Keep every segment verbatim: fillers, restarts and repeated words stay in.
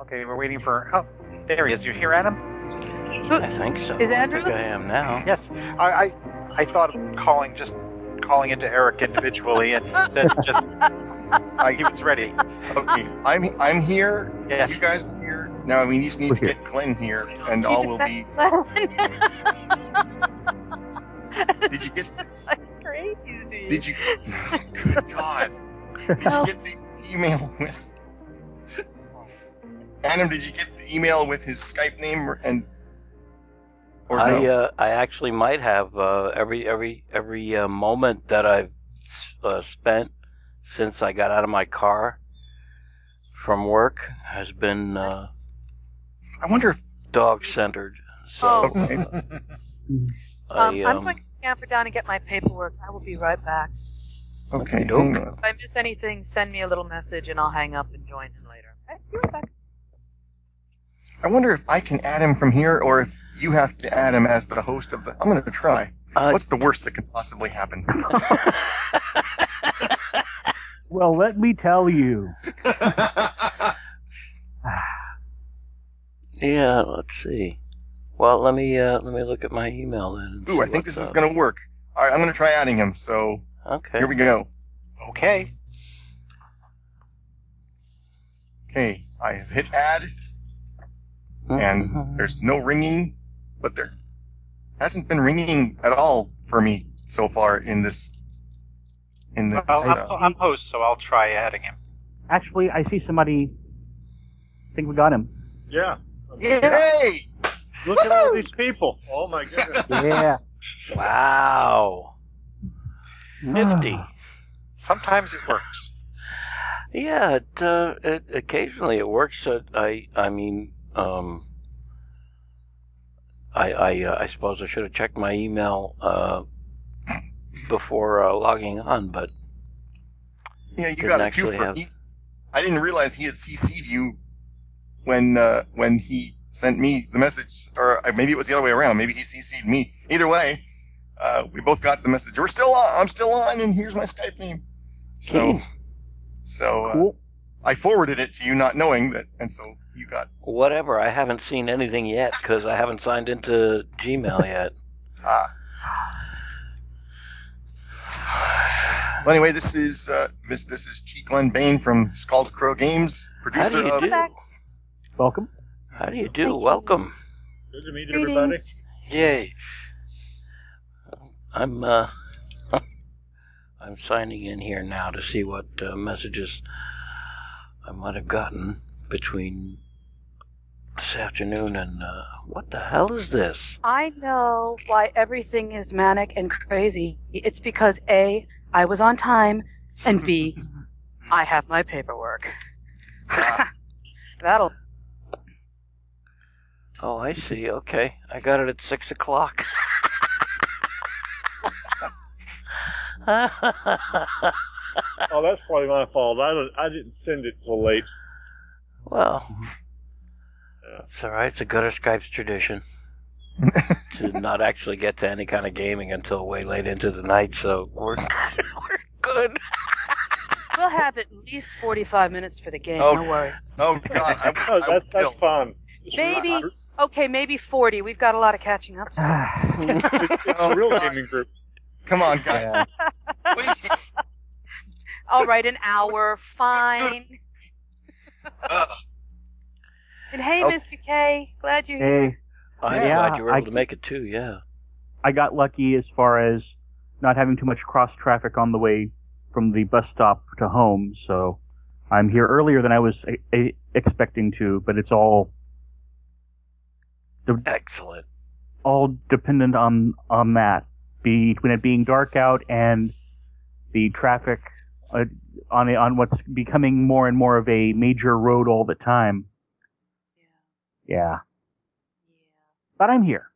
Okay, we're waiting for... Oh, there he is. You hear Adam? I think so. Is Andrew? I think I am now. Yes. I... I... I thought of calling just calling into Eric individually, and he said just uh, he was ready. Okay, I'm I'm here. Yeah, you guys are here now. We just need to get Glenn here, and all will be. Did you get? That's crazy. Did you? Good God! Did you get the email with? Adam, did you get the email with his Skype name and? No? I uh, I actually might have uh, every every every uh, moment that I've uh, spent since I got out of my car from work has been uh, I wonder if dog centered. So oh. uh, I, um, um, I'm going to scamper down and get my paperwork. I will be right back. Okay. Don't. If I miss anything, send me a little message and I'll hang up and join in later. Okay. See you right back. I wonder if I can add him from here, or if you have to add him as the host of the... I'm going to try. Uh, What's the worst that could possibly happen? Well, let me tell you. Yeah, let's see. Well, let me uh, let me look at my email then. Ooh, I think this up. is going to work. All right, I'm going to try adding him, so okay. Here we go. Okay. Okay, I have hit add, and mm-hmm. There's no ringing. But there hasn't been ringing at all for me so far in this. In this. Oh, uh, I'm, I'm host, so I'll try adding him. Actually, I see somebody. I think we got him. Yeah. Yay! Look Woo-hoo! At all these people. Oh my goodness. Yeah. Wow. Nifty. Sometimes it works. Yeah. It, uh, it, occasionally it works. Uh, I. I mean. Um. I I, uh, I suppose I should have checked my email uh, before uh, logging on, but yeah, you got a two for have... he, I didn't realize he had C C'd you when uh, when he sent me the message, or maybe it was the other way around. Maybe he C C'd me. Either way, uh, we both got the message. We're still on. I'm still on, and here's my Skype name. So Ooh. so uh, cool. I forwarded it to you, not knowing that, and so. You got whatever. I haven't seen anything yet because I haven't signed into Gmail yet. Ah. Well, anyway, this is uh, this, this is G. Glenn Bain from Scaldcrow Games, producer. How do you of... do? Welcome. How do you do? Thank Welcome. You. Good to meet Greetings. Everybody. Yay. I'm uh, I'm signing in here now to see what uh, messages I might have gotten between this afternoon and uh, what the hell is this? I know why everything is manic and crazy. It's because A, I was on time, and B, I have my paperwork. That'll. Oh, I see. Okay, I got it at six o'clock. Oh, that's probably my fault. I didn't, I didn't send it till late. Well, it's all right. It's a Gutter Skypes tradition to not actually get to any kind of gaming until way late into the night, so we're good. We're good. We'll have at least forty-five minutes for the game, oh, no worries. Oh, God. I, I, I that's, that's fun. Maybe, okay, maybe forty. We've got a lot of catching up to do. A real gaming group. Come on, guys. Yeah. All right, an hour. Fine. Uh, and hey, okay. Mister K, glad you're here. Hey, I'm yeah, glad you were able I, to make it too. Yeah, I got lucky as far as not having too much cross traffic on the way from the bus stop to home. So I'm here earlier than I was a- a- expecting to, but it's all de- excellent, all dependent on on that. Between it being dark out and the traffic uh, on a, on what's becoming more and more of a major road all the time. Yeah. Yeah. But I'm here.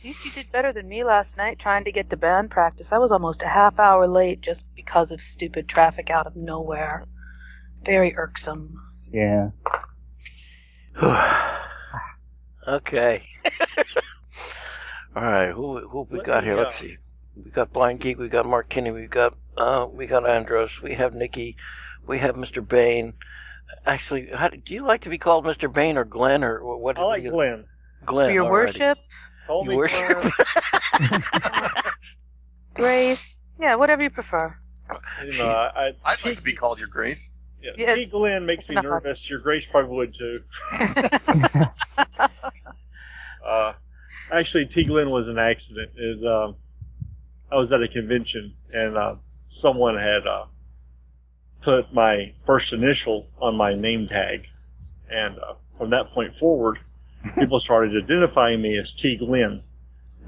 At least you did better than me last night trying to get to band practice. I was almost a half hour late just because of stupid traffic out of nowhere. Very irksome. Yeah. Okay. All right. Who who we got here? Let's see. We got Blind Geek. We got Mark Kinney. We got uh we got Andros. We have Nikki. We have Mister Bain. Actually, how, do you like to be called Mister Bain or Glenn or what? I like you, Glenn. Glenn. For your already. Worship. Holy your worship. Grace. Yeah, whatever you prefer. You know, I, I'd like to be called your Grace. Yeah, yeah, T. Glenn makes me nervous. Hard. Your Grace probably would, too. uh, actually, T. Glenn was an accident. It was, uh, I was at a convention, and uh, someone had uh, put my first initial on my name tag. And uh, from that point forward, people started identifying me as T. Glenn.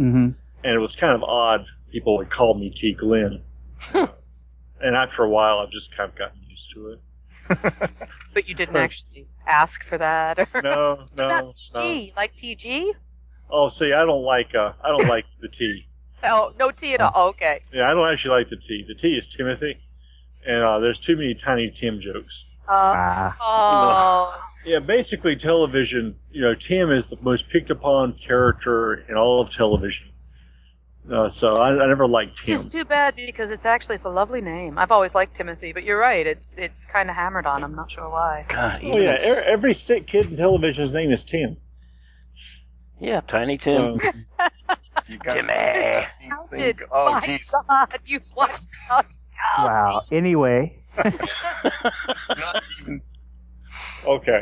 Mm-hmm. And it was kind of odd. People would call me T. Glenn. And after a while, I've just kind of gotten used to it. But you didn't actually ask for that, or no, no, that's T, no. Like T G. Oh, see, I don't like uh, I don't like the T. Oh, no T at all. Oh, okay. Yeah, I don't actually like the T. The T is Timothy, and uh, there's too many Tiny Tim jokes. Uh, ah. Oh. You know, yeah, basically television. You know, Tim is the most picked upon character in all of television. Uh, so I, I never liked Tim. It's too bad because it's actually it's a lovely name. I've always liked Timothy, but you're right. It's it's kind of hammered on. I'm not sure why. God, oh yeah, every, every sick kid in television's name is Tim. Yeah, Tiny Tim. Um, you got Timmy. You think, oh jeez. God, you what? Oh, wow. Anyway. It's not even... Okay.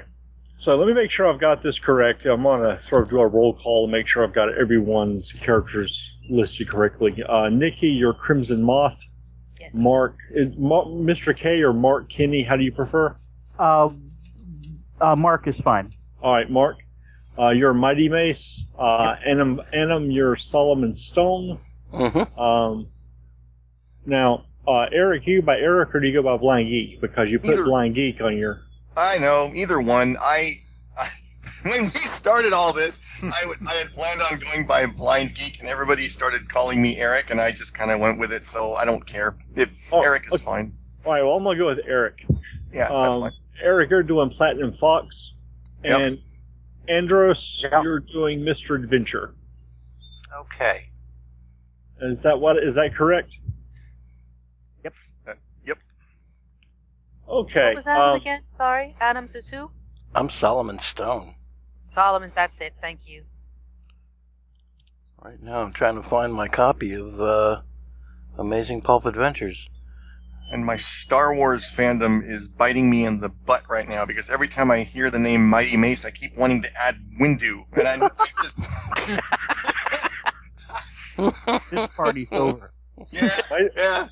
So let me make sure I've got this correct. I'm going to sort of do a roll call and make sure I've got everyone's characters listed correctly. Uh, Nikki, you're Crimson Moth. Yes. Mark, is Ma- Mister K or Mark Kinney, how do you prefer? Uh, uh, Mark is fine. All right, Mark. Uh, you're Mighty Mace. Uh, yep. Anim, Anim, you're Solomon Stone. Mm-hmm. Um, now, uh, Eric, you go by Eric or do you go by Blind Geek? Because you put Either. Blind Geek on your... I know, either one. I, I when we started all this, I, would, I had planned on going by Blind Geek, and everybody started calling me Eric, and I just kind of went with it, so I don't care. If oh, Eric is okay. Fine. All right, well, I'm going to go with Eric. Yeah, um, that's fine. Eric, you're doing Platinum Fox, and yep. Andros, yep. You're doing Mister Adventure. Okay. Is that what? Is that correct? Yep. Uh, yep. Okay. What was Adam um, again? Sorry, Adams is who? I'm Solomon Stone. Solomon, that's it. Thank you. Right now, I'm trying to find my copy of uh, Amazing Pulp Adventures. And my Star Wars fandom is biting me in the butt right now because every time I hear the name Mighty Mace, I keep wanting to add Windu, and I, I just this party's over. Yeah, I, yeah.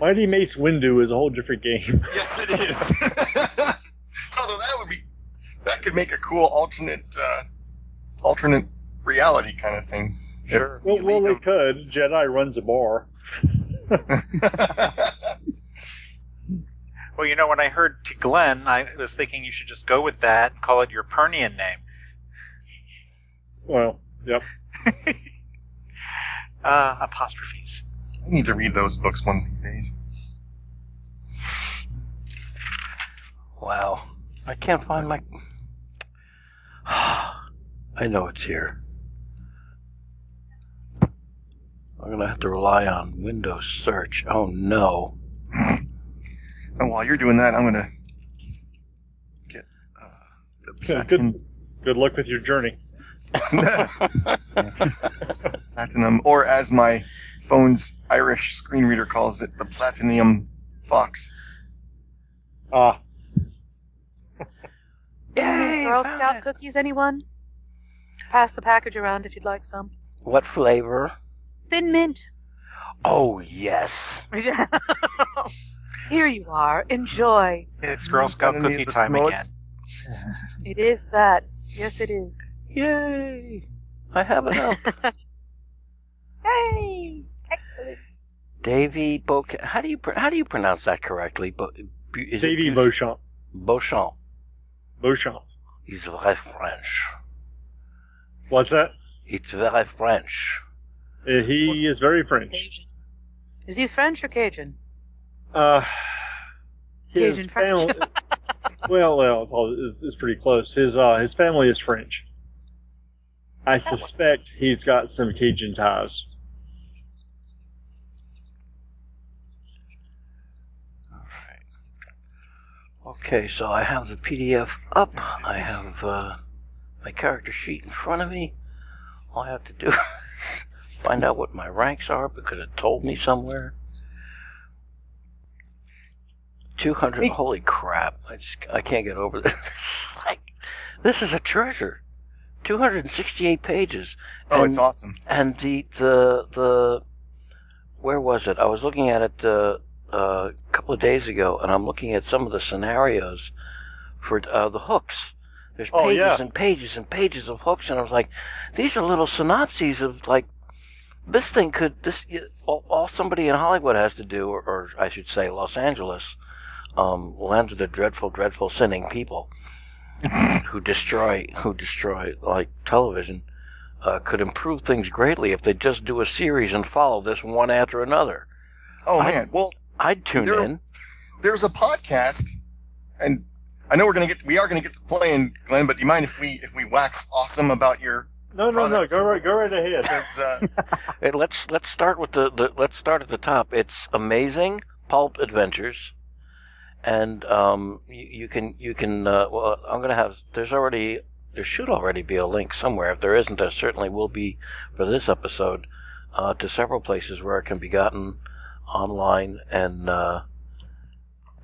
Mighty Mace Windu is a whole different game. Yes, it is. Although that would be, that could make a cool alternate, uh, alternate reality kind of thing. Sure. Well, well they could. Jedi runs a bar. Well, you know, when I heard T. Glenn, I was thinking you should just go with that and call it your Pernian name. Well, yep. uh, apostrophes. I need to read those books one of these days. Wow. I can't find my... I know it's here. I'm going to have to rely on Windows search. Oh, no. And while you're doing that, I'm going to get uh, the Platinum... Good, good luck with your journey. Platinum, or as my... phone's Irish screen reader calls it the Platinum Fox. Ah. Uh. Yay! Girl Scout it. Cookies, anyone? Pass the package around if you'd like some. What flavor? Thin Mint. Oh, yes. Here you are. Enjoy. It's Girl Scout mm-hmm. cookie time again. It is that. Yes, it is. Yay! I have enough. Yay! Excellent. Davey Beauchamp. How do you how do you pronounce that correctly? Bo- is Davey it Beauchamp. Beauchamp. Beauchamp. It's very French. What's that? It's very French. Uh, he is very French. Cajun. Is he French or Cajun? Uh, his Cajun family, French. well, well, it's pretty close. His uh, his family is French. I suspect he's got some Cajun ties. Okay, so I have the P D F up. I have uh, my character sheet in front of me. All I have to do is find out what my ranks are because it told me somewhere. two hundred, hey. Holy crap. I, just, I can't get over this. Like, this is a treasure. two hundred sixty-eight pages. Oh, and, it's awesome. And the, the, the, where was it? I was looking at it, uh, Uh, a couple of days ago, and I'm looking at some of the scenarios for uh, the hooks. There's pages oh, yeah. and pages and pages of hooks, and I was like, these are little synopses of, like, this thing could, this all, all somebody in Hollywood has to do, or, or I should say Los Angeles, um, land of the dreadful, dreadful sinning people who destroy, who destroy, like, television, uh, could improve things greatly if they just do a series and follow this one after another. Oh, I, man, well... I'd tune there, in. There's a podcast, and I know we're gonna get we are gonna get to playing, Glenn. But do you mind if we if we wax awesome about your? No, no, no. Go right, go right ahead. Uh... Hey, let's let's start with the, the let's start at the top. It's Amazing Pulp Adventures, and um, you, you can you can. Uh, well, I'm gonna have. There's already there should already be a link somewhere. If there isn't, there certainly will be for this episode uh, to several places where it can be gotten online, and uh,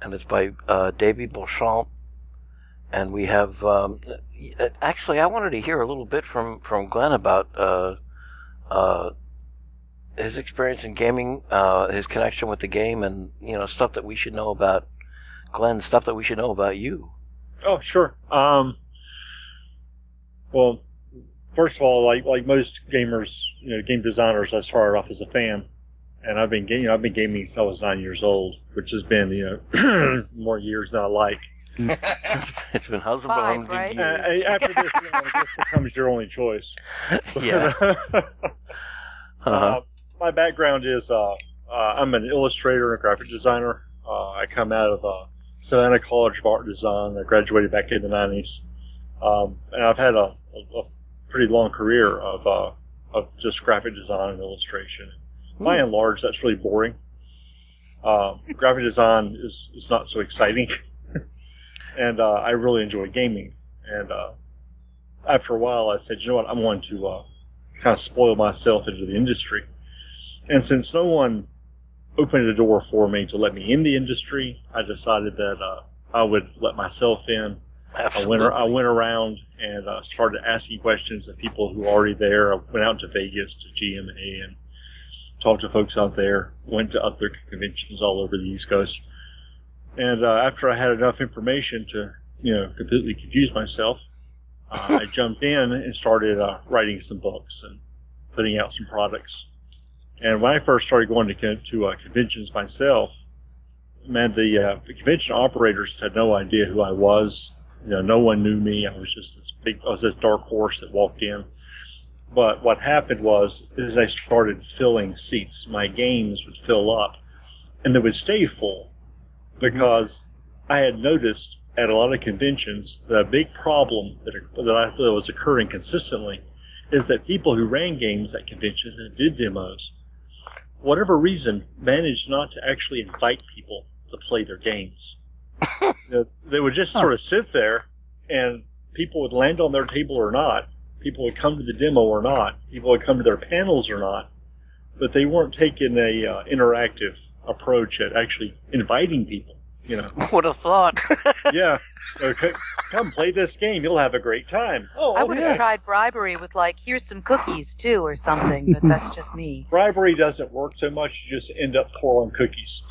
and it's by uh, Davey Beauchamp, and we have um, actually I wanted to hear a little bit from, from Glenn about uh, uh, his experience in gaming, uh, his connection with the game, and you know stuff that we should know about Glenn, stuff that we should know about you. Oh sure. Um, well, first of all, like like most gamers, you know, game designers, I started off as a fan. And I've been, you know, I've been gaming since I was nine years old, which has been, you know, more years than I like. It's been husband and right? uh, after this, you know, this becomes your only choice. Yeah. uh, uh-huh. My background is uh, uh, I'm an illustrator and graphic designer. Uh, I come out of uh, Savannah College of Art and Design. I graduated back in the nineties, um, and I've had a, a, a pretty long career of uh, of just graphic design and illustration. By and large, that's really boring. Uh, graphic design is, is not so exciting. and uh, I really enjoy gaming. And uh, after a while, I said, you know what, I'm going to uh, kind of spoil myself into the industry. And since no one opened the door for me to let me in the industry, I decided that uh, I would let myself in. Absolutely. I went, I went around and uh, started asking questions of people who were already there. I went out to Vegas, to G M A, and talked to folks out there, went to other conventions all over the East Coast. And uh, after I had enough information to, you know, completely confuse myself, uh, I jumped in and started uh, writing some books and putting out some products. And when I first started going to to uh, conventions myself, man, the, uh, the convention operators had no idea who I was. You know, no one knew me. I was just this big, I was this dark horse that walked in. But what happened was, is I started filling seats. My games would fill up, and they would stay full, because I had noticed at a lot of conventions that a big problem that that I thought was occurring consistently is that people who ran games at conventions and did demos, whatever reason, managed not to actually invite people to play their games. They would just sort of sit there, and people would land on their table or not. People would come to the demo or not. People would come to their panels or not. But they weren't taking a uh, interactive approach at actually inviting people. You know. Would have thought. Yeah. Okay. Come play this game. You'll have a great time. Oh, I would have yeah. tried bribery with like, here's some cookies too or something. But that's just me. Bribery doesn't work so much. You just end up pouring cookies.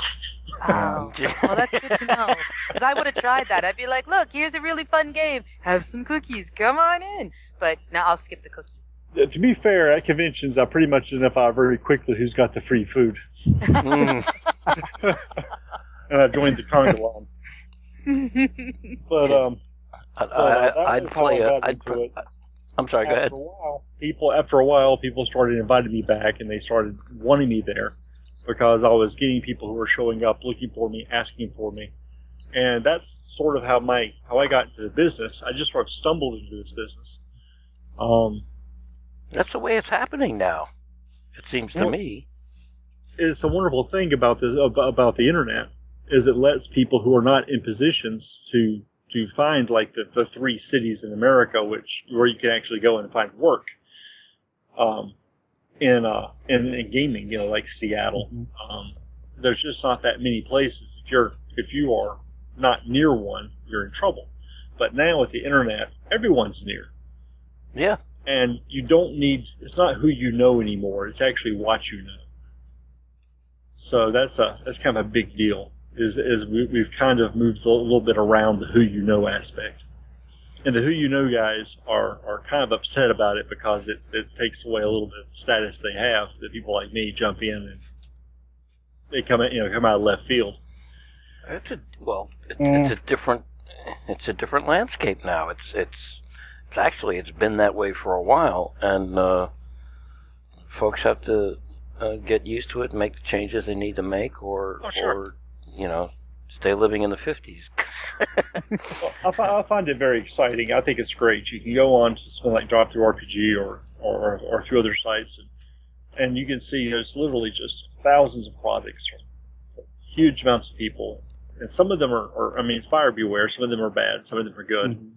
Oh, well, that's good to know. Because I would have tried that. I'd be like, look, here's a really fun game. Have some cookies. Come on in. But now I'll skip the cookies. to be fair, at conventions, I pretty much identify very quickly who's got the free food. Mm. And I joined the comic line. But um, I, I, uh, I'd play a, I'd pr- it. I'm sorry. After go ahead. A while, people after a while, people started inviting me back, and they started wanting me there because I was getting people who were showing up, looking for me, asking for me, and that's sort of how my how I got into the business. I just sort of stumbled into this business. Um, that's the way it's happening now. It seems to well, me. It's a wonderful thing about this about the internet. Is it lets people who are not in positions to to find like the, the three cities in America, which where you can actually go and find work, um, in uh in, in gaming, you know, like Seattle. Mm-hmm. Um, there's just not that many places. If you're if you are not near one, you're in trouble. But now with the internet, everyone's near. Yeah. And you don't need. It's not who you know anymore. It's actually what you know. So that's a that's kind of a big deal. Is is we, we've kind of moved a little bit around the who you know aspect, and the who you know guys are, are kind of upset about it because it, it takes away a little bit of the status they have. That people like me jump in and they come in, you know come out of left field. It's a well, it, mm. it's a different it's a different landscape now. It's it's it's actually it's been that way for a while, and uh, folks have to uh, get used to it and make the changes they need to make, or oh, sure. or you know, stay living in the fifties. Well, I find it very exciting. I think it's great. You can go on to something like Drop Through R P G or, or, or through other sites, and, and you can see you know, it's literally just thousands of products from huge amounts of people. And some of them are, are, I mean, it's buyer beware. Some of them are bad. Some of them are good. Mm-hmm.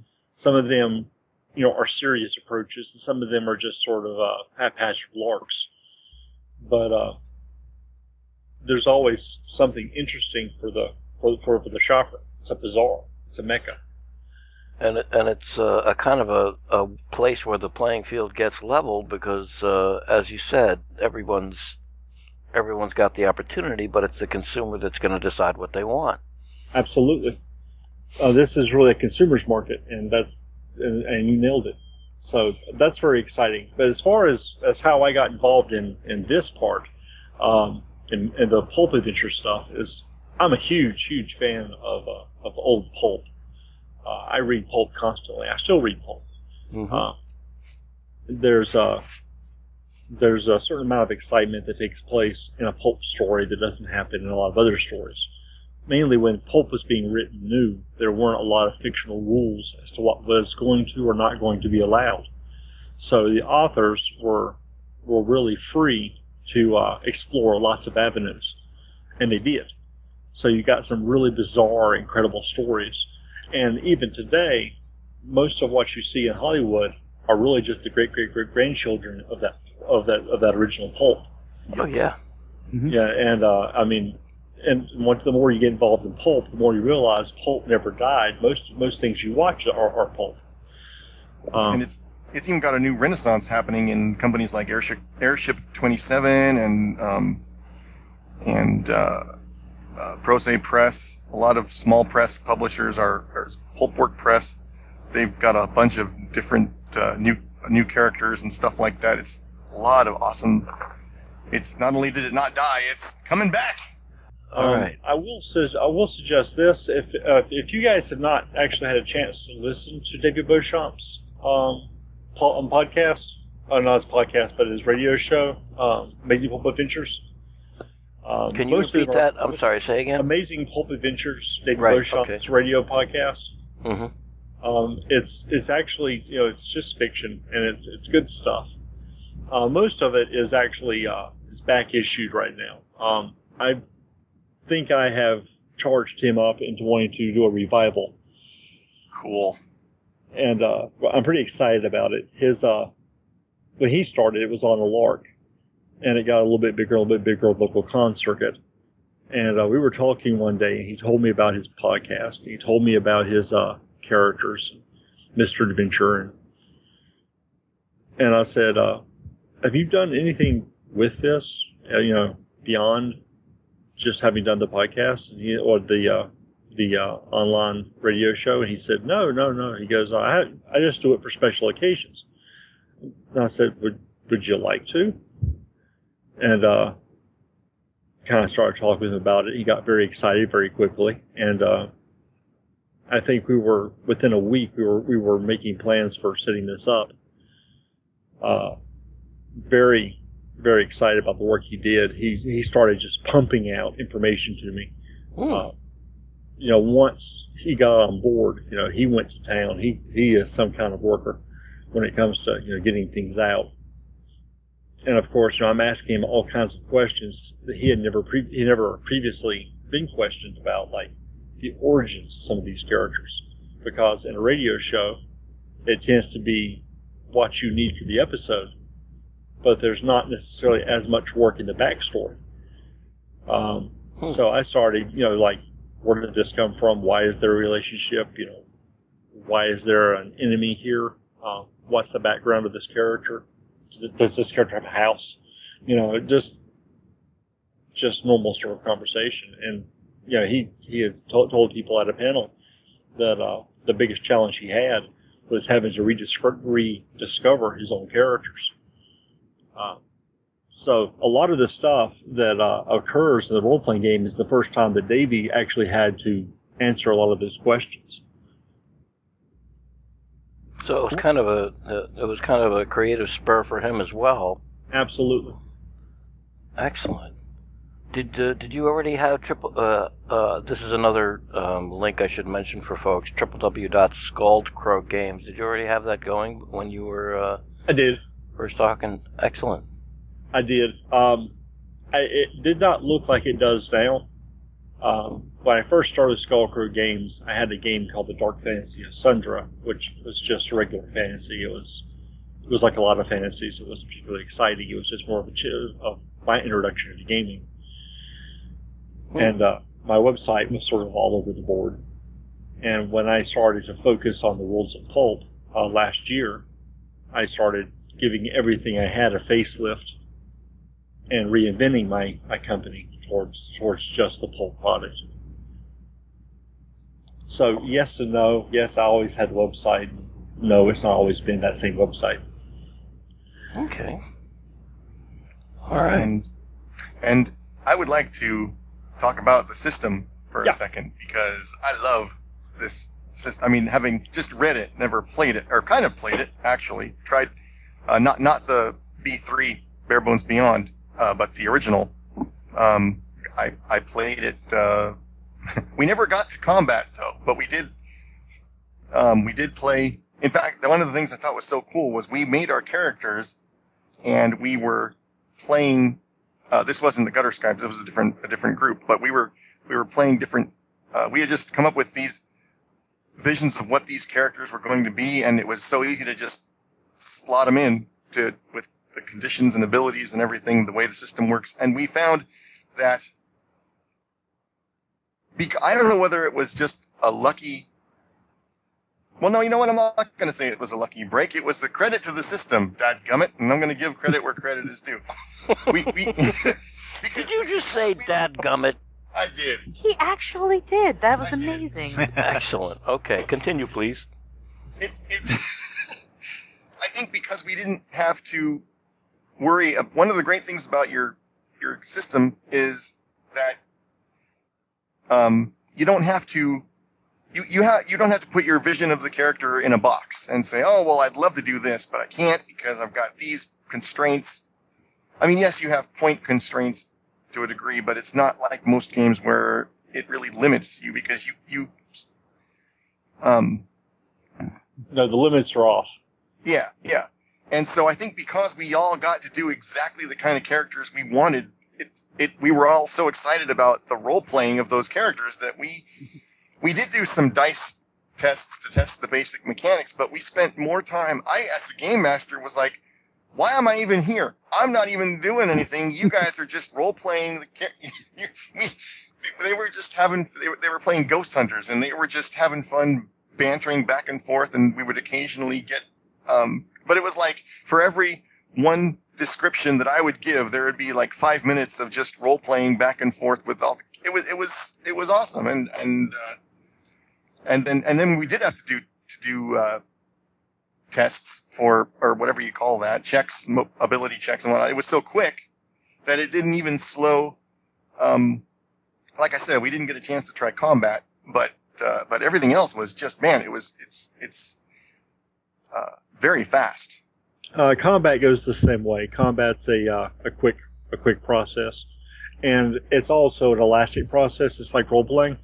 Some of them, you know, are serious approaches, and some of them are just sort of uh, haphazard larks. But, uh, there's always something interesting for the for, for for the shopper. It's a bazaar. It's a mecca. And and it's a, a kind of a, a place where the playing field gets leveled because, uh, as you said, everyone's everyone's got the opportunity, but it's the consumer that's going to decide what they want. Absolutely. Uh, this is really a consumer's market, and that's and, and you nailed it. So that's very exciting. But as far as, as how I got involved in, in this part, um, And, and the pulp adventure stuff is, I'm a huge, huge fan of uh, of old pulp. Uh, I read pulp constantly. I still read pulp. Mm-hmm. Uh, there's a there's a certain amount of excitement that takes place in a pulp story that doesn't happen in a lot of other stories. Mainly when pulp was being written new, there weren't a lot of fictional rules as to what was going to or not going to be allowed. So the authors were were really free to uh, explore lots of avenues, and they did. So you got some really bizarre, incredible stories. And even today, most of what you see in Hollywood are really just the great, great, great grandchildren of that of that of that original pulp. Oh yeah, mm-hmm. yeah. And uh, I mean, and once the more you get involved in pulp, the more you realize pulp never died. Most most things you watch are, are pulp. Um, and it's. It's even got a new renaissance happening in companies like Airship Airship twenty-seven and um, and uh, uh, Prose Press. A lot of small press publishers are, are Pulpwork Press. They've got a bunch of different uh, new new characters and stuff like that. It's a lot of awesome. It's not only did it not die, it's coming back. All um, right. I will su- I will suggest this if uh, if you guys have not actually had a chance to listen to Davey Beauchamp's um. On podcast, oh, not his podcast, but his radio show, um, Amazing Pulp Adventures. Um, Can you repeat that? I'm sorry, say again. Amazing Pulp Adventures, David right, Beauchamp's okay. radio podcast. Mm-hmm. Um, it's it's actually you know it's just fiction and it's it's good stuff. Uh, most of it is actually uh, is back issued right now. Um, I think I have charged him up into wanting to do a revival. Cool. And uh, I'm pretty excited about it. His uh, when he started, it was on a lark, and it got a little bit bigger, a little bit bigger on the local con circuit. And uh, we were talking one day, and he told me about his podcast. He told me about his uh, characters, Mister Adventure, and I said, uh, "Have you done anything with this? Uh, you know, beyond just having done the podcast?" And he, or the uh, the uh, online radio show, and he said, no, no, no. He goes, I I just do it for special occasions. I said, would would you like to? And uh, kind of started talking with him about it. He got very excited very quickly, and uh, I think we were within a week we were we were making plans for setting this up. Uh, very very excited about the work he did. He he started just pumping out information to me. Uh, you know, once he got on board, you know, he went to town. He he is some kind of worker when it comes to, you know, getting things out. And of course, you know, I'm asking him all kinds of questions that he had never pre- he never previously been questioned about, like the origins of some of these characters, because in a radio show, it tends to be what you need for the episode, but there's not necessarily as much work in the backstory. Um, hmm. So I started, you know, like, where did this come from? Why is there a relationship? You know, why is there an enemy here? Uh, what's the background of this character? Does this character have a house? You know, just just normal sort of conversation. And, you know, he, he had told, told people at a panel that uh, the biggest challenge he had was having to rediscover, rediscover his own characters. Uh, so a lot of the stuff that uh, occurs in the role-playing game is the first time that Davey actually had to answer a lot of his questions. So it was kind of a uh, it was kind of a creative spur for him as well. Absolutely. Excellent. Did uh, did you already have triple? Uh, uh, this is another um, link I should mention for folks. w w w dot scaldcrow games Games. Did you already have that going when you were? Uh, I did. First talking. Excellent. I did. Um, I, it did not look like it does now. Um, when I first started Scaldcrow Games, I had a game called The Dark Fantasy of Sundra, which was just a regular fantasy. It was, it was like a lot of fantasies. It wasn't particularly exciting. It was just more of a ch- of my introduction to gaming. Hmm. And uh, my website was sort of all over the board. And when I started to focus on the worlds of pulp uh, last year, I started giving everything I had a facelift and reinventing my, my company towards towards just the pulp product. So yes and no. Yes, I always had a website. No, it's not always been that same website. Okay. All right. And, and I would like to talk about the system for yeah. a second, because I love this system. I mean, having just read it, never played it, or kind of played it, actually. Tried uh, not, not the B three Bare Bones Beyond, uh, but the original. Um, I, I played it, uh, we never got to combat though, but we did, um, we did play. In fact, one of the things I thought was so cool was we made our characters and we were playing, uh, this wasn't the Gutter Skypes, it was a different, a different group, but we were, we were playing different, uh, we had just come up with these visions of what these characters were going to be, and it was so easy to just slot them in to, with the conditions and abilities and everything, the way the system works. And we found that, because, I don't know whether it was just a lucky, well, no, you know what? I'm not going to say it was a lucky break. It was the credit to the system, dadgummit, and I'm going to give credit where credit is due. We, we, did you just say dadgummit? I did. He actually did. That was I amazing. Excellent. Okay, continue, please. It, it, I think because we didn't have to worry. One of the great things about your your system is that um, you don't have to you you have you don't have to put your vision of the character in a box and say, oh well, I'd love to do this, but I can't because I've got these constraints. I mean, yes, you have point constraints to a degree, but it's not like most games where it really limits you because you you um no the limits are off. Yeah, yeah. And so I think because we all got to do exactly the kind of characters we wanted, it, it we were all so excited about the role-playing of those characters that we we did do some dice tests to test the basic mechanics, but we spent more time. I, as the game master, was like, why am I even here? I'm not even doing anything. You guys are just role-playing. The char- we, they were just having – they were, they were playing Ghost Hunters, and they were just having fun bantering back and forth, and we would occasionally get – Um, but it was like for every one description that I would give, there would be like five minutes of just role playing back and forth with all. The, it was it was it was awesome, and and uh, and then and then we did have to do to do uh, tests for, or whatever you call that, checks, ability checks and whatnot. It was so quick that it didn't even slow. Um, like I said, we didn't get a chance to try combat, but uh, but everything else was just, man, it was it's it's uh, very fast. Uh, combat goes the same way. Combat's a uh, a quick a quick process, and it's also an elastic process. It's like role playing,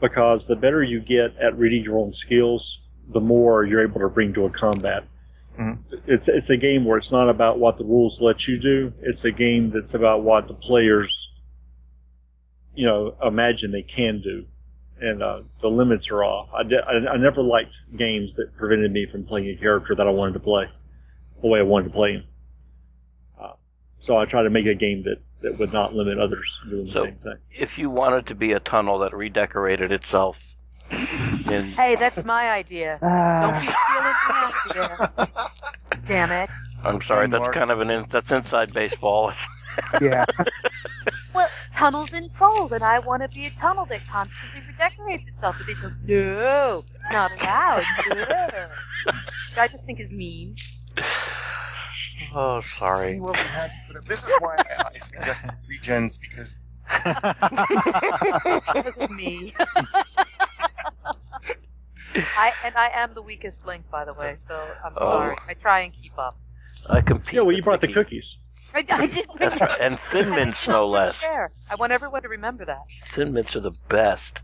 because the better you get at reading your own skills, the more you're able to bring to a combat. Mm-hmm. It's it's a game where it's not about what the rules let you do. It's a game that's about what the players, you know, imagine they can do, and uh, the limits are off. I, de- I I never liked games that prevented me from playing a character that I wanted to play the way I wanted to play him. Uh, so I try to make a game that, that would not limit others doing so the same thing. If you wanted to be a tunnel that redecorated itself. And hey, that's my idea. Uh, Don't be stealing my idea. Damn it. I'm sorry, that's kind of an in, that's inside baseball. Yeah. Well, tunnels in cold, and I want to be a tunnel that constantly redecorates itself. But they go, no, not allowed. No. I just think is mean. Oh, sorry. See what we had, this is why I, I suggested regens, because it wasn't me. I and I am the weakest link, by the way. So I'm oh. sorry. I try and keep up. I compete. Yeah, well, you brought Nikki. the cookies. I, I did. Bring That's right. And Thin Mints, no less. Fair. I want everyone to remember that. Thin Mints are the best.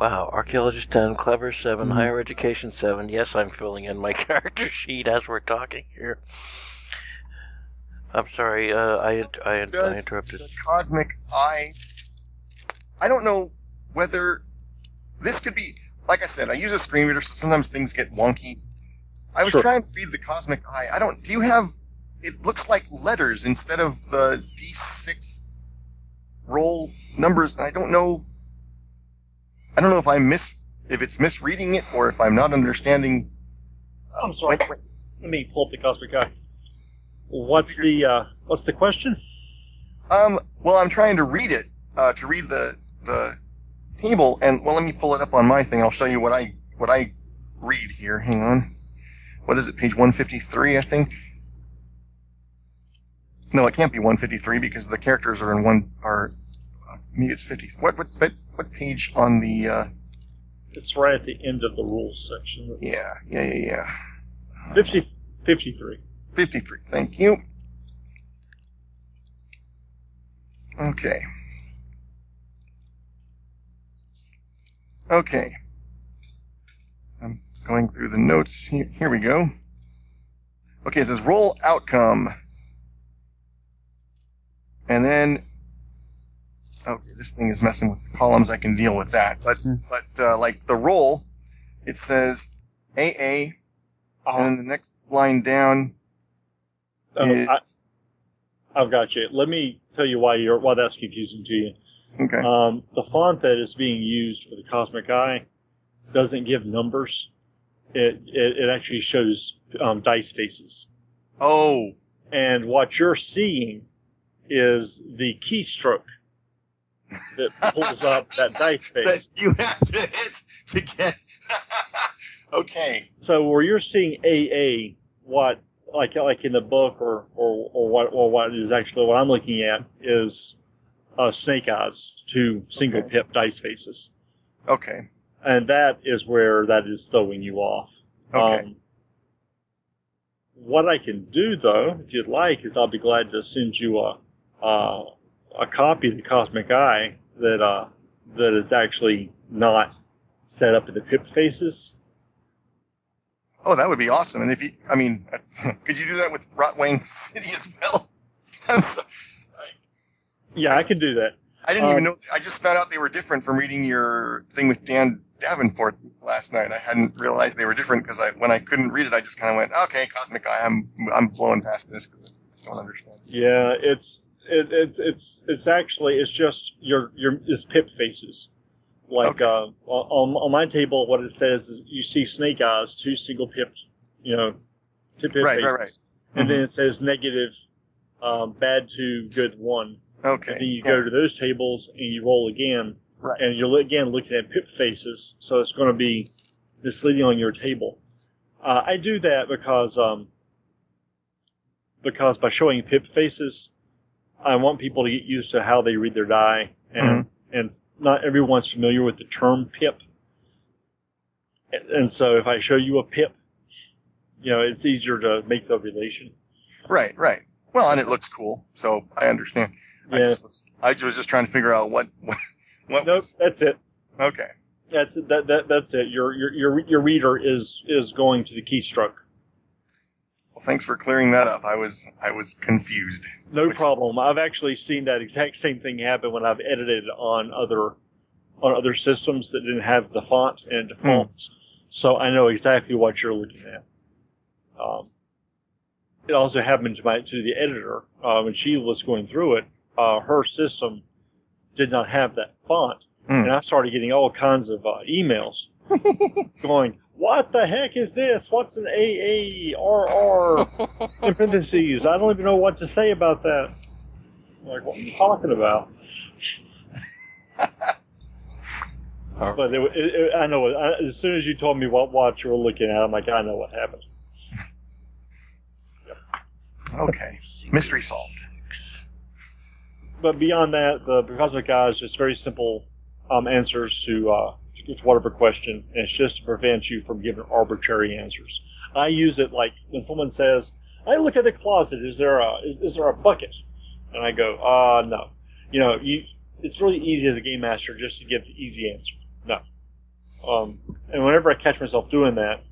Wow, Archaeologist ten, Clever seven, mm-hmm. Higher Education seven. Yes, I'm filling in my character sheet as we're talking here. I'm sorry, uh, I, I, I, I interrupted. The Cosmic Eye. I don't know whether this could be, like I said, I use a screen reader, so sometimes things get wonky. I was sure. trying to read the Cosmic Eye. I don't, do you have, it looks like letters instead of the D six roll numbers, and I don't know. I don't know if I miss, if it's misreading it or if I'm not understanding. Uh, I'm sorry. Like, let me pull up the Cosmic Eye. What's the uh, what's the question? Um. Well, I'm trying to read it, uh, to read the the table, and well, let me pull it up on my thing. I'll show you what I what I read here. Hang on. What is it? Page one fifty-three, I think. No, it can't be one fifty-three because the characters are in one are. Maybe it's fifty. What what what, what page on the? Uh... It's right at the end of the rules section. Yeah, yeah, yeah, yeah. Fifty, fifty-three. Fifty-three. Thank you. Okay. Okay. I'm going through the notes. Here, here we go. Okay, it says roll outcome, and then. Okay, this thing is messing with the columns. I can deal with that. But, but uh, like, the roll, it says A A, uh-huh. and then the next line down oh, is... I, I've got you. Let me tell you why you're why that's confusing to you. Okay. Um, the font that is being used for the Cosmic Eye doesn't give numbers. It, it, it actually shows um, dice faces. Oh. And what you're seeing is the keystroke that pulls up that dice face that you have to hit to get. Okay. So where you're seeing A A, what like like in the book or or or what or what is actually what I'm looking at is uh, snake eyes, two single okay. pip dice faces. Okay. And that is where that is throwing you off. Okay. Um, what I can do though, if you'd like, is I'll be glad to send you a. Uh, a copy of the Cosmic Eye that uh, that is actually not set up in the pip faces. Oh, that would be awesome! And if you, I mean, could you do that with Rotwang City as well? I'm so, I, yeah, I can do that. I didn't um, even know. I just found out they were different from reading your thing with Dan Davenport last night. I hadn't realized they were different because I, when I couldn't read it, I just kind of went, "Okay, Cosmic Eye, I'm I'm blowing past this because I don't understand." Yeah, it's. It, it, it's it's actually it's just your your it's pip faces, like okay. uh, on on my table. What it says is you see snake eyes, two single pips, you know, two pip right, faces, right, right. and mm-hmm. then it says negative, um, bad two, good one. Okay. And then you yeah. go to those tables and you roll again, right. and you're again looking at pip faces, so it's going to be misleading on your table. Uh, I do that because um, because by showing pip faces, I want people to get used to how they read their die, and mm-hmm. and not everyone's familiar with the term pip. And so if I show you a pip, you know, it's easier to make the relation. Right, right. Well, and it looks cool, so I understand. Yeah. I, just was, I was just trying to figure out what what. what nope, was... that's it. Okay. That's it. That, that, that's it. Your your your your reader is is going to the keystroke. Well, thanks for clearing that up. I was I was confused. No which... problem. I've actually seen that exact same thing happen when I've edited on other on other systems that didn't have the font and defaults. Hmm. So I know exactly what you're looking at. Um, it also happened to my to the editor uh, when she was going through it. Uh, her system did not have that font. Mm. And I started getting all kinds of uh, emails going, what the heck is this? What's an A A R R in parentheses? I don't even know what to say about that. I'm like, what are you talking about? Right. But it, it, it, I know, I, as soon as you told me what watch you were looking at, I'm like, I know what happened. Yep. Okay. Mystery solved. But beyond that, the Cosmic Eye is just very simple um, answers to, uh, to whatever question, and it's just to prevent you from giving arbitrary answers. I use it like when someone says, I look at the closet, is there a, is, is there a bucket? And I go, uh, no. You know, you, it's really easy as a game master just to give the easy answer, no. Um, and whenever I catch myself doing that,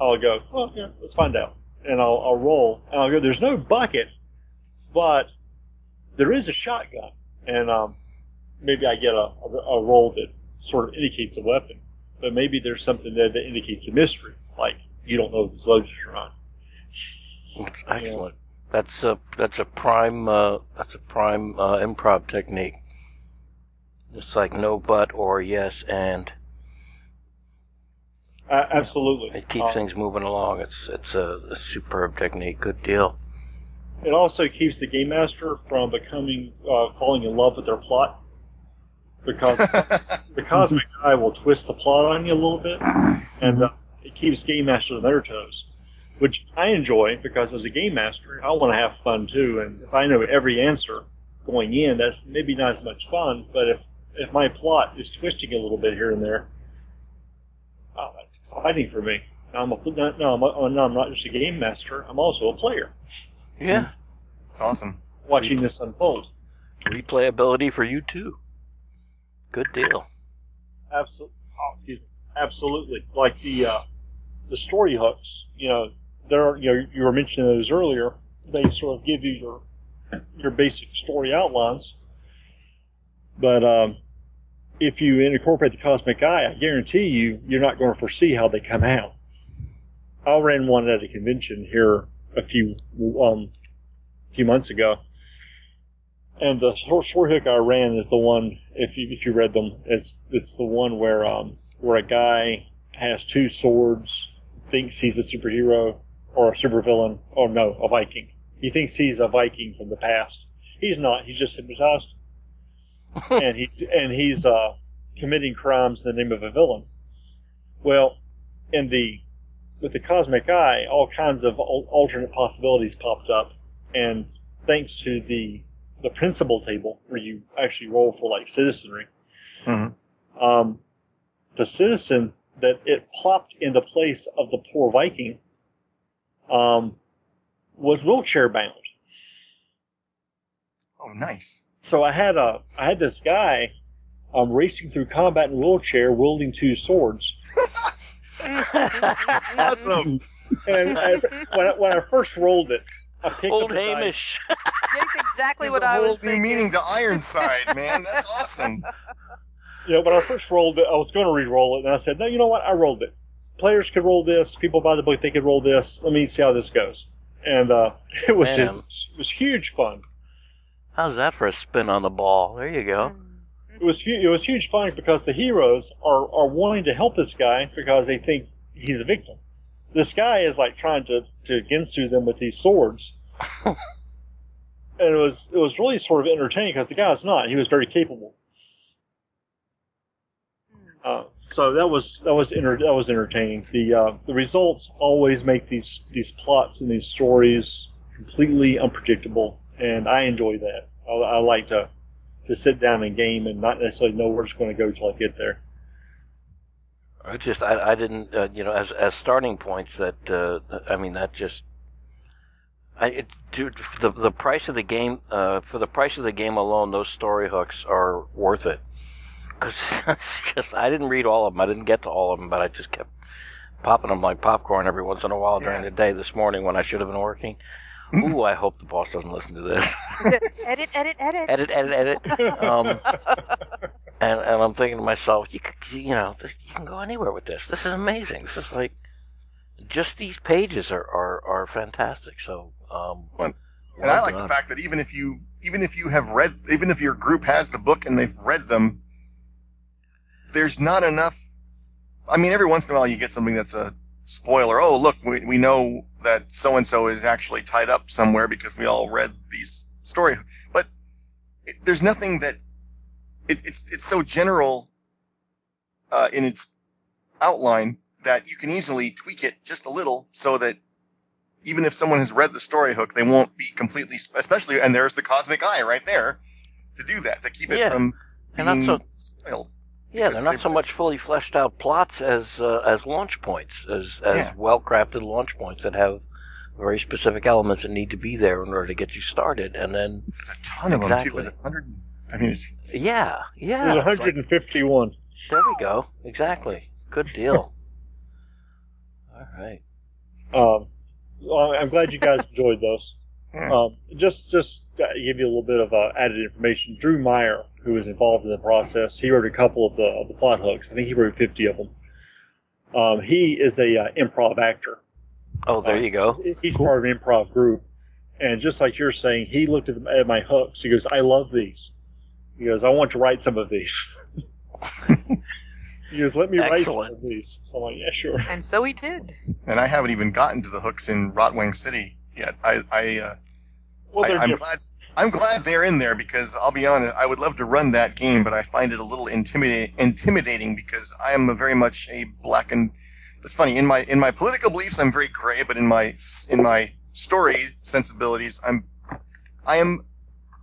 I'll go, well, yeah, let's find out. And I'll, I'll roll, and I'll go, there's no bucket, but... there is a shotgun, and um, maybe I get a, a, a roll that sort of indicates a weapon, but maybe there's something there that indicates a mystery, like you don't know if it's loaded or not. Excellent. Yeah. That's a that's a prime uh, that's a prime uh, improv technique. It's like no but or yes and. Uh, absolutely. It keeps um, things moving along. It's it's a, a superb technique. Good deal. It also keeps the game master from becoming, uh, falling in love with their plot, because the Cosmic Eye will twist the plot on you a little bit, and uh, it keeps game masters on their toes, which I enjoy because as a game master, I want to have fun too, and if I know every answer going in, that's maybe not as much fun, but if, if my plot is twisting a little bit here and there, oh, that's exciting for me. Now I'm, a, now, I'm a, now I'm not just a game master, I'm also a player. Yeah. It's awesome. Watching Replay. This unfold. Replayability for you, too. Good deal. Absolutely. Oh, absolutely. Like the uh, the story hooks, you know, there. You know, you were mentioning those earlier. They sort of give you your your basic story outlines. But um, if you incorporate the Cosmic Eye, I guarantee you, you're not going to foresee how they come out. I ran one at a convention here a few um few months ago, and the short, short hook I ran is the one, if you if you read them, it's it's the one where um where a guy has two swords, thinks he's a superhero or a supervillain, or no, a Viking. He thinks he's a Viking from the past. He's not. He's just hypnotized, and he and he's uh committing crimes in the name of a villain. Well, in the with the Cosmic Eye, all kinds of alternate possibilities popped up, and thanks to the the principal table, where you actually roll for, like, citizenry, mm-hmm. um, the citizen that it plopped in the place of the poor Viking um, was wheelchair-bound. Oh, nice. So I had a I had this guy um, racing through combat in a wheelchair, wielding two swords. Awesome. And I, when, I, when I first rolled it, I picked Old up the Hamish. Dice. That's exactly what I was thinking. Meaning to Ironside, man. That's awesome. You know, when I first rolled it, I was going to re-roll it, and I said, no, you know what? I rolled it. Players could roll this. People by the book, they could roll this. Let me see how this goes. And uh, it was it, it was huge fun. How's that for a spin on the ball? There you go. It was it was huge fun because the heroes are, are wanting to help this guy because they think he's a victim. This guy is like trying to to Ginsu them with these swords, and it was it was really sort of entertaining because the guy was not. He was very capable. Uh, So that was that was inter- that was entertaining. The uh, the results always make these these plots and these stories completely unpredictable, and I enjoy that. I, I like to to sit down and game and not necessarily know where it's going to go till I get there. I just I, I didn't uh, you know as as starting points that uh, I mean that just I it, dude, the the price of the game uh, for the price of the game alone, those story hooks are worth it. Just, I didn't read all of them. I didn't get to all of them, but I just kept popping them like popcorn every once in a while during the day this morning when I should have been working. Ooh, I hope the boss doesn't listen to this. edit, edit, edit. Edit, edit, edit. Um, and, and I'm thinking to myself, you, you know, you can go anywhere with this. This is amazing. This is like, just these pages are, are, are fantastic. So, um, well, and I like done. the fact that even if you, even if you have read, even if your group has the book and they've read them, there's not enough. I mean, every once in a while you get something that's a spoiler. Oh, look, we we know that so-and-so is actually tied up somewhere because we all read these stories. But it, there's nothing that... It, it's it's so general uh, in its outline that you can easily tweak it just a little so that even if someone has read the story hook, they won't be completely... Especially, and there's the Cosmic Eye right there to do that, to keep it yeah. from being and also, spoiled. Yeah, they're not so much fully fleshed out plots as uh, as launch points, as as yeah. well crafted launch points that have very specific elements that need to be there in order to get you started. And then there's a ton exactly. of them too. Was it one hundred? I mean, it's, it's, yeah, yeah. There's one hundred fifty-one. Like, there we go. Exactly. Good deal. All right. Um, well, I'm glad you guys enjoyed those. Yeah. Um, just just to give you a little bit of uh, added information, Drew Meyer, who was involved in the process, he wrote a couple of the, of the plot hooks. I think he wrote fifty of them. Um, he is a uh, improv actor. Oh, there uh, you go. He's cool. Part of an improv group. And just like you're saying, he looked at, at my hooks. He goes, I love these. He goes, I want to write some of these. He goes, let me Excellent. write some of these. So I'm like, yeah, sure. And so he did. And I haven't even gotten to the hooks in Rotwang City yet. I, I, uh, well, I, I'm different. glad... I'm glad they're in there because, I'll be honest, I would love to run that game, but I find it a little intimida- intimidating because I am a very much a black and... It's funny, in my in my political beliefs, I'm very gray, but in my in my story sensibilities, I'm... I am...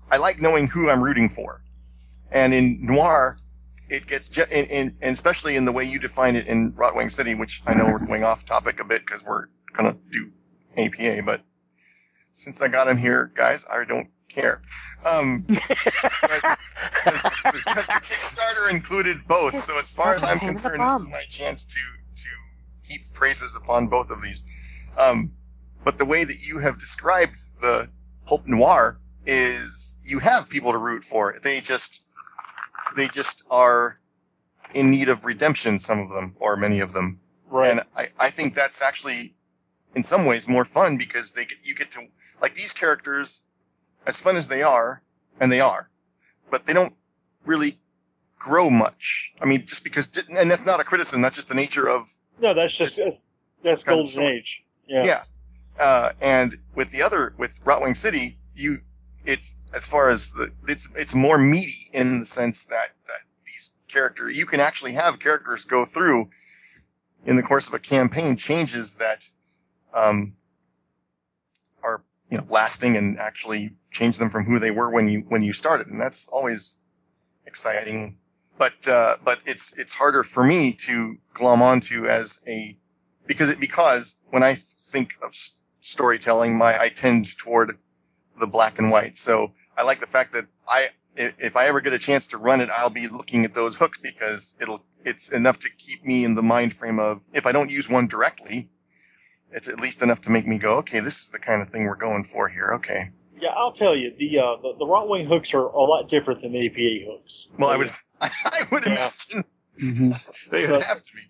I like knowing who I'm rooting for. And in noir, it gets... Je- in, in, and especially in the way you define it in Rotwang City, which I know we're going off topic a bit because we're going to do A P A, but since I got him here, guys, I don't... care. Um, but because the Kickstarter included both, so as far as I'm concerned, this is my chance to to heap praises upon both of these. Um, but the way that you have described the pulp noir is you have people to root for. They just they just are in need of redemption. Some of them, or many of them, right? And I, I think that's actually in some ways more fun because they get, you get to like these characters. As fun as they are, and they are, but they don't really grow much. I mean, just because, and that's not a criticism. That's just the nature of. No, that's just that's golden age. Yeah. Yeah, uh, and with the other with Rotwang City, you it's as far as the it's it's more meaty in the sense that that these characters you can actually have characters go through in the course of a campaign changes that um, are. You know, lasting and actually change them from who they were when you when you started, and that's always exciting. But uh, but it's it's harder for me to glom onto as a because it because when I think of storytelling, my I tend toward the black and white. So I like the fact that I if I ever get a chance to run it, I'll be looking at those hooks because it'll it's enough to keep me in the mind frame of if I don't use one directly. It's at least enough to make me go, okay, this is the kind of thing we're going for here, okay. Yeah, I'll tell you, the uh, the, the Rotwang hooks are a lot different than the A P A hooks. Well, I would I would yeah. imagine mm-hmm. they would but, have to be.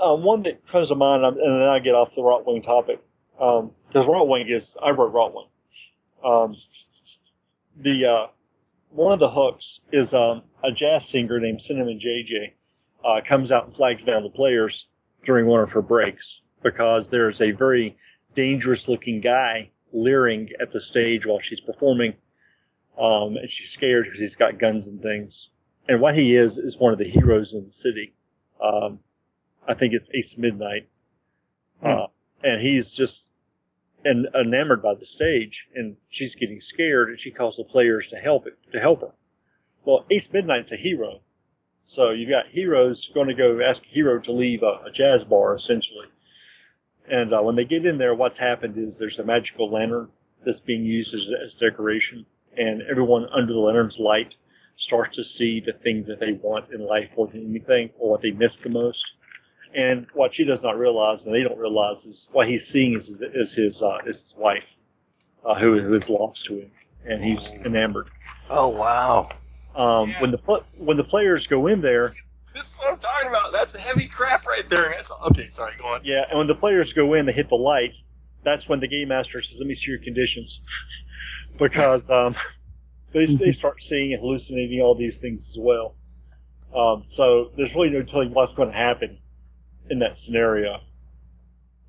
Uh, one that comes to mind, and then I get off the Rotwang topic, because um, Rotwang is, I wrote Rotwang. Um, the, uh, one of the hooks is um, a jazz singer named Cinnamon J J uh, comes out and flags down the players during one of her breaks. Because there's a very dangerous-looking guy leering at the stage while she's performing, um, and she's scared because he's got guns and things. And what he is is one of the heroes in the city Um, I think it's Ace Midnight. Hmm. Uh, and he's just en- enamored by the stage, and she's getting scared, and she calls the players to help it, to help her. Well, Ace Midnight's a hero. So you've got heroes going to go ask a hero to leave a, a jazz bar, essentially. And uh, when they get in there, what's happened is there's a magical lantern that's being used as, as decoration, and everyone under the lantern's light starts to see the things that they want in life more than anything, or what they miss the most. And what she does not realize, and they don't realize, is what he's seeing is, is his uh, is his wife, uh, who, who is lost to him, and he's enamored. Oh, wow. Um, yeah. When the when the players go in there... This is what I'm talking about. That's heavy crap right there. That's, okay, sorry, go on. Yeah, and when the players go in, they hit the light. That's when the game master says, let me see your conditions. Because um, they, they start seeing and hallucinating all these things as well. Um, so there's really no telling what's going to happen in that scenario.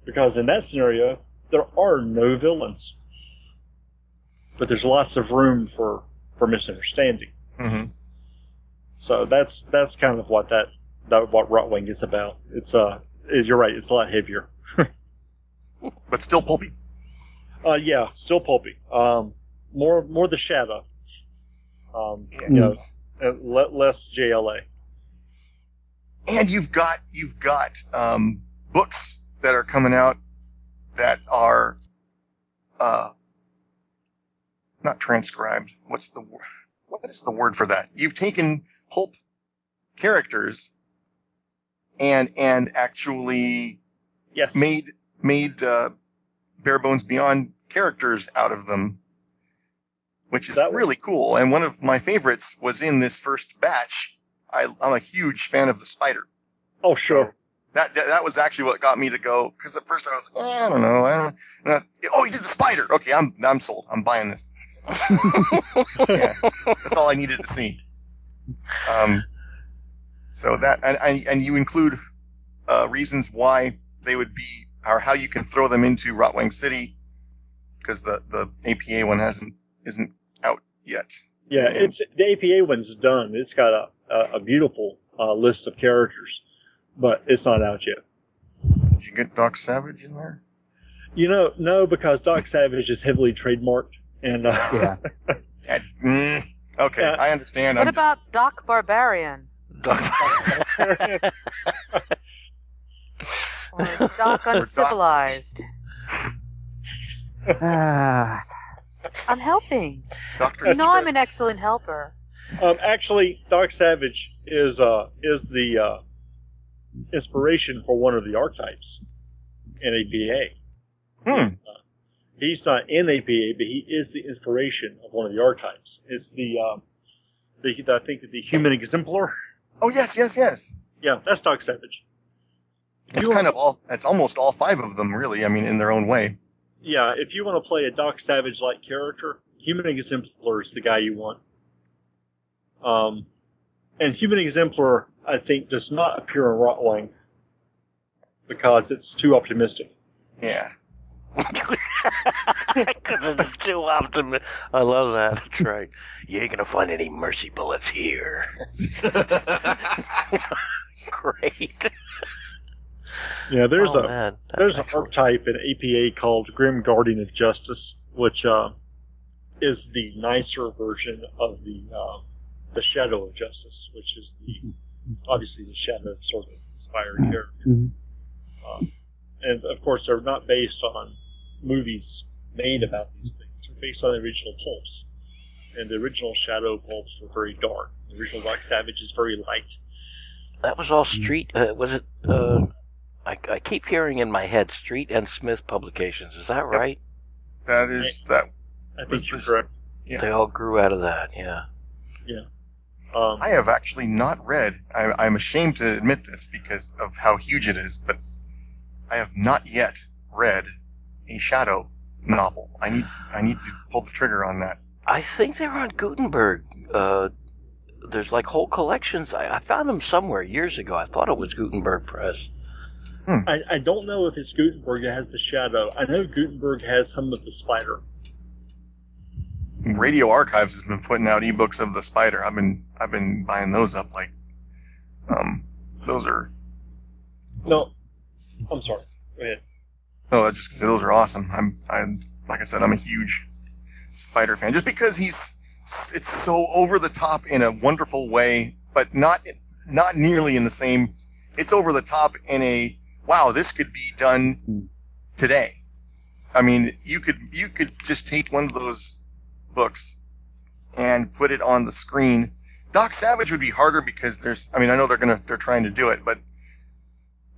Because in that scenario, there are no villains. But there's lots of room for, for misunderstanding. Mm-hmm. So that's that's kind of what that, that what Rotwang is about. It's uh, is you're right. It's a lot heavier, but still pulpy. Uh, yeah, still pulpy. Um, more more the Shadow. Um, yeah. You know, mm. less J L A. And you've got you've got um, books that are coming out that are uh, not transcribed. What's the word? What is the word for that? You've taken pulp characters and and actually yes. made made uh, Bare Bones Beyond characters out of them, which is that really cool. And one of my favorites was in this first batch. I, I'm a huge fan of The Spider. Oh, sure. So that, that that was actually what got me to go, because at first I was like, eh, I don't know. I don't know. I, oh, you did The Spider. Okay, I'm I'm sold. I'm buying this. Yeah, that's all I needed to see. Um, so that and and you include uh, reasons why they would be, or how you can throw them into Rotwang City, because the, the A P A one hasn't isn't out yet. Yeah, um, it's the A P A one's done. It's got a a, a beautiful uh, list of characters, but it's not out yet. Did you get Doc Savage in there? You know, no, because Doc Savage is heavily trademarked. And, uh, yeah. mm, okay, yeah. I understand. What I'm about just... Doc Barbarian? Doc Barbarian. Or Doc Uncivilized. uh, I'm helping. Doctor You know I'm an excellent helper. Um, actually, Doc Savage is uh, is the uh, inspiration for one of the archetypes in A B A. Hmm. Uh, He's not in A P A, but he is the inspiration of one of the archetypes. It's the, um, the, I think, the human exemplar. Oh, yes, yes, yes. Yeah, that's Doc Savage. It's you kind want, of all, it's almost all five of them, really, I mean, in their own way. Yeah, if you want to play a Doc Savage-like character, human exemplar is the guy you want. Um, and human exemplar, I think, does not appear in Rotwang because it's too optimistic. Yeah. Because it's too optimistic. I love that. That's right. You ain't gonna find any mercy bullets here. Great. Yeah, there's oh, a there's an archetype in A P A called Grim Guardian of Justice, which uh, is the nicer version of the uh, the Shadow of Justice, which is the obviously the Shadow sort of inspired character. Mm-hmm. Um, and of course, they're not based on movies made about these things. They're based on the original pulps. And the original Shadow pulps were very dark. The original Doc Savage is very light. That was all Street, uh, was it, uh, I, I keep hearing in my head, Street and Smith Publications, is that right? Yep. That is, I, that. I think you're correct. Yeah. They all grew out of that, yeah. Yeah. Um, I have actually not read, I, I'm ashamed to admit this because of how huge it is, but I have not yet read a Shadow novel. I need I need to pull the trigger on that. I think they're on Gutenberg. Uh, there's like whole collections. I, I found them somewhere years ago. I thought it was Gutenberg Press. Hmm. I, I don't know if it's Gutenberg that has the Shadow. I know Gutenberg has some of the Spider. Radio Archives has been putting out ebooks of the Spider. I've been I've been buying those up. Like, um, those are No, I'm sorry. Go ahead. No, I just those are awesome. I'm, I'm like I said, I'm a huge Spider fan. Just because he's, it's so over the top in a wonderful way, but not, not nearly in the same. It's over the top in a wow. This could be done today. I mean, you could, you could just take one of those books and put it on the screen. Doc Savage would be harder because there's, I mean, I know they're gonna, they're trying to do it, but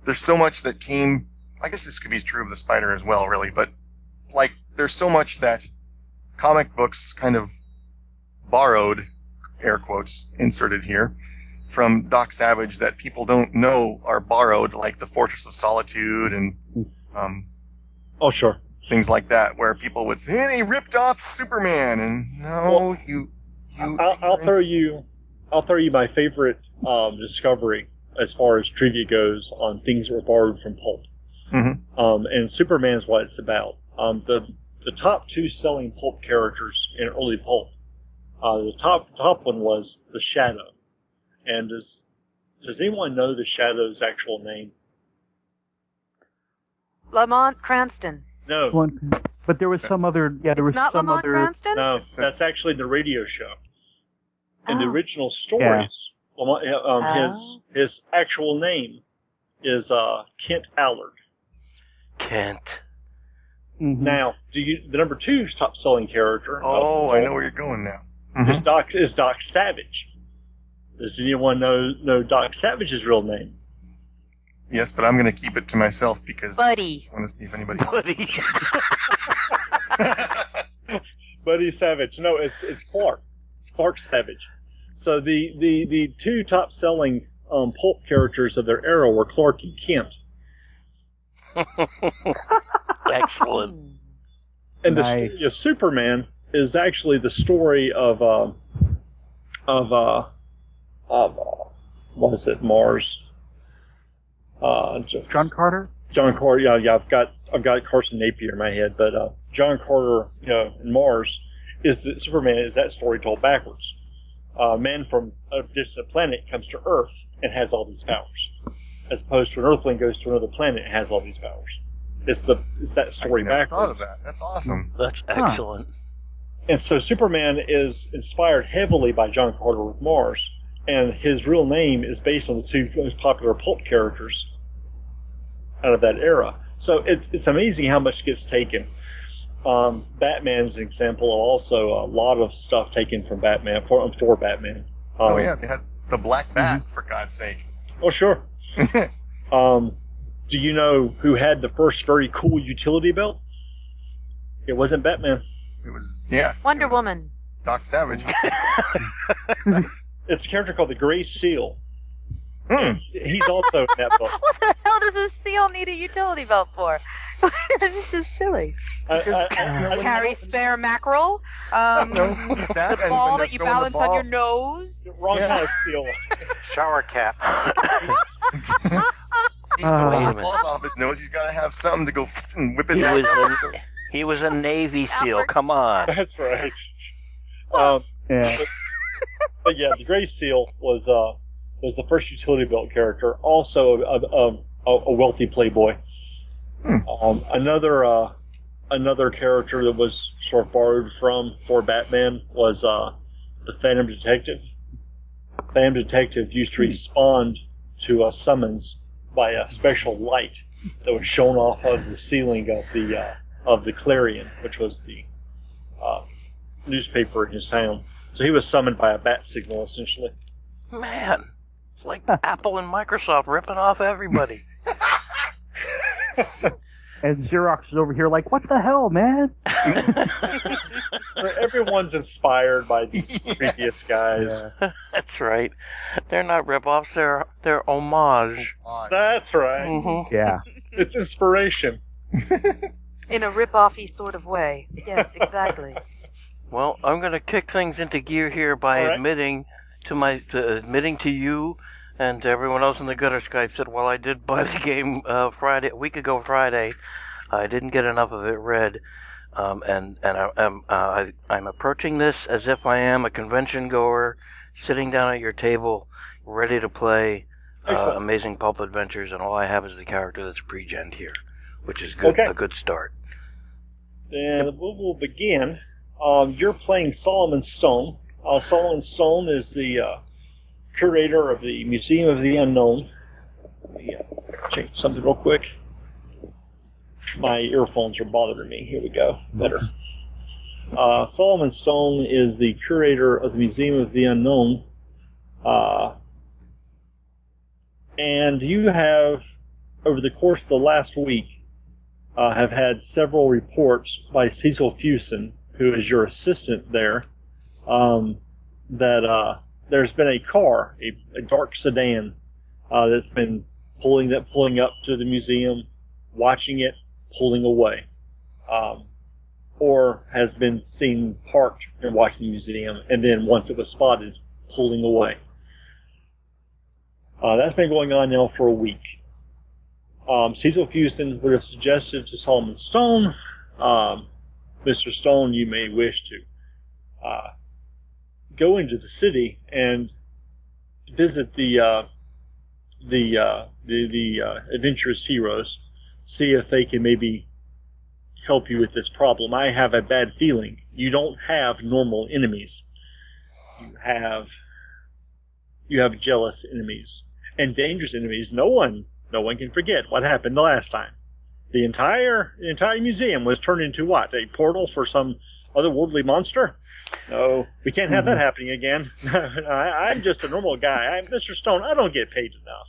there's so much that came. I guess this could be true of the Spider as well, really, but like there's so much that comic books kind of borrowed, air quotes inserted here, from Doc Savage that people don't know are borrowed, like the Fortress of Solitude and um, oh sure, things like that, where people would say, hey, they ripped off Superman, and no, well, you, you. I'll, I'll throw you, I'll throw you my favorite um, discovery as far as trivia goes on things that were borrowed from pulp. Mm-hmm. Um, and Superman's what it's about. Um, the the top two selling pulp characters in early pulp. Uh, the top top one was the Shadow. And does does anyone know the Shadow's actual name? Lamont Cranston. No. One, but there was some other. Yeah, there it's was not some Lamont other. Cranston? No, that's actually the radio show. In oh. the original stories, yeah. Lamont, um, oh. his his actual name is uh, Kent Allard. Kent. Mm-hmm. Now, do you the number two top selling character? Oh, I know where you're going now. Mm-hmm. Is Doc is Doc Savage. Does anyone know know Doc Savage's real name? Yes, but I'm going to keep it to myself because Buddy. I want to see if anybody. Buddy. Buddy Savage. No, it's it's Clark. It's Clark Savage. So the the the two top selling um, pulp characters of their era were Clark and Kent. Excellent. And nice. The story of Superman is actually the story of uh, of uh, of uh, what is it? Mars. Uh, just, John Carter. John Carter. Yeah, yeah. I've got I've got Carson Napier in my head, but uh, John Carter, you know, in Mars is that Superman is that story told backwards. Uh, a man from a distant planet comes to Earth and has all these powers. As opposed to an Earthling goes to another planet and has all these powers. It's the it's that story I never backwards. Thought of that. That's awesome. That's excellent. Huh. And so Superman is inspired heavily by John Carter with Mars, and his real name is based on the two most popular pulp characters out of that era. So it's it's amazing how much gets taken. Um, Batman's an example, also a lot of stuff taken from Batman for, for Batman. Um, oh yeah, they had the Black Bat mm-hmm. for God's sake. Oh sure. um, do you know who had the first very cool utility belt? It wasn't Batman. It was yeah. Wonder was Woman. Doc Savage. It's a character called the Gray Seal. Mm. He's also in that book. What the hell does a seal need a utility belt for? This is silly. Uh, Just uh, carry uh, spare mackerel. Um, no, that, the ball that you balance on your nose. Wrong yeah. kind of seal. Shower cap. He's the way he falls off his nose. He's got to have something to go and whip it he down. Was a, he was a Navy SEAL. Come on. That's right. Um, yeah. But, but yeah, the Gray Seal was uh, was the first utility belt character. Also a, a, a wealthy playboy. Hmm. Um, another uh, another character that was sort of borrowed from for Batman was uh, the Phantom Detective. Phantom Detective used to respond to uh, summons by a special light that was shown off of the ceiling of the uh, of the Clarion, which was the uh, newspaper in his town. So he was summoned by a bat signal, essentially. Man, it's like Apple and Microsoft ripping off everybody. And Xerox is over here like, what the hell, man? Everyone's inspired by these yeah. previous guys. Yeah. That's right. They're not ripoffs, they're, they're homage. homage. That's right. Mm-hmm. Yeah. It's inspiration. In a ripoffy sort of way. Yes, exactly. Well, I'm going to kick things into gear here by right. admitting to my to, admitting to you and to everyone else in the Gutter Skypes that while I did buy the game uh, Friday, a week ago Friday, I didn't get enough of it read, um, and and I, I'm uh, I, I'm approaching this as if I am a convention goer, sitting down at your table, ready to play uh, Amazing Pulp Adventures, and all I have is the character that's pre-gen here, which is good, okay. a good start. Then we will begin. Um, you're playing Solomon Stone. Uh, Solomon Stone is the uh, curator of the Museum of the Unknown. Let me uh, change something real quick. My earphones are bothering me. Here we go. Better. Uh, Solomon Stone is the curator of the Museum of the Unknown. Uh, and you have, over the course of the last week, uh, have had several reports by Cecil Fuston, who is your assistant there, um, that uh, there's been a car, a, a dark sedan, uh, that's been pulling that pulling up to the museum, watching it, pulling away. Um, or has been seen parked and watching the museum, and then once it was spotted, pulling away. Uh, that's been going on now for a week. Um, Cecil Fuston would have suggested to Solomon Stone, um, Mister Stone, you may wish to uh, go into the city and visit the uh, the uh, the, the uh, adventurous heroes, see if they can maybe help you with this problem. I have a bad feeling. You don't have normal enemies. You have you have jealous enemies and dangerous enemies. No one no one can forget what happened the last time. The entire the entire museum was turned into what? A portal for some otherworldly monster? No, we can't have that happening again. I, I'm just a normal guy. I'm Mister Stone. I don't get paid enough.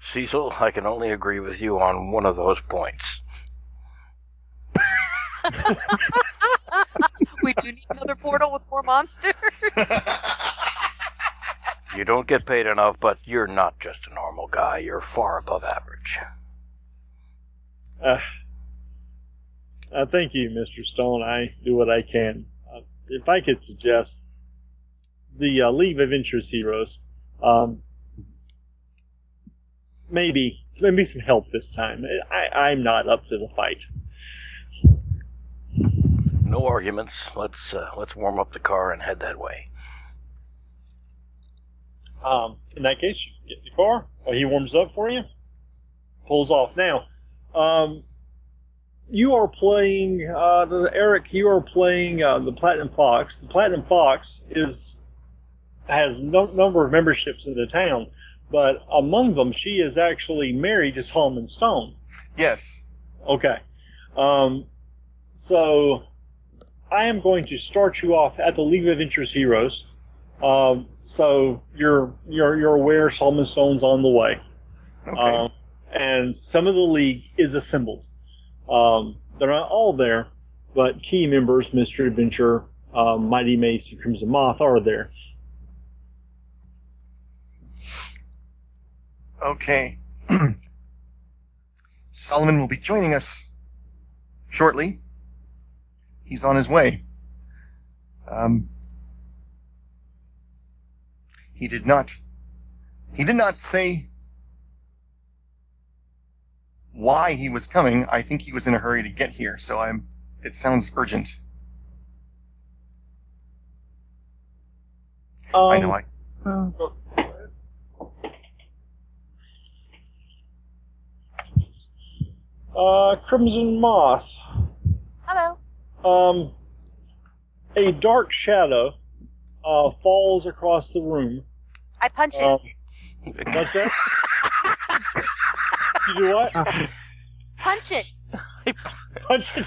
Cecil, I can only agree with you on one of those points. We do need another portal with more monsters. You don't get paid enough, but you're not just a normal guy. You're far above average. Uh, uh, thank you, Mister Stone. I do what I can. Uh, if I could suggest the uh, League of Adventurous Heroes, um, maybe maybe some help this time. I, I'm not up to the fight. No arguments. Let's uh, let's warm up the car and head that way. Um, in that case, you get in the car. While he warms up for you, pulls off. Now, um, you are playing uh, Eric. You are playing uh, the Platinum Fox. The Platinum Fox is has no number of memberships in the town, but among them, she is actually married to Solomon Stone. Yes. Okay. Um, so. I am going to start you off at the League of Adventurous Heroes, um, so you're you're you're aware Solomon Stone's on the way, okay. um, and some of the League is assembled. Um, they're not all there, but key members, Mister Adventure, um, Mighty Mace, and Crimson Moth are there. Okay, Solomon will be joining us shortly. He's on his way. Um, he did not. He did not say why he was coming. I think he was in a hurry to get here, so I'm. It sounds urgent. Um, I know. I. Uh, uh, Crimson Moth. Hello. Um, a dark shadow uh, falls across the room. I punch it. Um, what's that? You do what? Punch it. Punch it.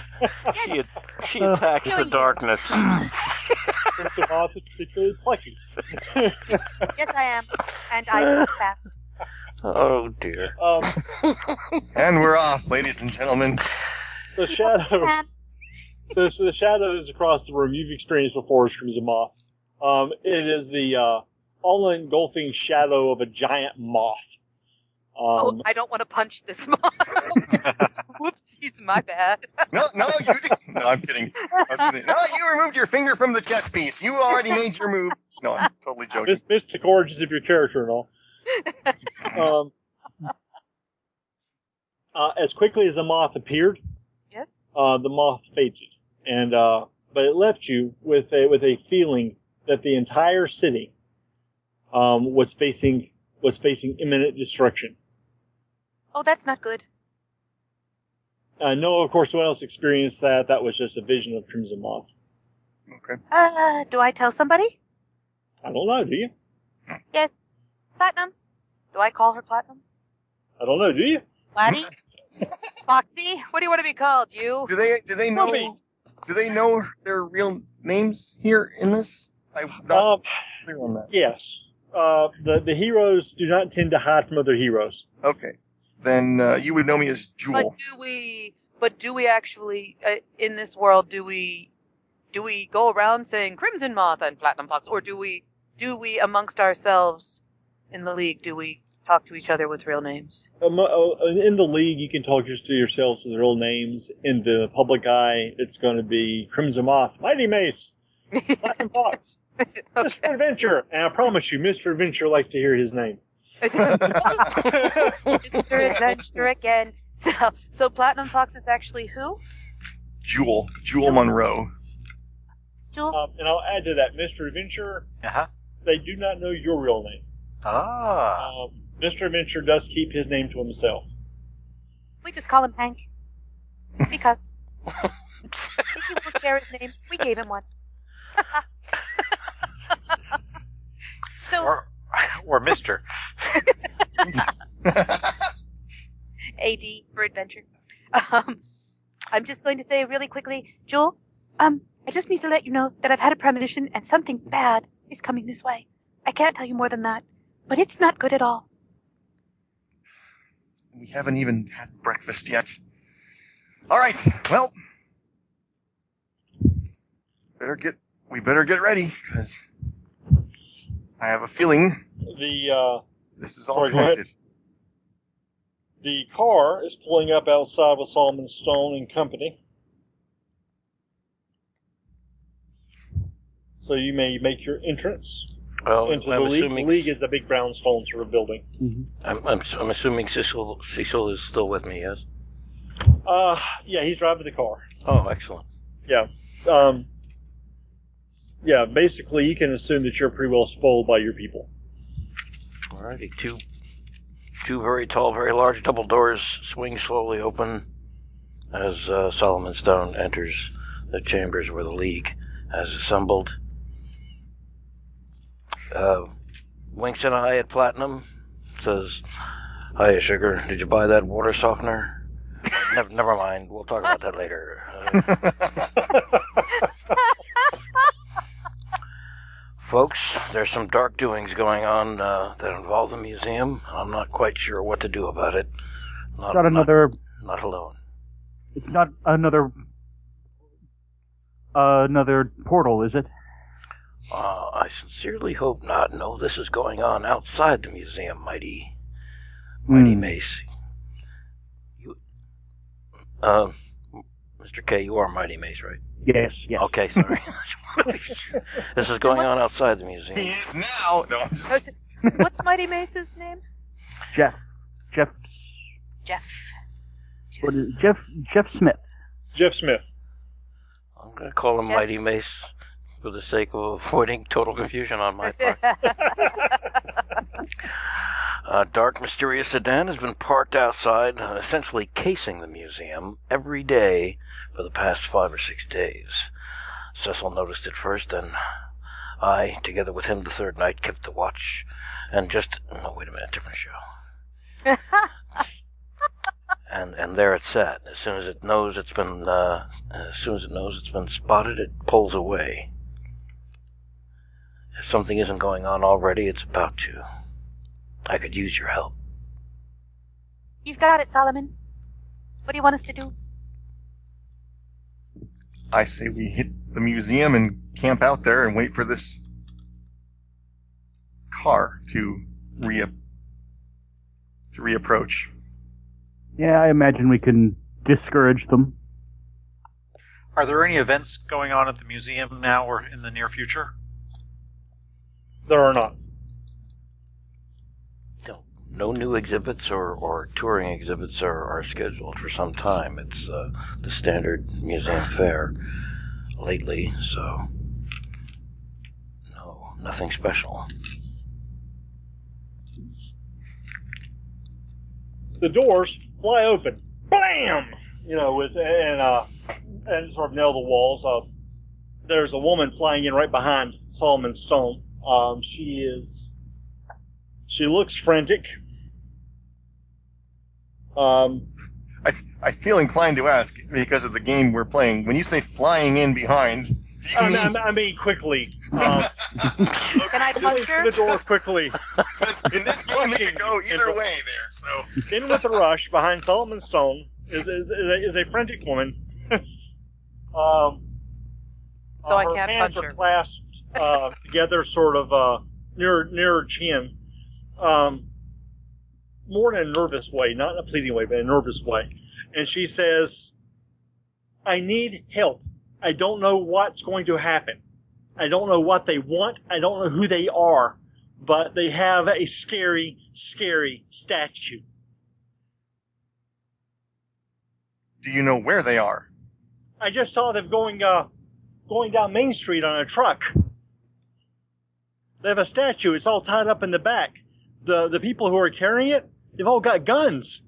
Yes. She, she attacks uh, the darkness. Mister Moth is particularly plucky. Yes, I am. And I move fast. Oh, dear. Um, and we're off, ladies and gentlemen. The shadow... So, so the shadow is across the room. You've experienced before, Crimson Moth. Um, it is the uh, all-engulfing shadow of a giant moth. Um, oh, I don't want to punch this moth. Whoopsies, my bad. no, no, you did. No, I'm kidding. I was kidding. No, you removed your finger from the chess piece. You already made your move. No, I'm totally joking. Miss the gorgeous of your character and all. Um, uh, as quickly as the moth appeared, yes, uh, the moth faded. And uh, but it left you with a with a feeling that the entire city um, was facing was facing imminent destruction. Oh, that's not good. Uh, no, of course, no one else experienced that. That was just a vision of Crimson Moth. Okay. Uh, do I tell somebody? I don't know, do you? Yes. Platinum? Do I call her Platinum? I don't know, do you? Platty? Foxy? What do you want to be called, you? Do they do they know Bobby. Do they know their real names here in this? I'm not uh, clear on that. Yes. Uh, the, the heroes do not tend to hide from other heroes. Okay. Then uh, you would know me as Jewel. But do we, but do we actually, uh, in this world, do we do we go around saying Crimson Moth and Platinum Fox, or do we, do we amongst ourselves in the league, do we talk to each other with real names? Um, uh, in the league, you can talk just to yourselves with real names. In the public eye, it's going to be Crimson Moth, Mighty Mace, Platinum Fox, okay. Mister Adventure. And I promise you, Mister Adventure likes to hear his name. Mister Adventure again. So, so Platinum Fox is actually who? Jewel. Jewel Monroe. Jewel? Um, and I'll add to that, Mister Adventure, uh-huh. They do not know your real name. Ah. Um, Mister Adventure does keep his name to himself. We just call him Hank. Because. If you would share his name, we gave him one. so, or, or Mister A D for adventure. Um, I'm just going to say really quickly, Jewel, um, I just need to let you know that I've had a premonition and something bad is coming this way. I can't tell you more than that, but it's not good at all. We haven't even had breakfast yet. All right, well, better get we better get ready because I have a feeling the uh, this is all connected. The car is pulling up outside with Solomon Stone and company. So you may make your entrance. Well, into I'm the assuming league. The league is the big brownstone sort of building. Mm-hmm. I'm, I'm I'm assuming Cecil Cecil is still with me, yes? Uh, yeah, he's driving the car. Oh, excellent. Yeah, um, yeah. Basically, you can assume that you're pretty well spoiled by your people. Alrighty, two two very tall, very large double doors swing slowly open as uh, Solomon Stone enters the chambers where the league has assembled. Uh, winks an eye at Platinum, says, "Hiya, sugar, did you buy that water softener?" never, never mind, we'll talk about that later. Uh, folks, there's some dark doings going on uh, that involve the museum. I'm not quite sure what to do about it. Not, not another... Not, not alone. It's not another... Uh, another portal, is it? Uh, I sincerely hope not. No, this is going on outside the museum, Mighty, Mighty mm. Mace. You, uh, Mister K, you are Mighty Mace, right? Yes. Yes. Okay, sorry. This is going on outside the museum. He is now. No, I'm just... What's Mighty Mace's name? Jeff. Jeff. Jeff. What is Jeff? Jeff Smith. Jeff Smith. I'm gonna call him Jeff. Mighty Mace. For the sake of avoiding total confusion on my part. A dark, mysterious sedan has been parked outside, essentially casing the museum, every day for the past five or six days. Cecil noticed it first, and I, together with him the third night, kept the watch, and just... No, wait a minute, different show. And and there it sat. As soon as it knows it's been... Uh, as soon as it knows it's been spotted, it pulls away. If something isn't going on already, it's about to. I could use your help. You've got it, Solomon. What do you want us to do? I say we hit the museum and camp out there and wait for this car to re to reapproach. Yeah, I imagine we can discourage them. Are there any events going on at the museum now or in the near future? There are not. No, no new exhibits or, or touring exhibits are, are scheduled for some time. It's uh, the standard museum fare lately, so no, nothing special. the doors fly open, blam! You know, with and uh, and sort of nail the walls. Uh, there's a woman flying in right behind Solomon Stone. Um, she is, she looks frantic. Um, I I feel inclined to ask because of the game we're playing. When you say flying in behind, do you I mean, mean... I mean quickly. Um, Can I punch her? The door quickly. In this game, it could go either way there. So in with a rush behind Solomon Stone is is, is a frantic woman. um, so uh, I can't punch her. Her hands are clasped uh, together, sort of uh, near near her chin. Um, more in a nervous way, not in a pleading way, but in a nervous way. And she says, I need help. I don't know what's going to happen. I don't know what they want. I don't know who they are, but they have a scary, scary statue. Do you know where they are? I just saw them going, uh, going down Main Street on a truck. They have a statue. It's all tied up in the back. The the people who are carrying it, they've all got guns.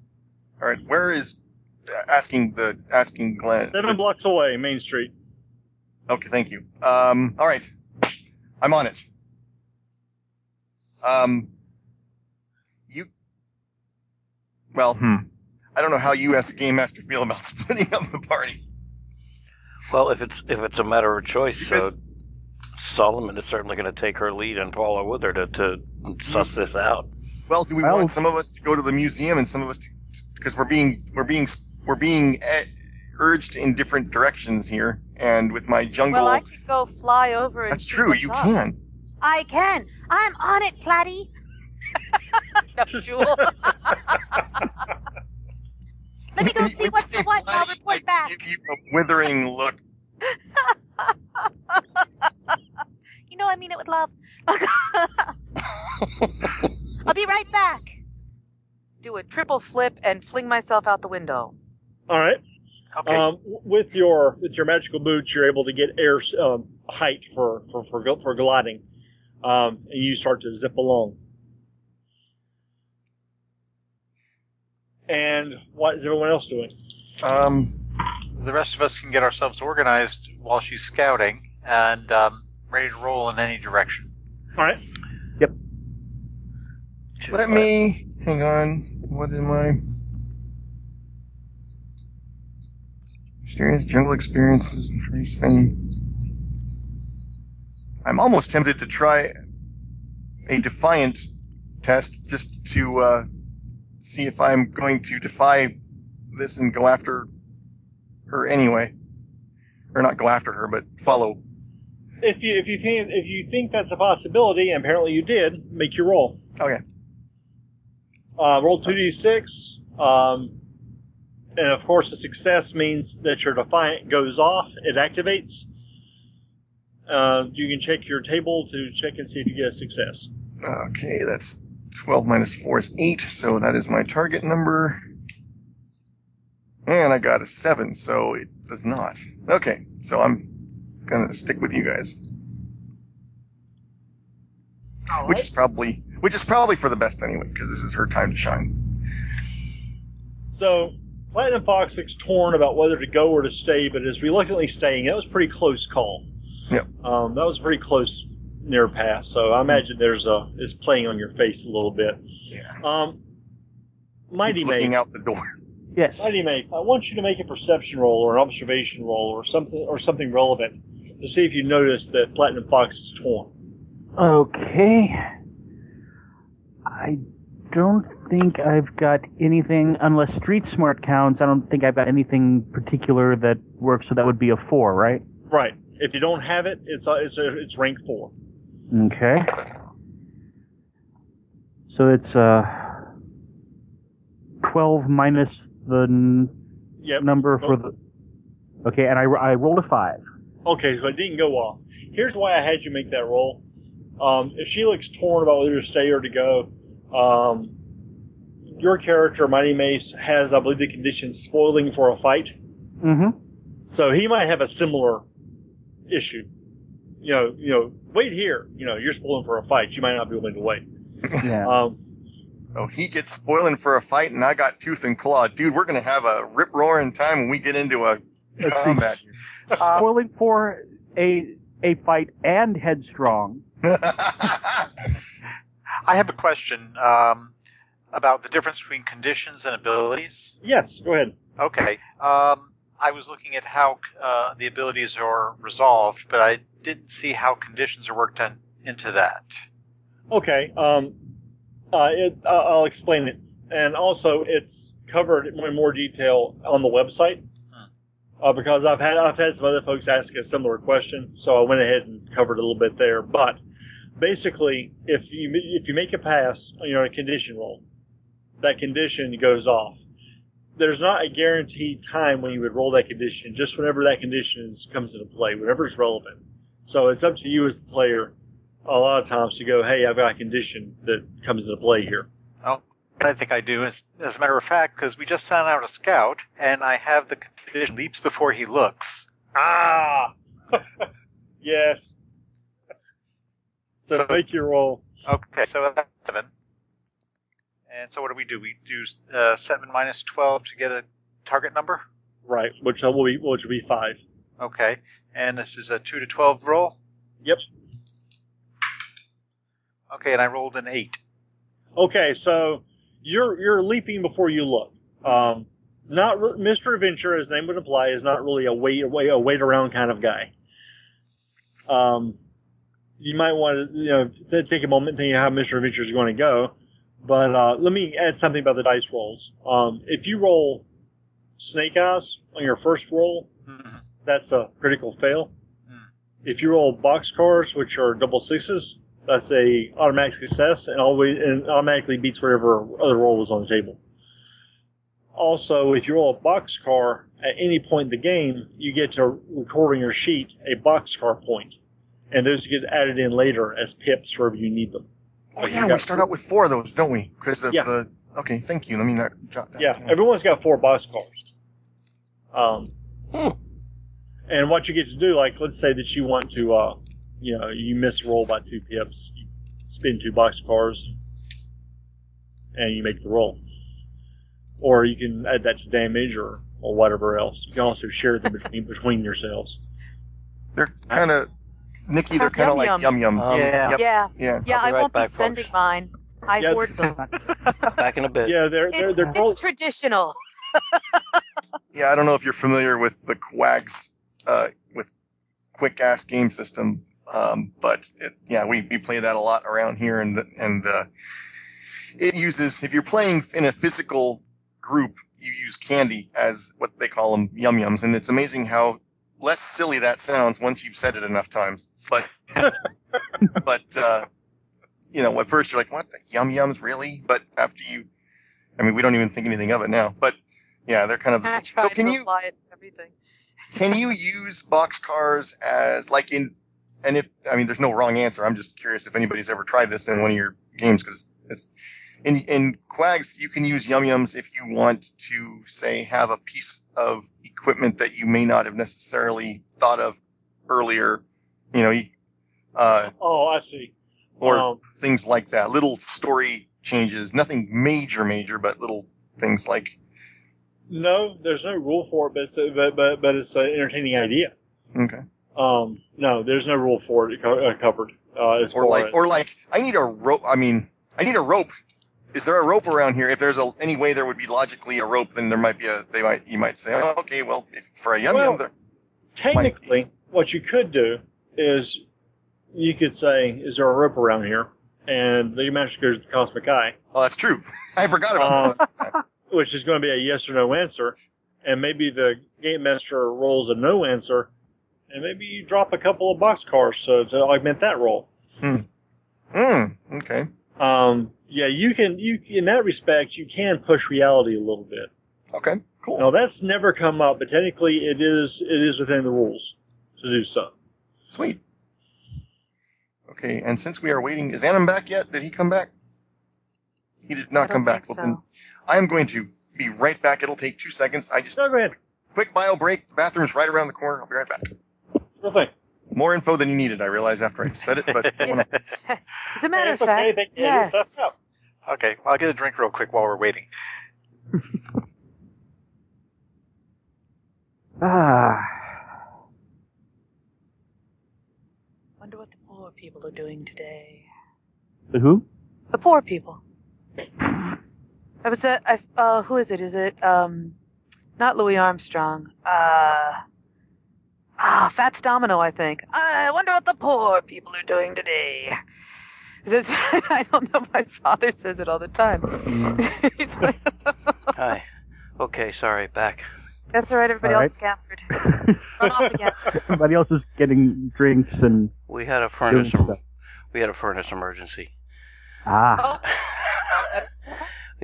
All right, where is asking the asking Glenn? Seven blocks away, Main Street. Okay, thank you. Um, all right, I'm on it. Um, you. Well, hmm. I don't know how you as a game master feel about splitting up the party. Well, if it's if it's a matter of choice. Because, uh, Solomon is certainly going to take her lead and Paula with her to, to suss this out. Well, do we well, want some of us to go to the museum and some of us to, because we're being we're being we're being urged in different directions here? And with my jungle, well, I could go fly over. That's true. You truck. Can. I can. I'm on it, Platty. No, Jewel. Let me go see what's the what. I'll report back. Give you a withering look. You know I mean it with love. I'll be right back. Do a triple flip and fling myself out the window. All right. Okay. Um, with your with your magical boots, you're able to get air um, height for for for, for gliding, um, and you start to zip along. And what is everyone else doing? Um. The rest of us can get ourselves organized while she's scouting and um, ready to roll in any direction. All right. Yep. Just Let right. me... Hang on. What am I... Mysterious jungle experiences and trace fame. I'm almost tempted to try a defiant test just to uh, see if I'm going to defy this and go after... her anyway, or not go after her, but follow. If you if you think if you think that's a possibility, and apparently you did, make your roll. Okay. Uh, roll two d six, um, and of course a success means that your defiant goes off. It activates. Uh, you can check your table to check and see if you get a success. Okay, that's twelve minus four is eight, so that is my target number. And I got a seven, so it does not. Okay, so I'm going to stick with you guys. All which right. is probably which is probably for the best anyway, because this is her time to shine. So, Platinum Fox is torn about whether to go or to stay, but is reluctantly staying. That was a pretty close call. Yep. Um, that was a pretty close near pass, so I imagine there's a it's playing on your face a little bit. Yeah. Um, Mighty Mace. Looking out the door. Yes. Mighty Mace, I want you to make a perception roll or an observation roll or something or something relevant to see if you notice that Platinum Fox is torn. Okay. I don't think I've got anything, unless Street Smart counts, I don't think I've got anything particular that works, so that would be a four, right? Right. If you don't have it, it's a, it's a, it's rank four. Okay. So it's uh, twelve minus... the n- yep. number for the... Okay, and I, I rolled a five. Okay, so it didn't go off. Here's why I had you make that roll. Um, if she looks torn about whether to stay or to go, um, your character, Mighty Mace, has, I believe, the condition spoiling for a fight. Mm-hmm. So he might have a similar issue. You know, you know, wait here. You know, you're spoiling for a fight. You might not be willing to wait. Yeah. Um, Oh, he gets spoiling for a fight, and I got tooth and claw. Dude, we're going to have a rip-roaring time when we get into a combat. Uh, spoiling for a a fight and headstrong. I have a question um, about the difference between conditions and abilities. Yes, go ahead. Okay. Um, I was looking at how uh, the abilities are resolved, but I didn't see how conditions are worked on, into that. Okay. Um, uh, it, uh, I'll explain it. And also, it's covered in more detail on the website. Uh, because I've had I've had some other folks ask a similar question, so I went ahead and covered a little bit there. But basically, if you if you make a pass, you know, a condition roll, that condition goes off. There's not a guaranteed time when you would roll that condition, just whenever that condition is, comes into play, whenever it's relevant. So it's up to you as the player a lot of times to go, hey, I've got a condition that comes into play here. Oh, I think I do, as, as a matter of fact, because we just sent out a scout, and I have the condition leaps before he looks. Ah! Yes. So, so make your roll. Okay, so that's seven. And so what do we do? We do uh, seven minus twelve to get a target number? Right, which will be, which will be five. Okay, and this is a two to twelve roll? Yep. Okay, and I rolled an eight. Okay, so you're you're leaping before you look. Um, not re- Mister Adventure, as name would imply, is not really a wait wait a wait around kind of guy. Um, you might want to you know take a moment thinking how Mister Adventure is going to go. But uh, let me add something about the dice rolls. Um, if you roll snake eyes on your first roll, mm-hmm. that's a critical fail. Mm-hmm. If you roll boxcars, which are double sixes, that's a automatic success, and always and automatically beats whatever other roll was on the table. Also, if you roll a boxcar at any point in the game, you get to record on your sheet a boxcar point, and those get added in later as pips wherever you need them. Oh but yeah, we start out with four of those, don't we? Because the, yeah. the okay, thank you. Let me not jot that. Yeah, down. Everyone's got four boxcars. Um, hmm. And what you get to do, like let's say that you want to. Uh, You know, you miss roll by two pips, you spin two boxcars, and you make the roll. Or you can add that to damage or, or whatever else. You can also share them between, between yourselves. They're kind of, Nikki, they're kind of like yum-yums. Um, yeah. Yep. yeah. Yeah, yeah I right won't back, be spending folks. Mine. I yes. hoard them. Back in a bit. Yeah, they're, they're, it's, they're both. It's traditional. Yeah, I don't know if you're familiar with the Quags, uh, with quick-ass game system. Um, but it, yeah, we, we play that a lot around here, and and uh, it uses if you're playing in a physical group, you use candy as what they call them yum yums, and it's amazing how less silly that sounds once you've said it enough times. But but uh, you know, at first you're like, what the yum yums, really? But after you, I mean, we don't even think anything of it now. But yeah, they're kind of the same. So can you can you use boxcars as like in And if, I mean, there's no wrong answer. I'm just curious if anybody's ever tried this in one of your games, because it's in, in Quags, you can use yum-yums if you want to, say, have a piece of equipment that you may not have necessarily thought of earlier, you know. Uh, oh, I see. Or um, things like that. Little story changes. Nothing major, major, but little things like. No, there's no rule for it, but it's, a, but, but, but it's an entertaining idea. Okay. Um, no, there's no rule for it co- uh, covered. Uh, or like, or like, I need a rope. I mean, I need a rope. Is there a rope around here? If there's a, any way there would be logically a rope, then there might be a. They might. You might say, oh, okay, well, if, for a yum well, yum. There technically, what you could do is, you could say, is there a rope around here? And the master goes to the Cosmic Eye. Oh, that's true. I forgot about uh, the Cosmic Eye. Which is going to be a yes or no answer, and maybe the game master rolls a no answer. And maybe you drop a couple of boxcars so to augment that roll. Hmm. Hmm. Okay. Um. Yeah. You can. You in that respect, you can push reality a little bit. Okay. Cool. Now that's never come up, but technically it is. It is within the rules to do so. Sweet. Okay. And since we are waiting, is Annam back yet? Did he come back? He did not come back. So. Well, then I am going to be right back. It'll take two seconds. I just. No, go ahead. Quick bio break. The bathroom's right around the corner. I'll be right back. Okay. More info than you needed, I realized after I said it, but... As a matter of fact, yes. Okay, I'll get a drink real quick while we're waiting. Ah. Wonder what the poor people are doing today. The who? The poor people. I was that. I uh. Who is it? Is it um, not Louis Armstrong? Uh. Ah, Fats Domino, I think. I wonder what the poor people are doing today. This, I don't know. My father says it all the time. He's like, hi. Okay, sorry. Back. That's all right. Everybody all right. else scampered. Run off again. Everybody else is getting drinks and. We had a furnace. Em- we had a furnace emergency. Ah. Oh.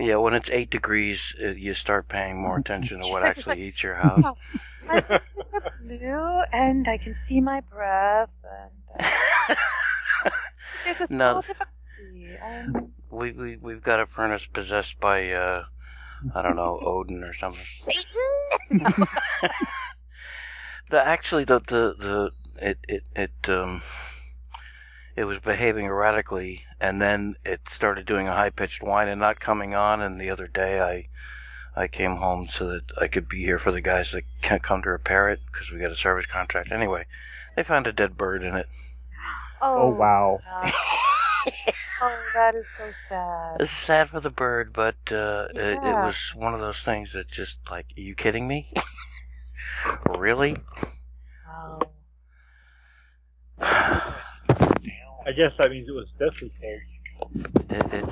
Yeah, when it's eight degrees, you start paying more attention to what actually like, heats your house. Oh, my fingers are blue, and I can see my breath. And, uh, there's a small difficulty. Um, we we we've got a furnace possessed by uh, I don't know, Odin or something. Satan. the actually the the the it it it um. It was behaving erratically, and then it started doing a high-pitched whine and not coming on, and the other day I I came home so that I could be here for the guys that can't come to repair it, because we got a service contract. Anyway, they found a dead bird in it. Oh, oh wow. Uh, oh, that is so sad. It's sad for the bird, but uh, yeah. it, it was one of those things that just, like, are you kidding me? Really? Oh. I guess that means it was deathly cold. It, it,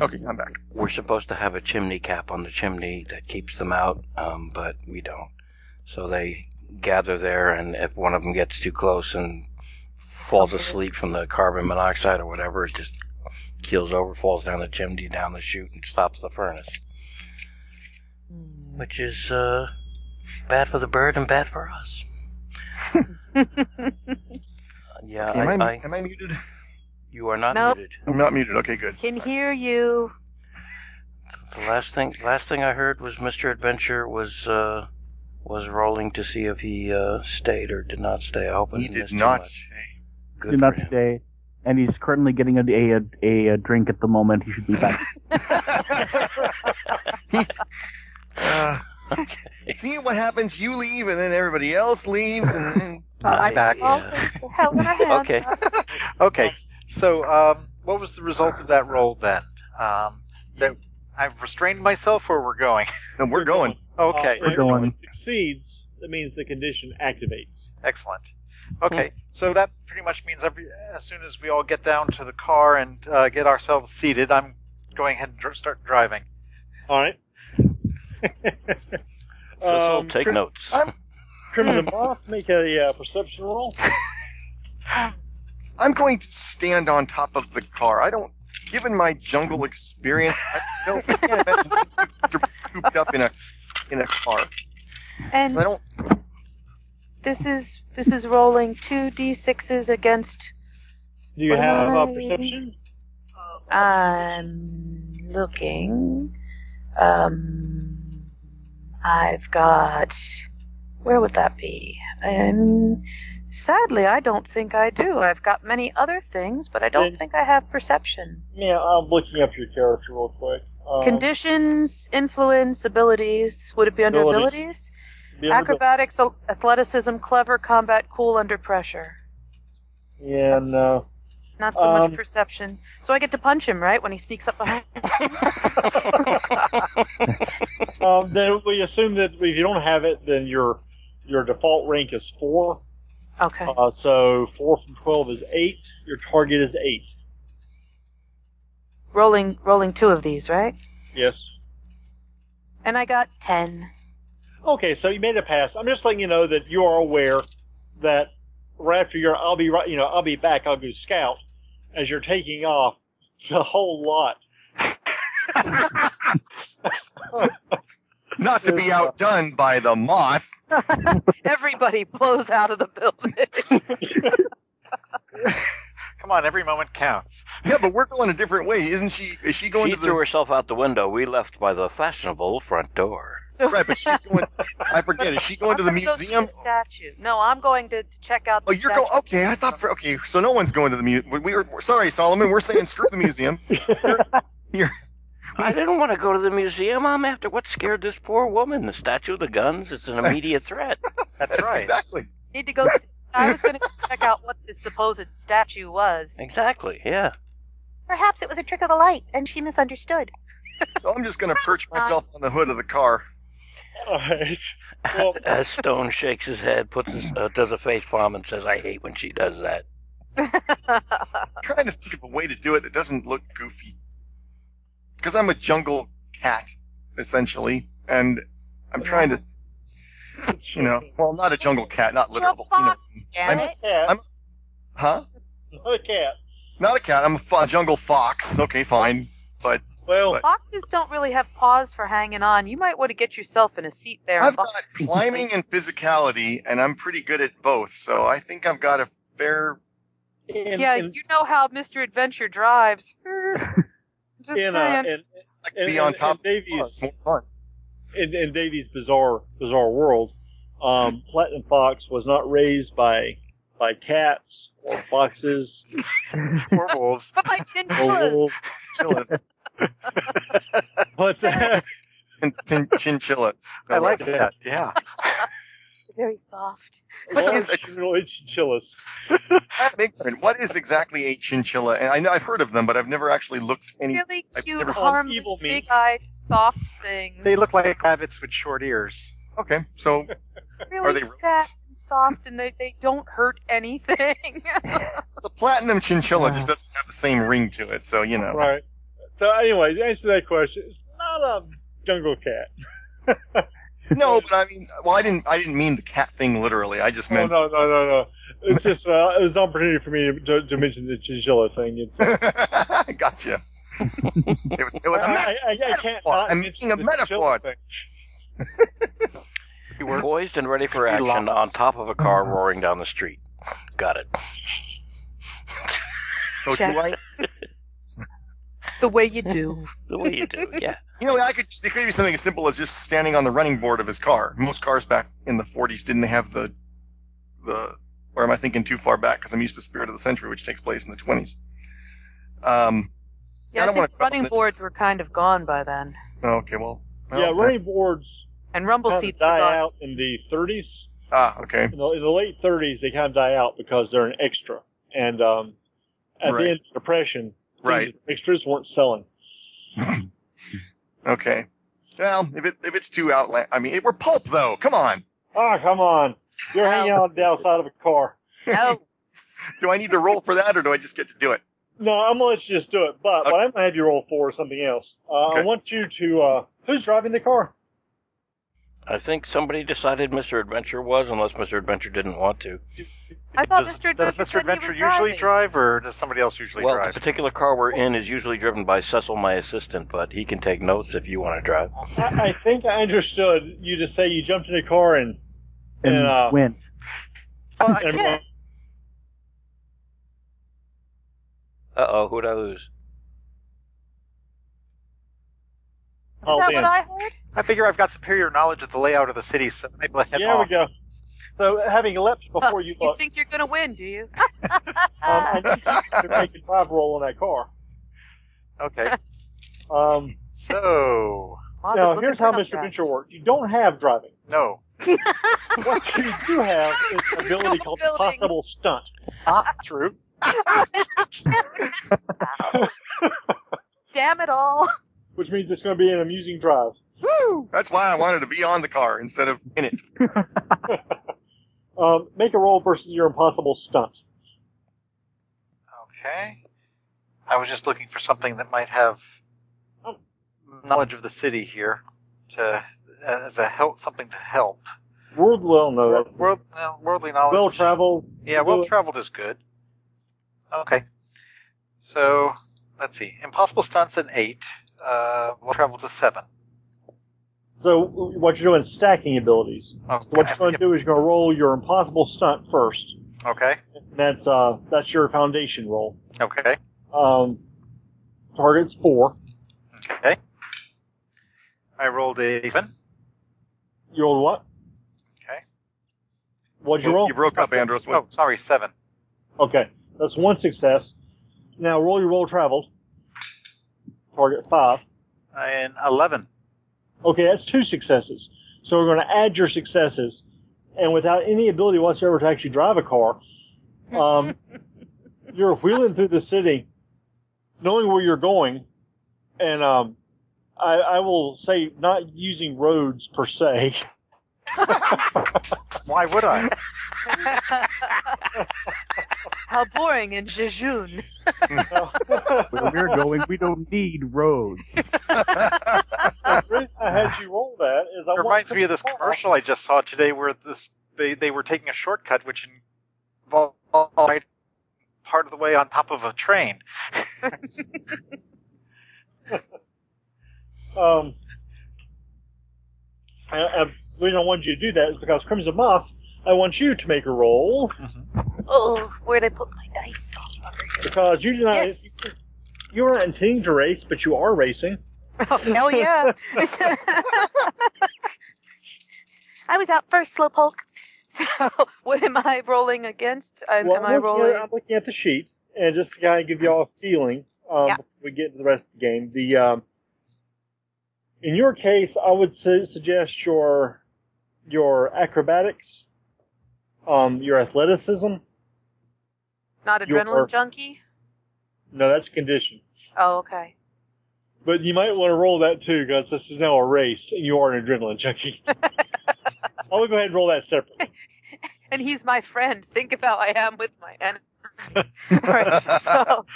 okay, I'm back. We're supposed to have a chimney cap on the chimney that keeps them out, um, but we don't. So they gather there, and if one of them gets too close and falls okay. asleep from the carbon monoxide or whatever, it just keels over, falls down the chimney, down the chute, and stops the furnace. Mm. Which is uh, bad for the bird and bad for us. Yeah, am I, I, I am I muted? You are not nope. muted. I'm not muted. Okay, good. Can right. hear you. The last thing, last thing I heard was Mister Adventure was uh, was rolling to see if he uh, stayed or did not stay. I hope he did not stay. Good did not him. stay, and he's currently getting a a, a a drink at the moment. He should be back. uh, okay. See what happens. You leave, and then everybody else leaves, and. and Uh, I'm back. Yeah. okay. okay. So, um, what was the result of that roll then? Um, that I've restrained myself, or we're going? No, we're going. Okay. Uh, we're going. If it succeeds, that means the condition activates. Excellent. Okay. Hmm. So that pretty much means every as soon as we all get down to the car and uh, get ourselves seated, I'm going ahead and dr- start driving. All right. So, um, take cr- notes. I'm- Crimson Moth, make a uh, perception roll. I'm going to stand on top of the car. I don't, given my jungle experience, I don't I can't imagine being cooped up in a in a car. And I don't. This is this is rolling two d sixes against. Do you have a uh, perception? I'm looking. Um, I've got. Where would that be? And sadly, I don't think I do. I've got many other things, but I don't and, think I have perception. Yeah, I'm looking up your character real quick. Um, Conditions, influence, abilities. Would it be under abilities? abilities? Acrobatics, ability. athleticism, clever, combat, cool, under pressure. Yeah, That's no. Not so um, much perception. So I get to punch him, right, when he sneaks up behind me? um, then we assume that if you don't have it, then you're... Your default rank is four. Okay. Uh, so four from twelve is eight. Your target is eight. Rolling, rolling two of these, right? Yes. And I got ten. Okay, so you made a pass. I'm just letting you know that you are aware that right after your, I'll be right, you know, I'll be back. I'll go scout as you're taking off. The whole lot. Not to be outdone by the moth. Everybody blows out of the building. Come on, every moment counts. Yeah, but we're going a different way, isn't she? Is she going? She to threw the... herself out the window. We left by the fashionable front door. Right, but she's going. I forget. Is she going to the museum? Go to the statue. No, I'm going to, to check out. The oh, you're going. Okay, I thought. For, okay, so no one's going to the museum. We were sorry, Solomon. We're saying screw the museum. You're, you're, I didn't want to go to the museum. I'm after what scared this poor woman. The statue, the guns. It's an immediate threat. That's, That's right. Exactly. Need to go. See, I was going to check out what this supposed statue was. Exactly. Yeah. Perhaps it was a trick of the light, and she misunderstood. So I'm just going to perch myself on the hood of the car. All right. Well, as Stone shakes his head, puts his, uh, does a face palm, and says, "I hate when she does that." I'm trying to think of a way to do it that doesn't look goofy, because I'm a jungle cat, essentially, and I'm trying to, you know, well, not a jungle cat, not literal. You know, I'm, I'm, huh? Not a cat. Not a cat. I'm a fo- jungle fox. Okay, fine, but. Well, but foxes don't really have paws for hanging on. You might want to get yourself in a seat there. I've got climbing and physicality, and I'm pretty good at both, so I think I've got a fair... In, yeah, in, you know how Mister Adventure drives. Just in, uh, saying. And, I could and, be on and, top and of Davey's, fun. In, in Davey's bizarre, bizarre world, um, Platinum Fox was not raised by by cats or foxes or wolves. But by chinchillas. Chinchillas. What's that? Chinchillas. I, I like that. that. Yeah. Very soft. What is a chinchillas? What is exactly a chinchilla? And I know I've heard of them, but I've never actually looked any. Really cute, harmless, big-eyed, soft things. They look like rabbits with short ears. Okay, so really are they sad and soft, and they they don't hurt anything. The platinum chinchilla just doesn't have the same ring to it, so you know. Right. So anyway, to answer that question, it's not a jungle cat. No, but I mean, well, I didn't, I didn't mean the cat thing literally. I just meant. Oh, no, no, no, no. It's just uh, it was an opportunity for me to, to, to mention the chinchilla thing. I gotcha. It was. It was a I, I, I can't. I'm making a metaphor. You were poised and ready for action on top of a car roaring down the street. Got it. So do I. The way you do. The way you do, yeah. You know, I could. It could be something as simple as just standing on the running board of his car. Most cars back in the forties didn't have the, the. Or am I thinking too far back? Because I'm used to Spirit of the Century, which takes place in the twenties. Um, yeah, I, don't I think running boards were kind of gone by then. Oh, okay, well. well yeah, running that, boards. And rumble kind of seats die out in the thirties. Ah, okay. In the, in the late thirties, they kind of die out because they're an extra, and um, at right. the end of the Depression. Right. Extras weren't selling. Okay. Well, if it if it's too outland, I mean, it, we're pulp though. Come on. Oh, come on. You're hanging out outside of a car. No. Do I need to roll for that, or do I just get to do it? No, I'm gonna let you just do it. But okay. What I'm gonna have you roll for is something else. Uh, okay. I want you to. Uh, who's driving the car? I think somebody decided Mister Adventure was, unless Mister Adventure didn't want to. I thought does, Mister Adventure, does Mister Adventure usually driving. drive, or does somebody else usually well, drive? Well, the particular car we're in is usually driven by Cecil, my assistant, but he can take notes if you want to drive. I, I think I understood you to say you jumped in a car and... And, and uh, went. Uh, and yeah. Uh-oh, who'd I lose? Is that what I heard? I figure I've got superior knowledge of the layout of the city, so maybe I'll head off. There we go. So, having leapt before you... You think you're going to win, do you? um, I need to make a five roll on that car. Okay. Um, so... Wow, now, here's how Mister Adventure works. You don't have driving. No. What you do have is an ability called the possible stunt. Ah, true. Damn it all. Which means it's going to be an amusing drive. Woo! That's why I wanted to be on the car instead of in it. um, make a roll versus your impossible stunt. Okay. I was just looking for something that might have oh. knowledge of the city here to as a help, something to help. World well known. World, world, worldly knowledge. Well traveled. Yeah, well traveled is good. Okay. So let's see. Impossible stunts an eight. Uh, well traveled to seven. So what you're doing is stacking abilities. Okay. So what you're going to do is you're going to roll your impossible stunt first. Okay. And that's uh, that's your foundation roll. Okay. Um, target's four. Okay. I rolled a seven. You rolled what? Okay. What'd you, you roll? You broke oh, up, six. Andros. Oh, sorry, seven. Okay. That's one success. Now roll your roll traveled. Target five. And eleven. Okay, that's two successes. So we're going to add your successes. And without any ability whatsoever to actually drive a car, um, you're wheeling through the city, knowing where you're going, and um, I, I will say not using roads per se. Why would I? How boring in Jejun. Where we're going, we don't need roads. The reason I had you roll that is I it reminds me of this car. commercial I just saw today where this they, they were taking a shortcut which involved part of the way on top of a train. um, I, I, the reason I wanted you to do that is because Crimson Moth, I want you to make a roll. Mm-hmm. Oh, where'd I put my dice? Because you do not, yes. you, you're not intending to race, but you are racing. Oh, hell yeah. I was out first, Slowpoke. So, what am I rolling against? Am, well, am I rolling? At, I'm looking at the sheet, and just to kind of give you all a feeling um, yeah. before we get to the rest of the game. The um, in your case, I would su- suggest your your acrobatics, um, your athleticism. Not adrenaline your, junkie? No, that's a condition. Oh, okay. But you might want to roll that too, because this is now a race, and you are an adrenaline junkie. I will go ahead and roll that separately. And he's my friend. Think of how I am with my enemy. Right, so,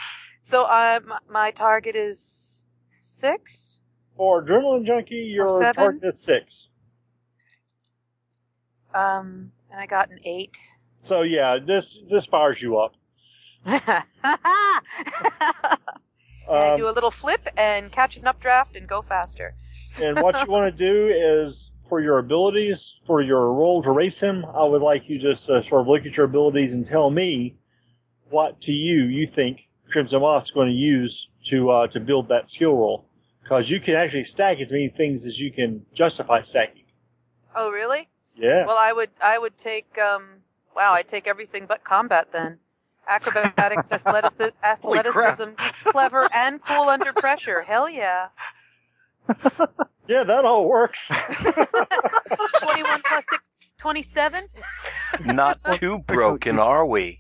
so um, my target is six? For adrenaline junkie, your target is six. Um, and I got an eight. So yeah, this this fires you up. And I do a little flip and catch an updraft and go faster. And what you want to do is, for your abilities, for your role to race him, I would like you just uh, sort of look at your abilities and tell me what to you you think Crimson Moth's going to use to uh, to build that skill roll. Because you can actually stack as many things as you can justify stacking. Oh, really? Yeah. Well, I would I would take, um, wow, I'd take everything but combat then. Acrobatics, athletici- athleticism, clever, and cool under pressure. Hell yeah. Yeah, that all works. twenty-one plus six, twenty-seven? Not too broken, are we?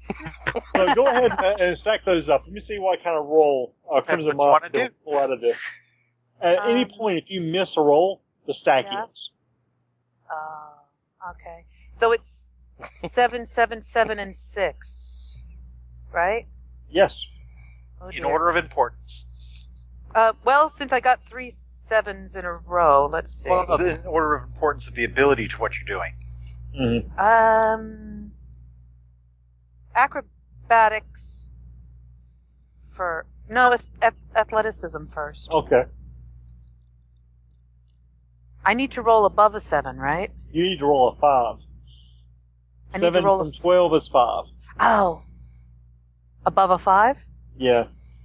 So go ahead and stack those up. Let me see what kind of roll uh, Crimson Moth will pull out of this. At um, any point, if you miss a roll, the stack yeah. ends. Uh, okay. So it's seven, seven, seven, and six, right? Yes. Oh, in order of importance. Uh, well, since I got three sevens in a row, let's see. Well, in order of importance of the ability to what you're doing. Mm-hmm. Um, acrobatics for no, it's athleticism first. Okay. I need to roll above a seven, right? You need to roll a five. I seven need to roll from a... twelve is five. Oh, above a five? Yeah.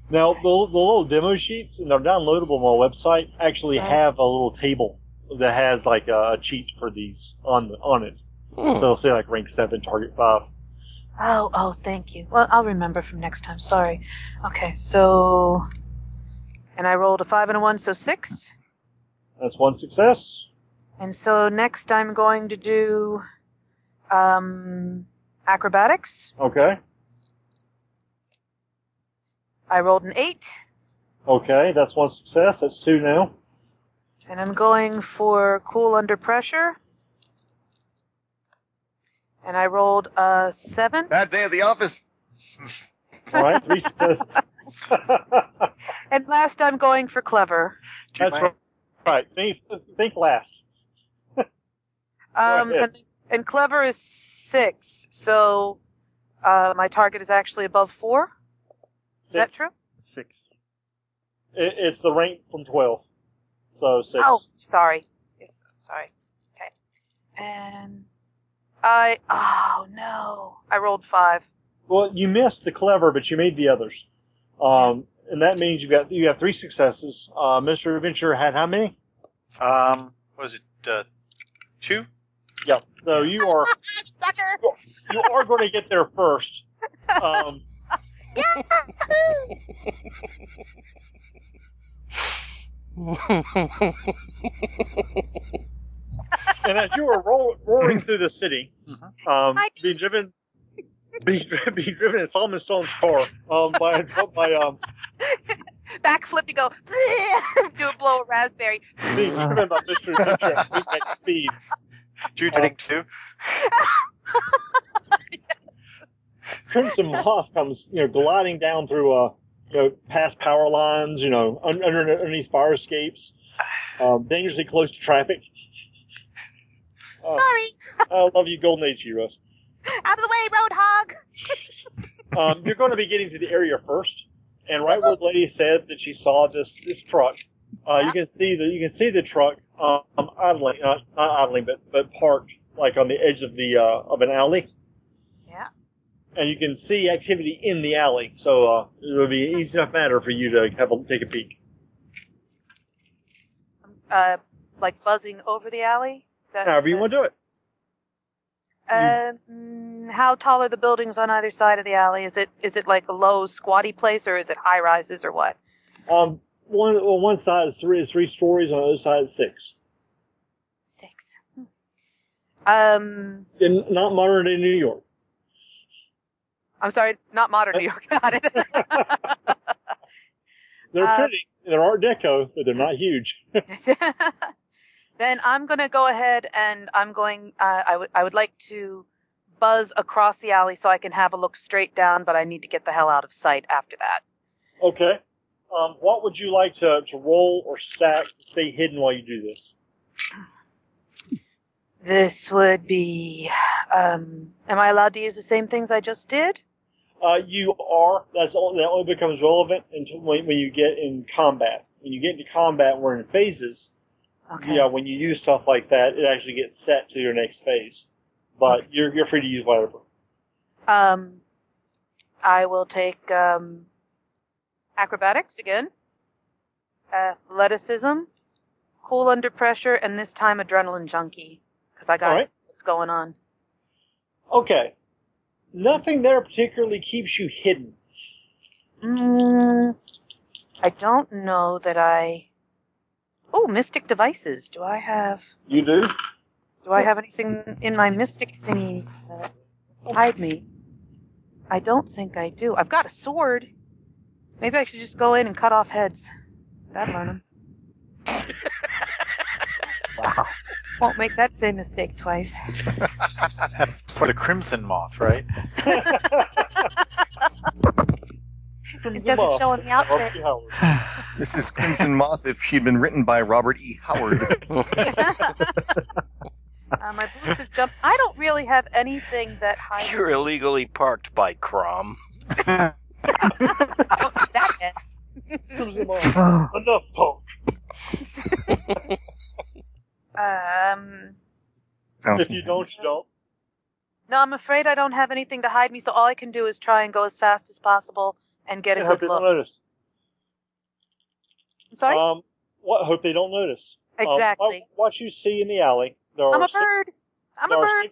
Now, the, the little demo sheets, and they're downloadable on my website, actually oh. have a little table that has, like, a, a cheat for these on the, on it. Mm. So it'll say, like, rank seven, target five. Oh, oh, thank you. Well, I'll remember from next time. Sorry. Okay, so... And I rolled a five and a one, so six. That's one success. And so next I'm going to do um, acrobatics. Okay. I rolled an eight. Okay, that's one success. That's two now. And I'm going for cool under pressure. And I rolled a seven. Bad day at the office. All right, three successes. And last, I'm going for clever. That's right. right. Think, think last. um, and, and clever is six, so uh, my target is actually above four. Is that true? Six. It, it's the rank from twelve. So six. Oh, sorry. Yes, sorry. Okay. And I... Oh, no. I rolled five. Well, you missed the clever, but you made the others. Um, and that means you got you have three successes. Uh, Mister Adventure had how many? Um, what was it? Uh, two? Yeah. So you are sucker. You are going to get there first. Um, and as you are roll, roaring through the city, mm-hmm. um, being driven, being, being driven in Solomon Stone's car, um, by by um, backflip to go do a blow a raspberry. Being driven by Mister Adventure at speed. Two drink two. Crimson Moth comes, you know, gliding down through, uh, you know, past power lines, you know, under, underneath fire escapes, um, dangerously close to traffic. Uh, Sorry. I love you, Golden Age heroes. Out of the way, Roadhog. um, you're going to be getting to the area first, and right where the lady said that she saw this this truck, uh, yeah. you can see the you can see the truck um, idling, not, not idling, but but parked like on the edge of the uh, of an alley. Yeah. And you can see activity in the alley, so uh, it would be an easy enough matter for you to have a, take a peek. Uh, like buzzing over the alley? Is that However you want to do it. Um, uh, how tall are the buildings on either side of the alley? Is it is it like a low, squatty place, or is it high rises, or what? Um, one well, one side is three, three stories, on the other side is six. Six. Hmm. Um. In, not modern in New York. I'm sorry, not modern New York. Got it. They're um, pretty. They're Art Deco, but they're not huge. Then I'm going to go ahead and I'm going, uh, I, w- I would like to buzz across the alley so I can have a look straight down, but I need to get the hell out of sight after that. Okay. Um, what would you like to, to roll or stack to stay hidden while you do this? This would be, um, am I allowed to use the same things I just did? Uh, you are. That's all, that only becomes relevant until when, when you get in combat. When you get into combat, we're in phases. Okay. Yeah, you know, when you use stuff like that, it actually gets set to your next phase. But okay. you're you're free to use whatever. Um, I will take um, acrobatics again, athleticism, cool under pressure, and this time adrenaline junkie because I got right. what's going on. Okay, nothing there particularly keeps you hidden. Mm, I don't know that I. Oh, mystic devices. Do I have... You do? Do I have anything in my mystic thingy that hide me? I don't think I do. I've got a sword. Maybe I should just go in and cut off heads. That'll learn them. Wow. Won't make that same mistake twice. That's for the Crimson Moth, right? It doesn't show in the outfit. This is Crimson Moth if she'd been written by Robert E. Howard. uh, my boots have jumped. I don't really have anything that hides. You're me. Illegally parked by Crom. Don't do that mess. Enough punk. um. Sounds if you don't, you don't. No, I'm afraid I don't have anything to hide me, so all I can do is try and go as fast as possible. And get a I good hope look. They don't notice. I'm sorry? Um, what, hope they don't notice. Exactly. Um, what, what you see in the alley, there are I'm a six, bird. I'm a bird.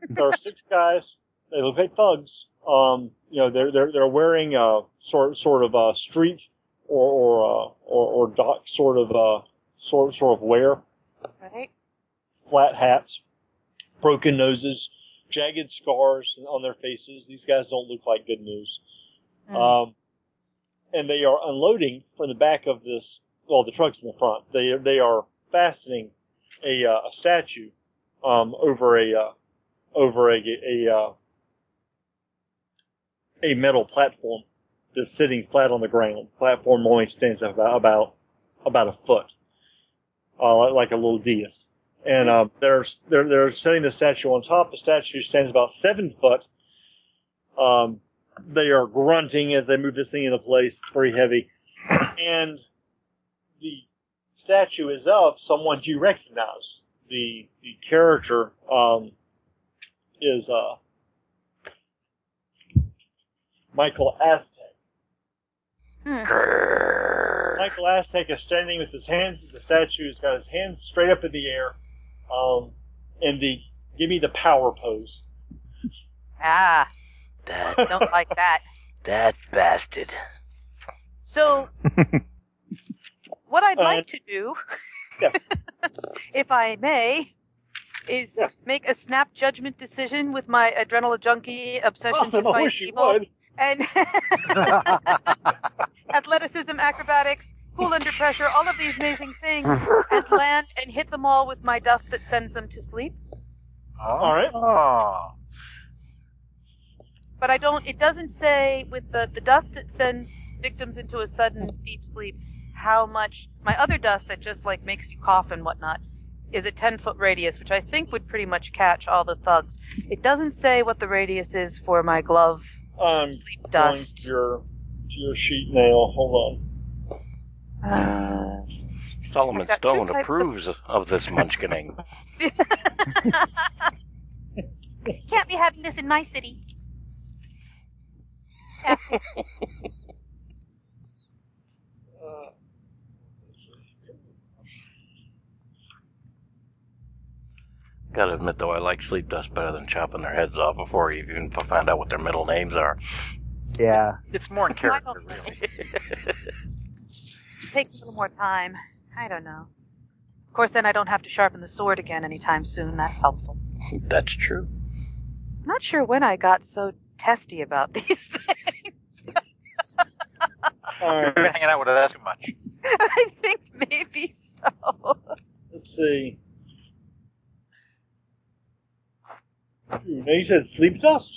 Six, there are six guys. They look like thugs. Um, you know, they're they're they're wearing uh sort sort of uh street or or uh, or, or dock sort of uh sort sort of wear. Right. Flat hats, broken noses, jagged scars on their faces. These guys don't look like good news. Mm. Um, and they are unloading from the back of this. Well, the truck's in the front. They they are fastening a, uh, a statue um, over a uh, over a a, uh, a metal platform that's sitting flat on the ground. Platform only stands about about about a foot, uh, like a little dais. And um, they're they're they're setting the statue on top. The statue stands about seven foot. Um. They are grunting as they move this thing into place. It's very heavy. And the statue is of someone you recognize. The the character um, is uh, Michael Aztec. Hmm. Michael Aztec is standing with his hands. The statue has got his hands straight up in the air. Um, and the give me the power pose. Ah, that, don't like that. That bastard. So, what I'd uh, like to do, yeah. if I may, is yeah. make a snap judgment decision with my adrenaline junkie obsession oh, to fight evil. And athleticism, acrobatics, cool under pressure, all of these amazing things, and land and hit them all with my dust that sends them to sleep. Oh. All right. Oh. But I don't, it doesn't say with the, the dust that sends victims into a sudden deep sleep how much, my other dust that just like makes you cough and whatnot is a ten foot radius, which I think would pretty much catch all the thugs. It doesn't say what the radius is for my glove um, sleep dust. To your, to your sheet now, hold on. Uh, Solomon Stone approves of, of this munchkinning. Can't be having this in my city. uh, Gotta admit, though, I like sleep dust better than chopping their heads off before you even find out what their middle names are. Yeah. It's more in character, really. It takes a little more time. I don't know. Of course, then I don't have to sharpen the sword again anytime soon. That's helpful. That's true. I'm not sure when I got so testy about these things. You've been hanging out with us too much. I think maybe so. Let's see. Now you said sleep dust.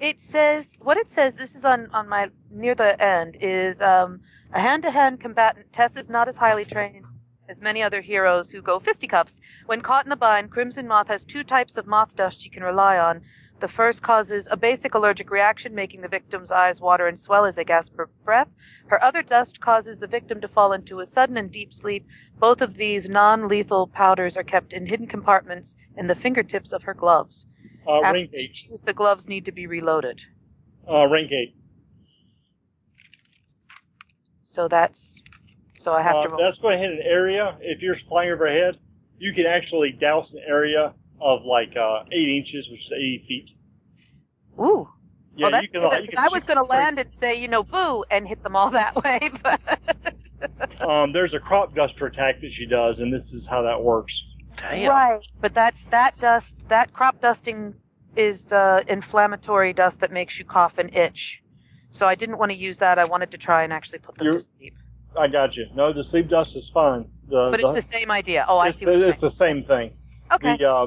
It says what it says. This is on on my near the end is um, a hand-to-hand combatant. Tess is not as highly trained as many other heroes who go fisticuffs. When caught in a bind, Crimson Moth has two types of moth dust she can rely on. The first causes a basic allergic reaction, making the victim's eyes water and swell as they gasp for breath. Her other dust causes the victim to fall into a sudden and deep sleep. Both of these non-lethal powders are kept in hidden compartments in the fingertips of her gloves. Uh, After rank eight. She uses, the gloves need to be reloaded. Uh, rank eight. So that's... So I have uh, to roll. That's going to hit an area. If you're flying overhead, you can actually douse an area of like uh, eight inches, which is eighty feet. Ooh. Yeah, well, that's you can, good, you can I was going to land and say, you know, boo, and hit them all that way. But um, there's a crop duster attack that she does, and this is how that works. Damn. Right, but that's that dust. That crop dusting is the inflammatory dust that makes you cough and itch. So I didn't want to use that. I wanted to try and actually put them You're, to sleep. I got you. No, the sleep dust is fine. The, but it's the, the same idea. Oh, I see. What it's the same thing. Okay. The, uh,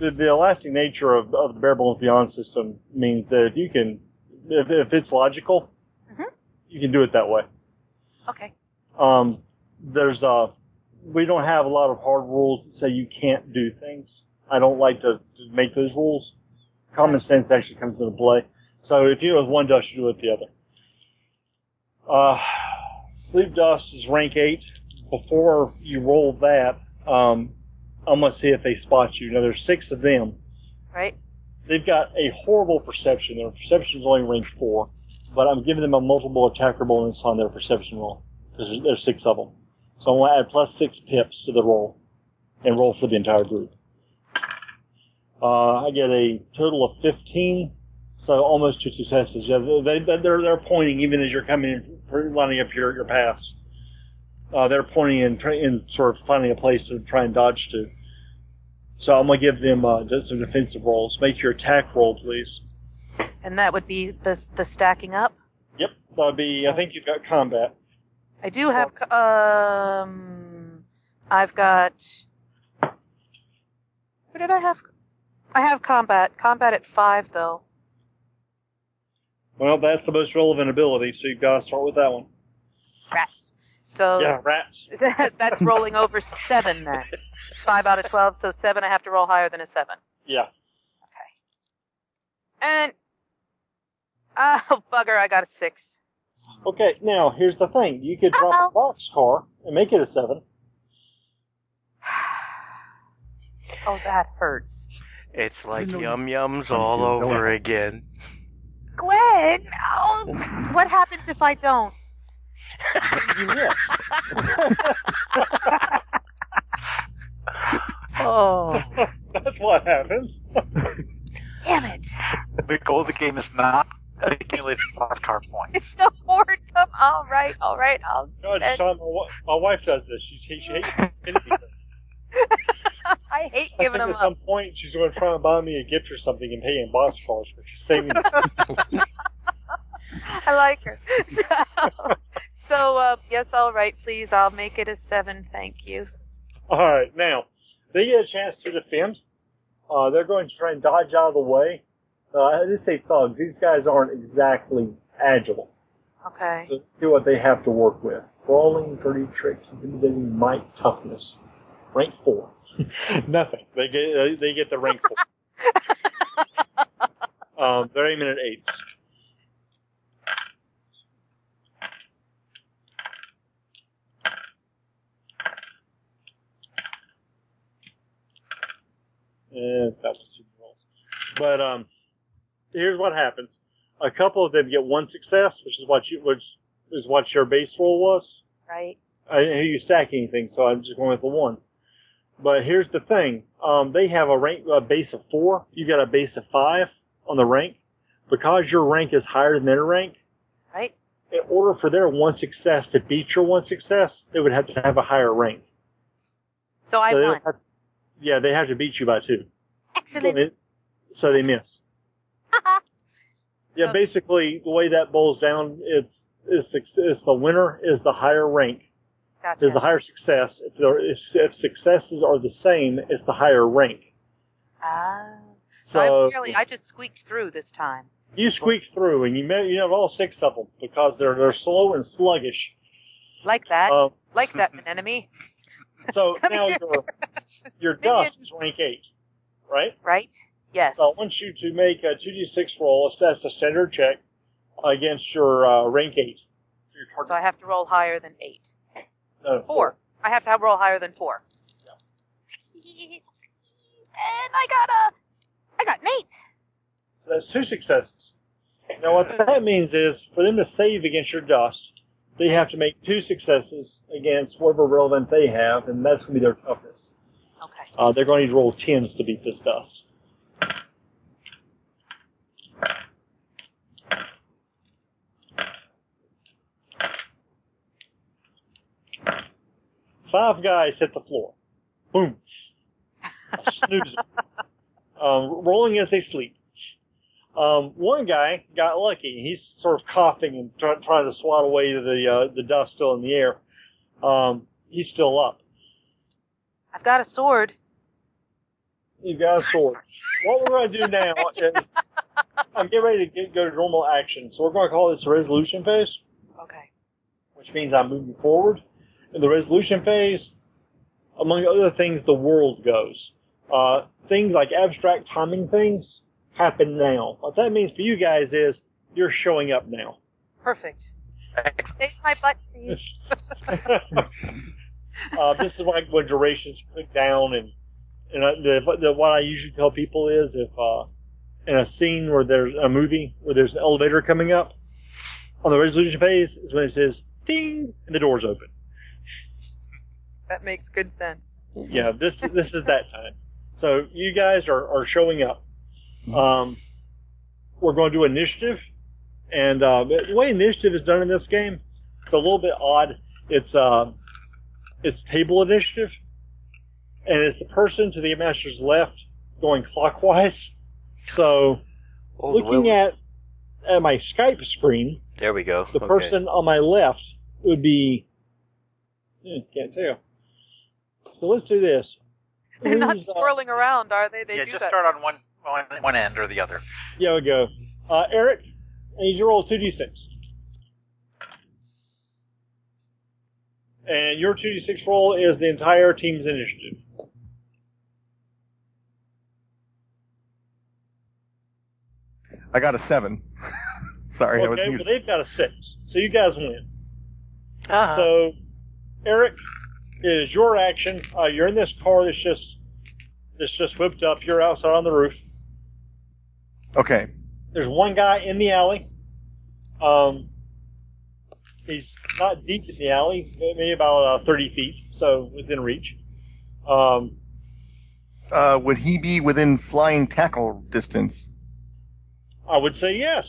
the the elastic nature of, of the Bare Bones Beyond system means that if you can, if, if it's logical, mm-hmm. you can do it that way. Okay. Um, there's uh, we don't have a lot of hard rules that say you can't do things. I don't like to, to make those rules. Common sense actually comes into play. So if you have one dust, you do it the other. Uh, sleep dust is rank eight. Before you roll that, um. I'm going to see if they spot you. Now, there's six of them. Right. They've got a horrible perception. Their perception is only range four, but I'm giving them a multiple attacker bonus on their perception roll because there's, there's six of them. So I'm going to add plus six pips to the roll and roll for the entire group. Uh, I get a total of fifteen, so almost two successes. Yeah, they, they're, they're pointing even as you're coming in, lining up your, your paths. Uh, they're pointing and, tra- and sort of finding a place to try and dodge to. So I'm going to give them uh, some defensive rolls. Make your attack roll, please. And that would be the the stacking up? Yep. That would be, I think you've got combat. I do have, um, I've got, where did I have? I have combat. Combat at five, though. Well, that's the most relevant ability, so you've got to start with that one. Rats. So yeah, rats. That, that's rolling over seven then. Five out of twelve, so seven I have to roll higher than a seven. Yeah. Okay. And, oh, bugger, I got a six. Okay, now, here's the thing. You could drop Uh-oh. a boxcar and make it a seven. Oh, that hurts. It's like yum-yums all over again. Glenn, oh, what happens if I don't? Oh, that's why what happens. Damn it. The goal of the game is not accumulating boxcar points. It's the board. Come, all right, all right, I'll God, spend. Sean, my wife does this. She, she, she hates anything. I hate I giving them up. At some point, she's going to try and buy me a gift or something and pay in box cars for saving it. I like her. So, so uh, yes, all right, please. I'll make it a seven. Thank you. All right. Now, they get a chance to defend. Uh, they're going to try and dodge out of the way. Uh, I just say thugs. These guys aren't exactly agile. Okay. So see what they have to work with. Brawling, dirty tricks, intimidating might, toughness. Rank four. Nothing. They get they get the rank four. um, they're aiming at eight. Eh, that was two rolls. But um, here's what happens. A couple of them get one success, which is what you, which is what your base roll was. Right. I didn't hear you stack anything, so I'm just going with the one. But here's the thing. Um, they have a rank, a base of four. You got a base of five on the rank. Because your rank is higher than their rank. Right. In order for their one success to beat your one success, they would have to have a higher rank. So, so I won. Have, yeah, they have to beat you by two. Excellent. So they miss. Yeah, so basically, the way that boils down, it's, it's, it's the winner is the higher rank. Gotcha. Is the higher success. If, there, if, if successes are the same, it's the higher rank. Ah. So, so I'm really, I just squeaked through this time. You squeaked through, and you may, you have all six of them, because they're they're slow and sluggish. Like that. Um, like that, an enemy. So now your, your dust is rank eight, right? Right, yes. So I want you to make a two d six roll, that's a standard check, against your uh, rank eight. Your so I have to roll higher than eight. No, four. four. I have to have roll higher than four. Yeah. And I got a, I got an eight. So that's two successes. Now what that means is, for them to save against your dust, they have to make two successes against whatever relevant they have, and that's going to be their toughness. Okay. Uh, they're going to need to roll tens to beat this dust. Five guys hit the floor. Boom. A snoozer. um, rolling as they sleep. Um, one guy got lucky. He's sort of coughing and try, trying to swat away the uh, the dust still in the air. Um, he's still up. I've got a sword. You've got a sword. What we're going to do now is I'm getting ready to get, go to normal action. So we're going to call this the resolution phase. Okay. Which means I'm moving forward. In the resolution phase, among other things, the world goes. Uh, things like abstract timing things happen now. What that means for you guys is you're showing up now. Perfect. Save my butt, please. uh, this is like when durations click down, and and I, the, the, what I usually tell people is if uh, in a scene where there's a movie where there's an elevator coming up, on the resolution phase is when it says ding and the door's open. That makes good sense. Yeah, this this is that time. So you guys are, are showing up. Um, we're going to do initiative, and uh, the way initiative is done in this game, it's a little bit odd. It's uh, it's table initiative, and it's the person to the master's left going clockwise. So oh, looking well. at at my Skype screen, there we go. The okay. person on my left would be yeah, can't tell. So let's do this. They're not Who's, swirling uh, around, are they? they yeah, do just that. Start on one, one one end or the other. Yeah, we go. Uh, Eric, I need you to roll two d six. And your two d six roll is the entire team's initiative. I got a seven. Sorry, okay, I was muted. Okay, well, they've got a six. So you guys win. Uh-huh. So, Eric... It is your action. Uh, you're in this car that's just that's just whipped up. You're outside on the roof. Okay. There's one guy in the alley. Um, he's not deep in the alley, maybe about uh, thirty feet, so within reach. Um, uh, would he be within flying tackle distance? I would say yes.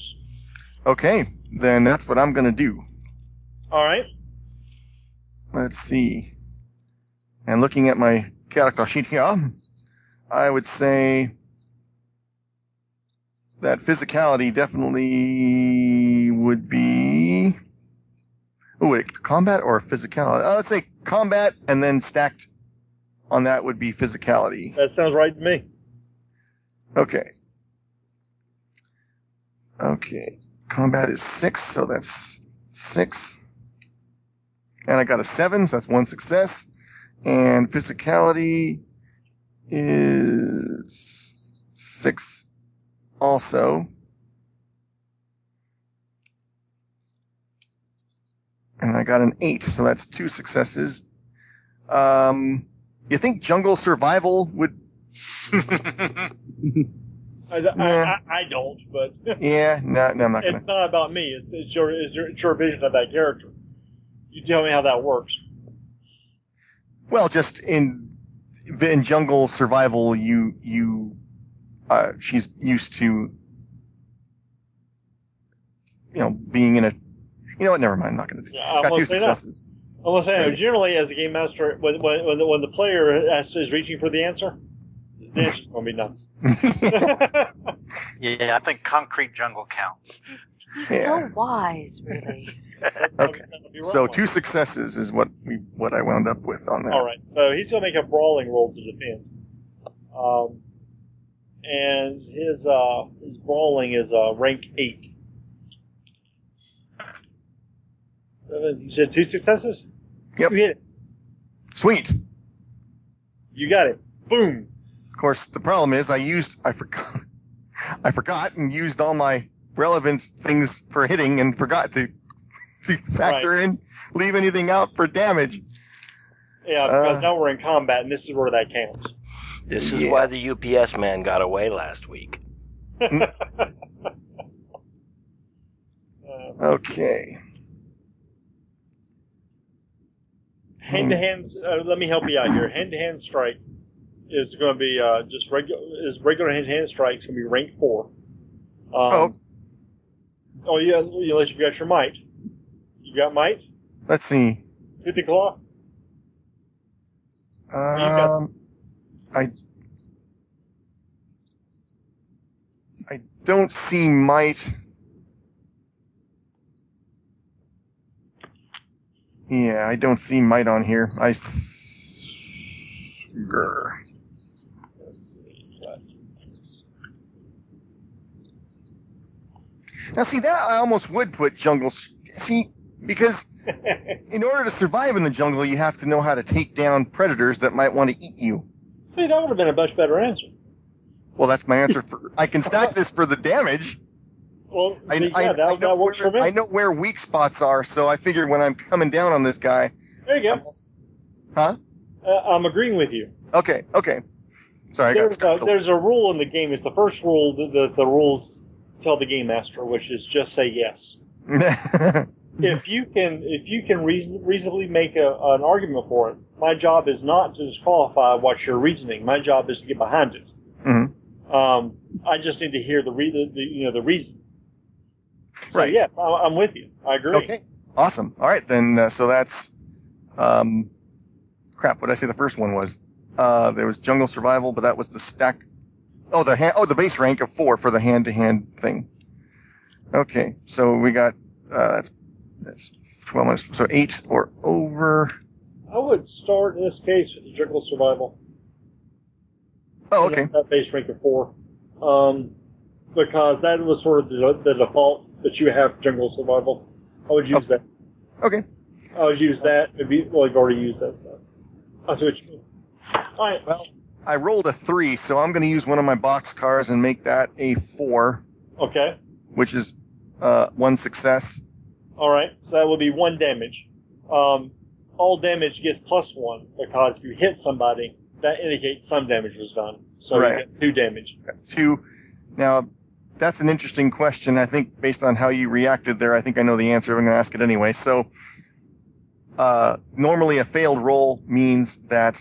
Okay, then that's what I'm going to do. All right. Let's see. And looking at my character sheet here, I would say that physicality definitely would be... Oh, wait, combat or physicality? Uh, let's say combat, and then stacked on that would be physicality. That sounds right to me. Okay. Okay. Combat is six, so that's six. And I got a seven, so that's one success. And physicality is six also. And I got an eight, so that's two successes. Um, you think jungle survival would... I, I, I don't, but... yeah, no, no, I'm not going to. It's not about me. It's, it's, your, it's, your, it's your vision of that character. You tell me how that works. Well, just in in jungle survival, you... you uh, she's used to, you know, being in a... You know what? Never mind. I'm not going to do. Yeah, got two successes. Unless I know, generally, as a game master, when when when the, when the player has, is reaching for the answer, the answer's going to be nothing. Yeah, I think concrete jungle counts. He's yeah. so wise, really. Okay. So two successes is what we what I wound up with on that. All right. So he's going to make a brawling roll to defend. Um, and his uh his brawling is uh rank eight. You said two successes? Yep. You hit it. Sweet. You got it. Boom. Of course, the problem is I used, I forgot, I forgot and used all my relevant things for hitting and forgot to, to factor right. in, leave anything out for damage. Yeah, because uh, now we're in combat and this is where that counts. This is yeah. why the U P S man got away last week. Okay. Hand-to-hand, uh, let me help you out here. Hand-to-hand strike is going to be uh, just regular. Is regular hand-to-hand strike is going to be rank four? Um, oh, oh yeah. Unless you've got your might, you got might. Let's see. Hit the claw. Um, I I don't see might. Yeah, I don't see might on here. I s- grr. Now, see, that I almost would put jungle... See, because in order to survive in the jungle, you have to know how to take down predators that might want to eat you. See, that would have been a much better answer. Well, that's my answer. for. I can stack this for the damage. Well, I, yeah, I, that, I, know that works where, for me. I know where weak spots are, so I figured when I'm coming down on this guy... There you go. I'm, huh? Uh, I'm agreeing with you. Okay, okay. Sorry, there's, I got uh, there's a rule in the game. It's the first rule that the, the rules tell the game master, which is just say yes. If you can if you can reason, reasonably make a, an argument for it, my job is not to disqualify what you're reasoning. My job is to get behind it. Mm-hmm. Um, I just need to hear the, re- the, the you know the reason. So, right. Yeah, I'm with you. I agree. Okay. Awesome. All right, then. Uh, so that's, um, crap. What did I say the first one was? Uh, there was jungle survival, but that was the stack. Oh, the hand. Oh, the base rank of four for the hand-to-hand thing. Okay. So we got uh, that's that's twelve minutes. So eight or over. I would start in this case with the jungle survival. Oh, okay. That base rank of four. Um. Because that was sort of the, the default that you have for jungle survival. I would use oh. that. Okay. I would use that. Maybe, well, I've already used that. So. I'll see what you mean. All right. Well, I rolled a three, so I'm going to use one of my box cars and make that a four. Okay. Which is uh, one success. All right. So that would be one damage. Um, all damage gets plus one because if you hit somebody, that indicates some damage was done. So right. you get two damage. Two. Now. That's an interesting question. I think based on how you reacted there, I think I know the answer. I'm going to ask it anyway. So, uh, normally a failed roll means that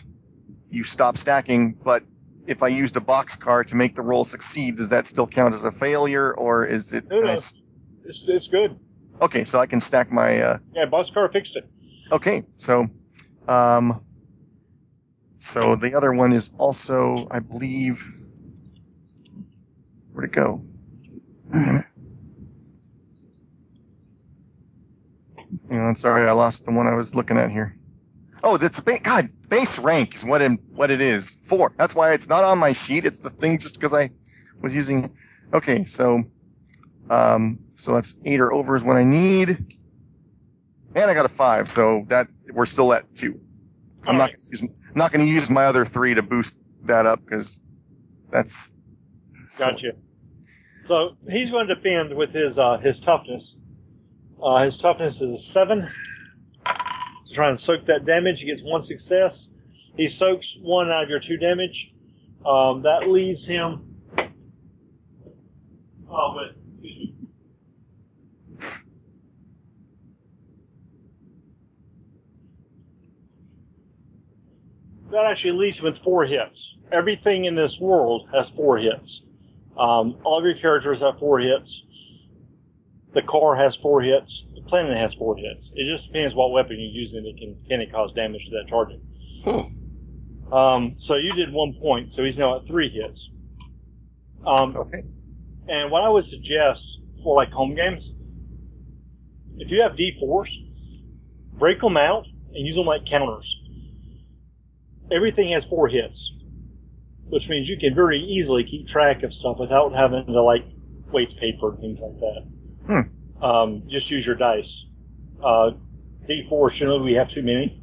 you stop stacking, but if I used a boxcar to make the roll succeed, does that still count as a failure, or is it... No, no, it's, it's good. Okay, so I can stack my... Uh, yeah, boxcar fixed it. Okay, so... Um, so the other one is also, I believe... Where'd it go? Damn it. Yeah, I'm sorry, I lost the one I was looking at here. Oh, that's ba- God. Base rank is what in, what it is. Four. That's why it's not on my sheet. It's the thing just because I was using. Okay, so, um, so that's eight or over is what I need, and I got a five. So that we're still at two. I'm not gonna use, not going to use my other three to boost that up because that's. Gotcha. So he's going to defend with his uh, his toughness. Uh, his toughness is a seven. To try and soak that damage, he gets one success. He soaks one out of your two damage. Um, that leaves him. Oh, but excuse me. That actually leaves him with four hits. Everything in this world has four hits. Um, all of your characters have four hits. The car has four hits. The planet has four hits. It just depends what weapon you're using. It can can it cause damage to that target. Hmm. Um, so you did one point, so he's now at three hits. Um, okay. And what I would suggest for like home games, if you have D fours, break them out and use them like counters. Everything has four hits, which means you can very easily keep track of stuff without having to like waste paper and things like that. Hmm. Um, just use your dice. Uh, D four, shouldn't we have too many?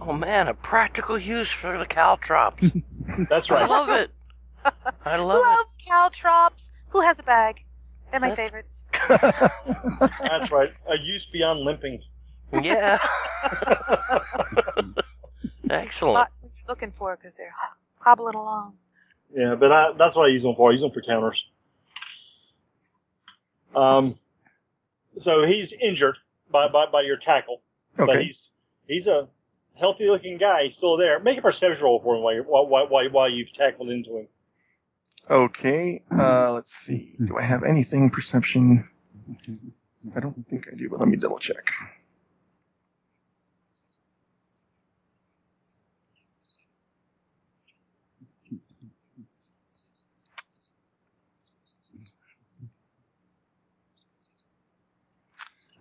Oh man, a practical use for the caltrops. That's right. I love it. I love Who loves it. Caltrops? Who has a bag? They're my That's... favorites. That's right. A use beyond limping. Yeah. Excellent. That's what you're looking for because they're hobbling along. Yeah, but I, that's what I use them for. I use them for counters. Um. So he's injured by, by, by your tackle, okay. But he's he's a healthy-looking guy. He's still there. Make a perception roll for him while, you're, while, while, while you've tackled into him. Okay, uh, let's see. Do I have anything perception? I don't think I do, but let me double-check.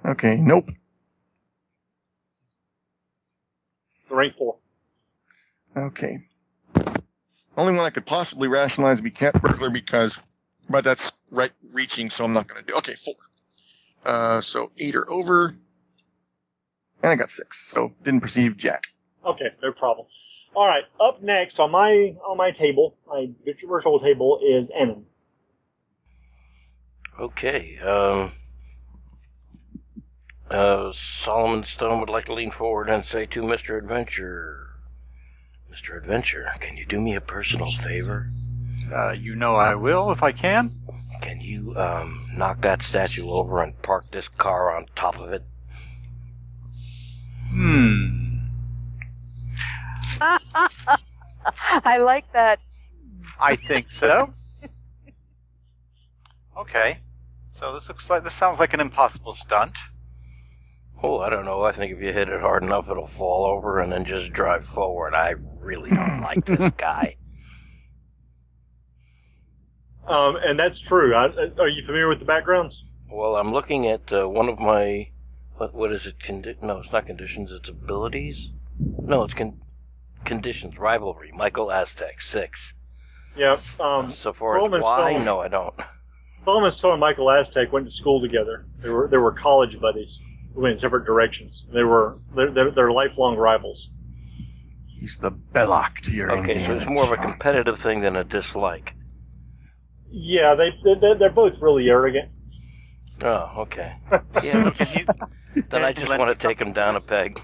Okay, nope. The rank four. Okay. Only one I could possibly rationalize would be cat burglar because, but that's right reaching, so I'm not going to do. Okay, four. Uh, so eight or over. And I got six, so didn't perceive jack. Okay, no problem. All right, up next on my on my table, my virtual table is Anon. Okay, um... Uh, Solomon Stone would like to lean forward and say to Mister Adventure, Mister Adventure, can you do me a personal favor? Uh, you know I will if I can. Can you, um, knock that statue over and park this car on top of it? Hmm. I like that. I think so. Okay. So this looks like, this sounds like an impossible stunt. Oh, I don't know. I think if you hit it hard enough, it'll fall over and then just drive forward. I really don't like this guy. Um, and that's true. I, are you familiar with the backgrounds? Well, I'm looking at uh, one of my... What, what is it? Condi- no, it's not conditions. It's abilities? No, it's con- conditions. Rivalry. Michael Aztec, six. Yeah. Um, so far as why, no, I don't. Solomon Stone and Michael Aztec went to school together. They were they were college buddies. We went in separate directions. They were they're, they're, they're lifelong rivals. He's the Belloc to your Indiana. Okay, so it's more of a competitive thing than a dislike. Yeah, they they're, they're both really arrogant. Oh, okay. Yeah, you, then I just want to take him down a peg.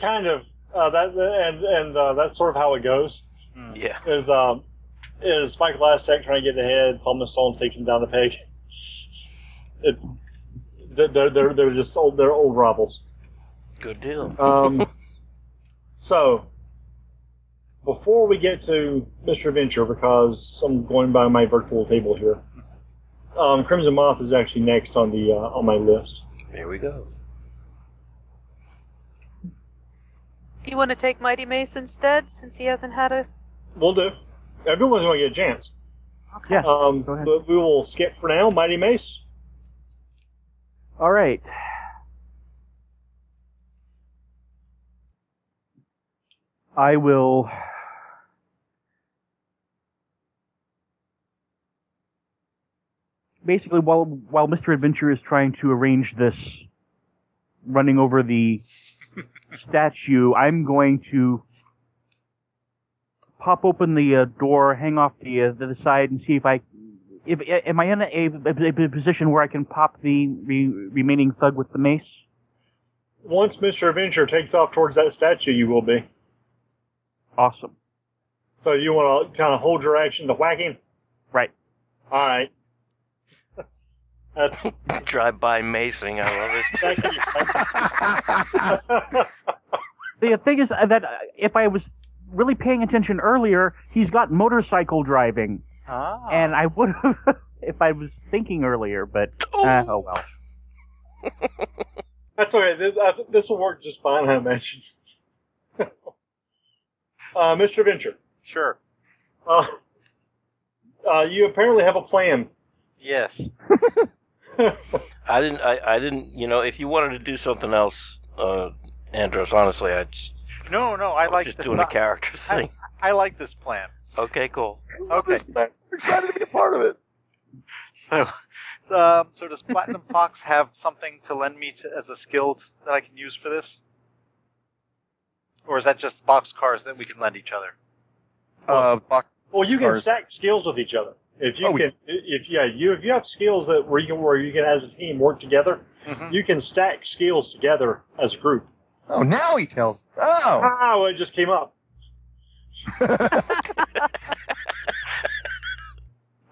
Kind of uh, that and and uh, that's sort of how it goes. Mm. Yeah. Is um is Michael Aztec trying to get ahead? Solomon Stone takes him down a peg. It. They're, they're, they're just old, they're old rivals. Good deal. um, so, before we get to Mister Adventure, because I'm going by my virtual table here, um, Crimson Moth is actually next on the uh, on my list. There we go. You want to take Mighty Mace instead, since he hasn't had a... We'll do. Everyone's going to get a chance. Okay. Yeah, um, go ahead. But we will skip for now. Mighty Mace. All right. I will... Basically, while while Mister Adventure is trying to arrange this, running over the statue, I'm going to pop open the uh, door, hang off the uh, the side, and see if I if am I in a, a, a position where I can pop the re- remaining thug with the mace. Once Mister Adventure takes off towards that statue, you will be. Awesome. So you want to kind of hold your action to whack him? Right. All right. Drive-by macing, I love it. Thank you. The thing is that if I was really paying attention earlier, he's got motorcycle driving. Ah. And I would have if I was thinking earlier, but oh, uh, oh well. That's all right. This, I, this will work just fine, I imagine. uh, Mister Venture. Sure. Uh, uh, you apparently have a plan. Yes. I didn't, I, I didn't, you know, if you wanted to do something else, uh, Andros, honestly, I'd just... No, no, I, I like just this doing a character thing. I, I like this plan. Okay, cool. Okay. We're excited to be a part of it. So, um, so does Platinum Fox have something to lend me to, as a skill that I can use for this? Or is that just boxcars that we can lend each other? Uh, box Well, you cars. Can stack skills with each other. If you oh, can, if yeah, you if you have skills that where you can where you can as a team work together, mm-hmm. you can stack skills together as a group. Oh, now he tells. Oh, oh, it just came up.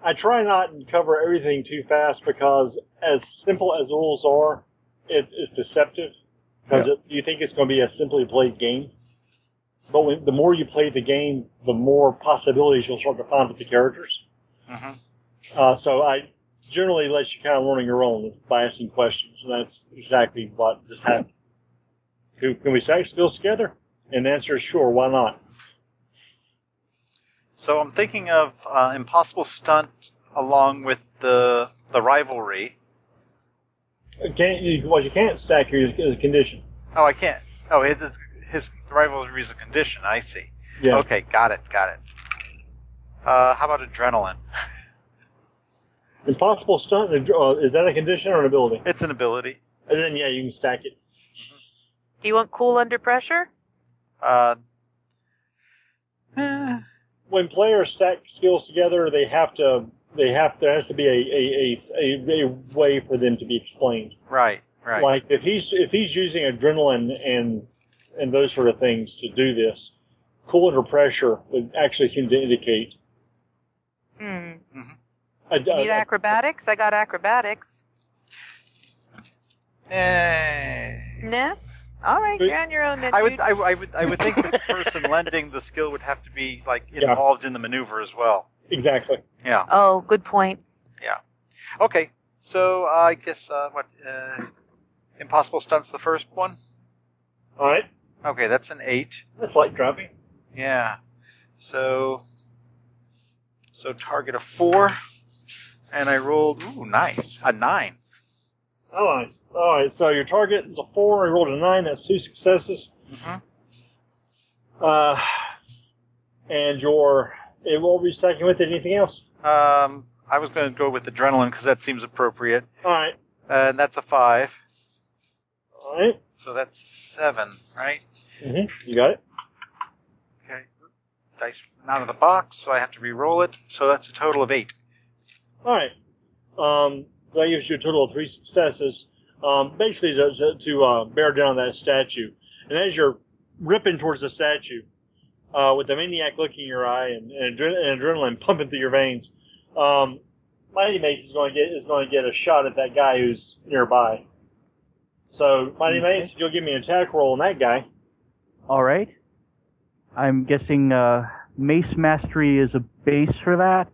I try not to cover everything too fast because, as simple as the rules are, it, it's deceptive because yep. it, you think it's going to be a simply played game. But when, the more you play the game, the more possibilities you'll start to find with the characters. Uh-huh. Uh, so I generally let you kind of learn on your own by asking questions, and that's exactly what just happened. Can, can we stack skills together? And the answer is sure, why not? So I'm thinking of uh, Impossible Stunt along with the the rivalry. Can't, what you can't stack here is a condition. Oh, I can't. Oh, his, his rivalry is a condition, I see. Yeah. Okay, got it, got it. Uh, how about adrenaline? Impossible stunt, uh, is that a condition or an ability? It's an ability. And then, yeah, you can stack it. Mm-hmm. Do you want cool under pressure? Uh, eh. When players stack skills together, they have to, they have, there has to be a, a, a, a, a way for them to be explained. Right, right. Like, if he's, if he's using adrenaline and, and those sort of things to do this, cool under pressure would actually seem to indicate. Hmm. I, you need I, acrobatics? I got acrobatics. Eh. Nah. All right, but you're on your own. Then, I would, I, I would, I would think the person lending the skill would have to be like involved yeah. in the maneuver as well. Exactly. Yeah. Oh, good point. Yeah. Okay, so uh, I guess uh, what uh, Impossible Stunt's the first one. All right. Okay, that's an eight. That's light dropping. Yeah. So. So target a four, and I rolled, ooh, nice, a nine. Oh, nice. All right, so your target is a four, I rolled a nine, that's two successes. Mm-hmm. Uh, and your, it won't be stacking with it, anything else? Um, I was going to go with adrenaline, because that seems appropriate. All right. Uh, and that's a five. All right. So that's seven, right? Mm-hmm, you got it. Dice out of the box, so I have to re-roll it. So that's a total of eight. All right. Um, that gives you a total of three successes. Um, basically, to, to uh, bear down that statue. And as you're ripping towards the statue, uh, with the maniac look in your eye and, and, adre- and adrenaline pumping through your veins, um, Mighty Mace is going to get is going to get a shot at that guy who's nearby. So, Mighty okay. Mace, you'll give me an attack roll on that guy. All right. I'm guessing uh, Mace Mastery is a base for that?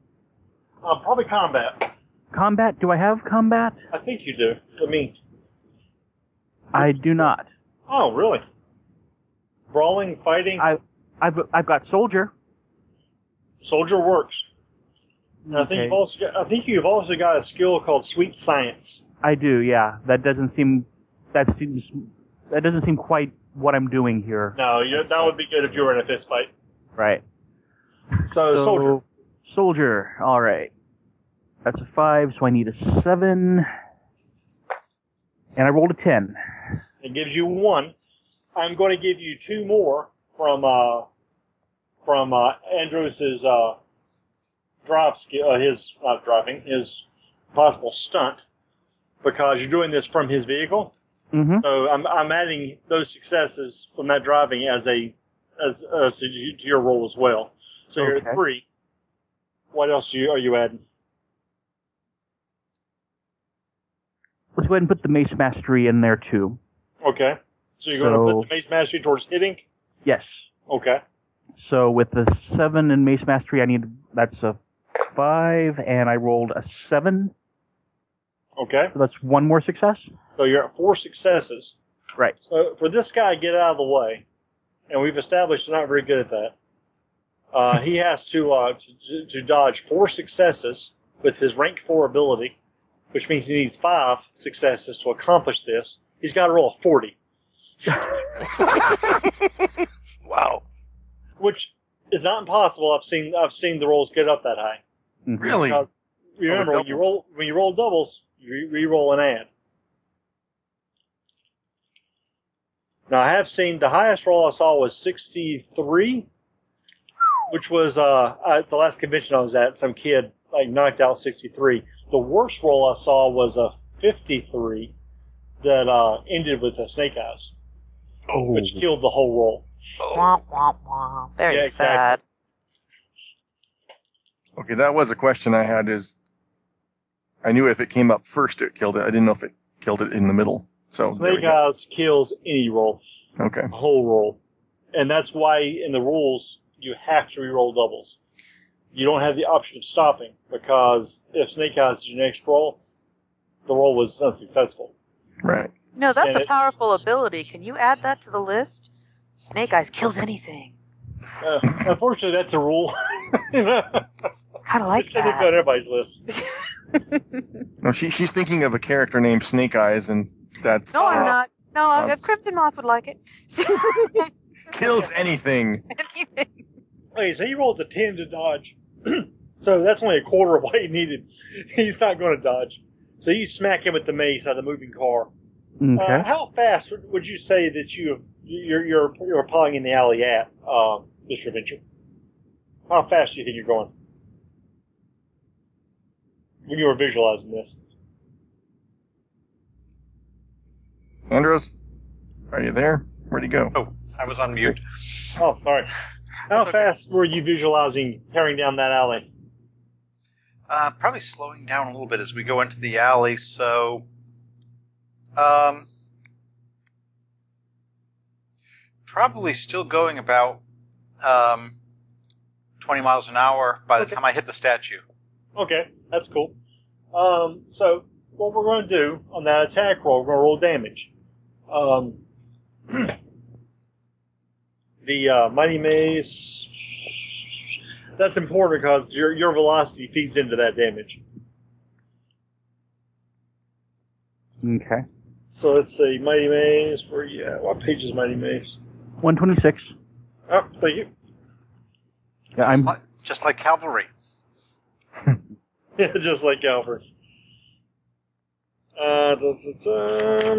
Uh, probably Combat. Combat? Do I have Combat? I think you do. I mean... I do not. Oh, really? Brawling, fighting? I, I've I've got Soldier. Soldier works. Okay. I think you've also got, I think you've also got a skill called Sweet Science. I do, yeah. That doesn't seem... That seems... That doesn't seem quite what I'm doing here. No, you're, that would be good if you were in a fist fight. Right. So, so Soldier. Soldier, all right. That's a five, so I need a seven. And I rolled a ten. It gives you one. I'm going to give you two more from uh, from uh, Andros's uh, drive skill, uh, his not driving, his possible stunt, because you're doing this from his vehicle. Mm-hmm. So I'm I'm adding those successes from that driving as a as uh, to your roll as well. So okay. You're at three. What else are you, are you adding? Let's go ahead and put the Mace Mastery in there, too. Okay. So you're so, going to put the Mace Mastery towards hitting? Yes. Okay. So with the seven and Mace Mastery, I need... That's a five, and I rolled a seven. Okay. So that's one more success. So you're at four successes. Right. So for this guy to get out of the way, and we've established he's not very good at that, uh, he has to, uh, to to dodge four successes with his rank four ability, which means he needs five successes to accomplish this. He's got to roll a forty. Wow. Which is not impossible. I've seen I've seen the rolls get up that high. Really? Because, remember, oh, when you roll when you roll doubles, you re-roll an add. Now, I have seen the highest roll I saw was sixty-three, which was uh, at the last convention I was at. Some kid like knocked out sixty-three. The worst roll I saw was a fifty-three that uh, ended with a snake eyes, oh. which killed the whole roll. Womp, womp, womp. Very yeah, exactly. sad. Okay, that was a question I had is, I knew if it came up first it killed it. I didn't know if it killed it in the middle. So snake eyes kills any roll. Okay. A whole roll. And that's why in the rules you have to re-roll doubles. You don't have the option of stopping, because if Snake Eyes is your next roll, the roll was unsuccessful. Right. No, that's and a it, powerful ability. Can you add that to the list? Snake Eyes kills anything. Uh, unfortunately, that's a rule. Kind of like it that. It's on everybody's list. No, she, she's thinking of a character named Snake Eyes, and that's... No, uh, I'm not. No, um, if Crimson Moth would like it. Kills anything. Anything. Okay, so he rolls a ten to dodge. So that's only a quarter of what he needed. He's not going to dodge. So you smack him with the mace out of the moving car. Okay. Uh, how fast would you say that you, you're you're you're pawing in the alley at, uh, Mister Adventure? How fast do you think you're going? When you were visualizing this. Andros, are you there? Where'd he go? Oh, I was on mute. Oh, sorry. How okay. fast were you visualizing tearing down that alley? Uh, probably slowing down a little bit as we go into the alley, so... Um, probably still going about um, twenty miles an hour by the okay. time I hit the statue. Okay, that's cool. Um, so, what we're going to do on that attack roll, we're going to roll damage. Um... The uh, Mighty Mace, that's important because your your velocity feeds into that damage. Okay. So let's see, Mighty Mace, where you at? What page is Mighty Mace? one twenty-six. Oh, thank you. Yeah, I'm... Just, like, just like cavalry. Yeah, just like cavalry. Uh, da, da, da.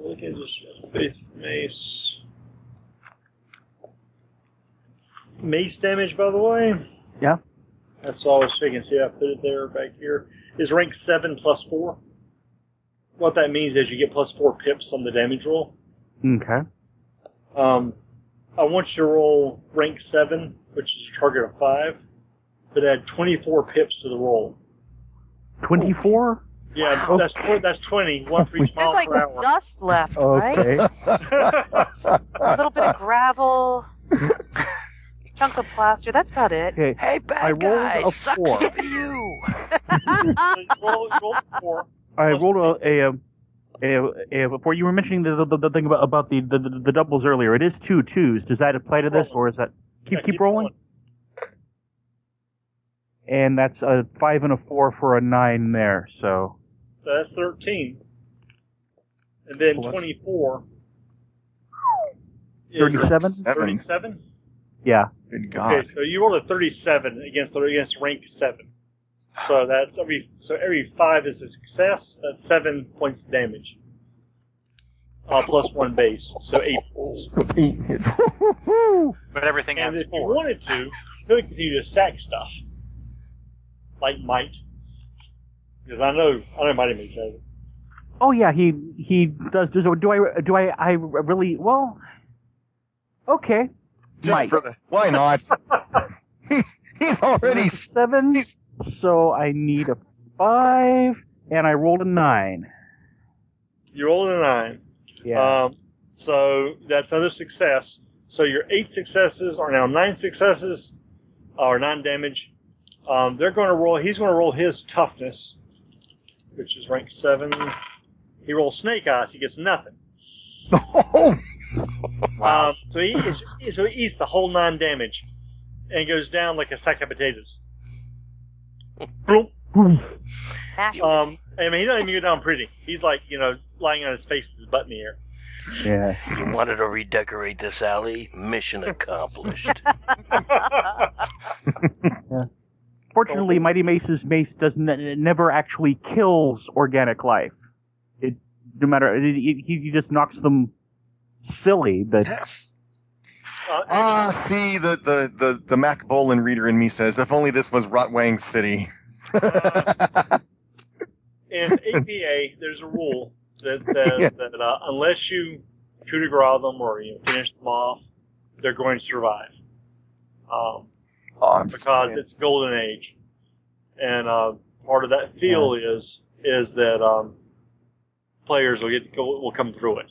Look at this face mace. Mace damage, by the way. Yeah. That's all I was thinking. See, I put it there, back here. Is rank seven plus four. what that means is you get plus four pips on the damage roll. Okay. Um, I want you to roll rank seven, which is a target of five, but add twenty-four pips to the roll. twenty-four? Yeah, wow. that's that's twenty, one for each mile like per hour. There's like dust left, okay. right? A little bit of gravel, chunk of plaster, that's about it. Okay. Hey, bad I guy, rolled a sucks four. To be you! roll, roll four. I rolled a... a Uh, uh, before you were mentioning the, the, the thing about, about the, the, the doubles earlier, it is two twos. Does that apply to this, or is that keep yeah, keep, keep rolling? rolling? And that's a five and a four for a nine there. So, so that's thirteen, and then Plus. twenty-four. Thirty-seven. Thirty-seven. Yeah. Good God. Okay, so you rolled a thirty-seven against against rank seven. So that's every so every five is a success. That's seven points of damage. Uh, plus one base, so eight. So eight hits. But everything else. And if four. You wanted to, you could continue to stack stuff, like might, because I know I know Mighty Mace has it. Oh yeah, he he does. Do, do I do I I really well? Okay. Just might. For the, why not? he's he's already seven. He's, So I need a five, and I rolled a nine. You rolled a nine. Yeah. Um, so that's another success. So your eight successes are now nine successes, uh, or nine damage. Um, they're going to roll. He's going to roll his toughness, which is rank seven. He rolls snake eyes. He gets nothing. Oh. Wow. Um, so he is, so he eats the whole nine damage, and goes down like a sack of potatoes. Boom. Um, I mean, he doesn't even go down pretty. He's like, you know, lying on his face with his butt in the air. Yeah. You wanted to redecorate this alley? Mission accomplished. Yeah. Fortunately, Mighty Mace's mace doesn't it never actually kills organic life. It no matter it, it, he just knocks them silly. But. Ah, uh, uh, see, the, the, the, the Mac Bolan reader in me says, if only this was Rotwang City. uh, in A P A, there's a rule that says yeah. that uh, unless you coup de grace them or you know, finish them off, they're going to survive. Um, oh, because it's golden age. And uh, part of that feel yeah. is is that um, players will get will come through it.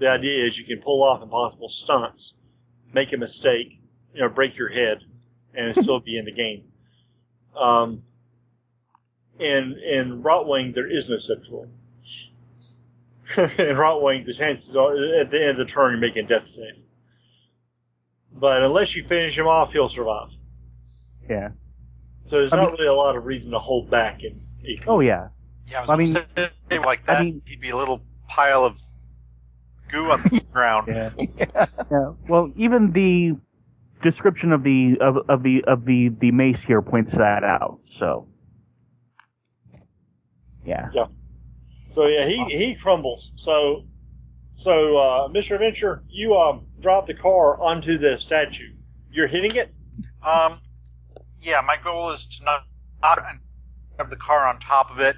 The idea is you can pull off impossible stunts, make a mistake, you know, break your head, and still be in the game. Um, in in Rotwang, there is no such rule. In Rotwang, the chances are at the end of the turn you're making a death save. But unless you finish him off, he'll survive. Yeah. So there's I not mean, really a lot of reason to hold back. And oh yeah. Yeah, I was I mean, say, like that, I mean, he'd be a little pile of goo on the ground. Yeah. Yeah. Yeah. Well, even the description of the of, of the of the the mace here points that out. So. Yeah. Yeah. So yeah, he, he crumbles. So, so uh, Mister Adventure, you um drop the car onto the statue. You're hitting it. Um. Yeah, my goal is to not not have the car on top of it.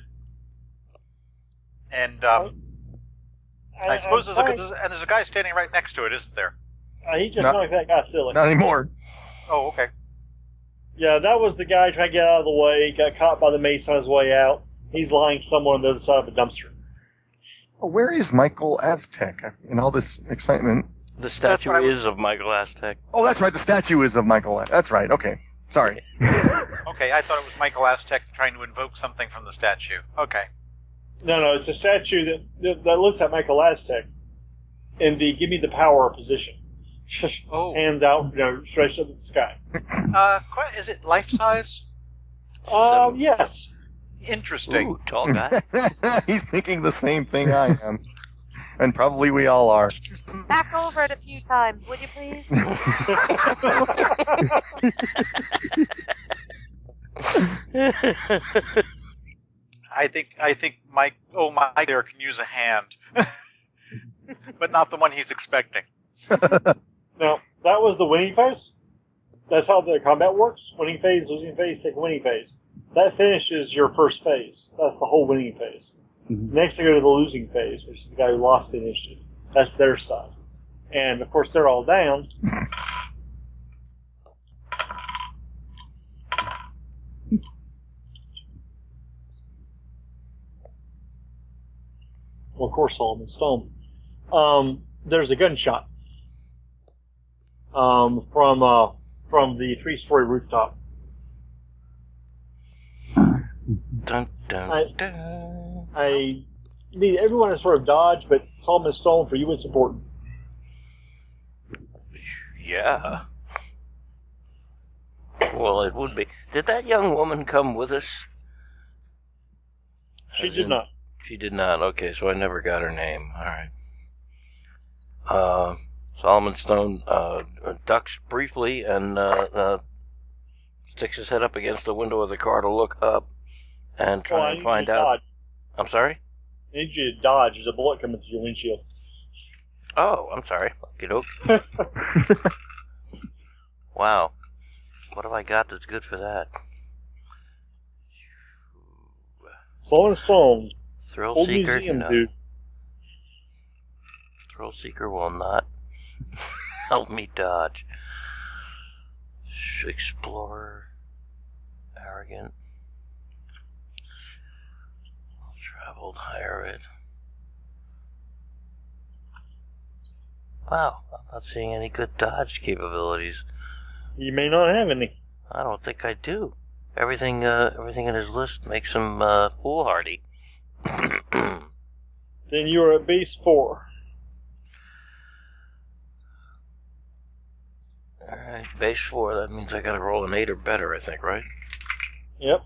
And um. Oh. I, I suppose there's a, there's, and there's a guy standing right next to it, isn't there? Uh, he just not, knocked that guy silly. Not anymore. Oh, okay. Yeah, that was the guy trying to get out of the way, got caught by the mace on his way out. He's lying somewhere on the other side of a dumpster. Oh, where is Michael Aztec in all this excitement? The statue is of Michael Aztec. Oh, that's right, the statue is of Michael Aztec. That's right, okay. Sorry. Okay, I thought it was Michael Aztec trying to invoke something from the statue. Okay. No, no, it's a statue that that looks at Michael Aztec in the give me the power position. Oh. Hands out, you know, stretched up in the sky. Uh, quite, is it life size? Um, so, yes. Interesting. Ooh, tall guy. He's thinking the same thing I am. And probably we all are. Back over it a few times, would you please? I think I think Mike. Oh, Mike there can use a hand, but not the one he's expecting. No, that was the winning phase. That's how the combat works: winning phase, losing phase, take winning phase. That finishes your first phase. That's the whole winning phase. Mm-hmm. Next, they go to the losing phase, which is the guy who lost the initiative. That's their side. And, of course, they're all down. Well, of course, Solomon Stone. Um, there's a gunshot um, from uh, from the three-story rooftop. Dun, dun, I, dun. I need everyone to sort of dodge, but Solomon Stone, for you, it's important. Yeah. Well, it would be. Did that young woman come with us? She As did in, not. She did not. Okay, so I never got her name. All right. Uh, Solomon Stone uh, ducks briefly and uh, uh, sticks his head up against the window of the car to look up and try well, and find out. Dodge. I'm sorry? I need you to dodge. There's a bullet coming through your windshield. Oh, I'm sorry. Okey-doke. Wow. What have I got that's good for that? Solomon Stone. Thrill Seeker? Museum, no. Dude. Thrill Seeker will not help me dodge. Explorer. Arrogant. Well traveled, higher ed. Wow, I'm not seeing any good dodge capabilities. You may not have any. I don't think I do. Everything uh, everything in his list makes him uh, foolhardy. Then you are at base four. Alright, base four, that means I gotta roll an eight or better, I think, right? Yep.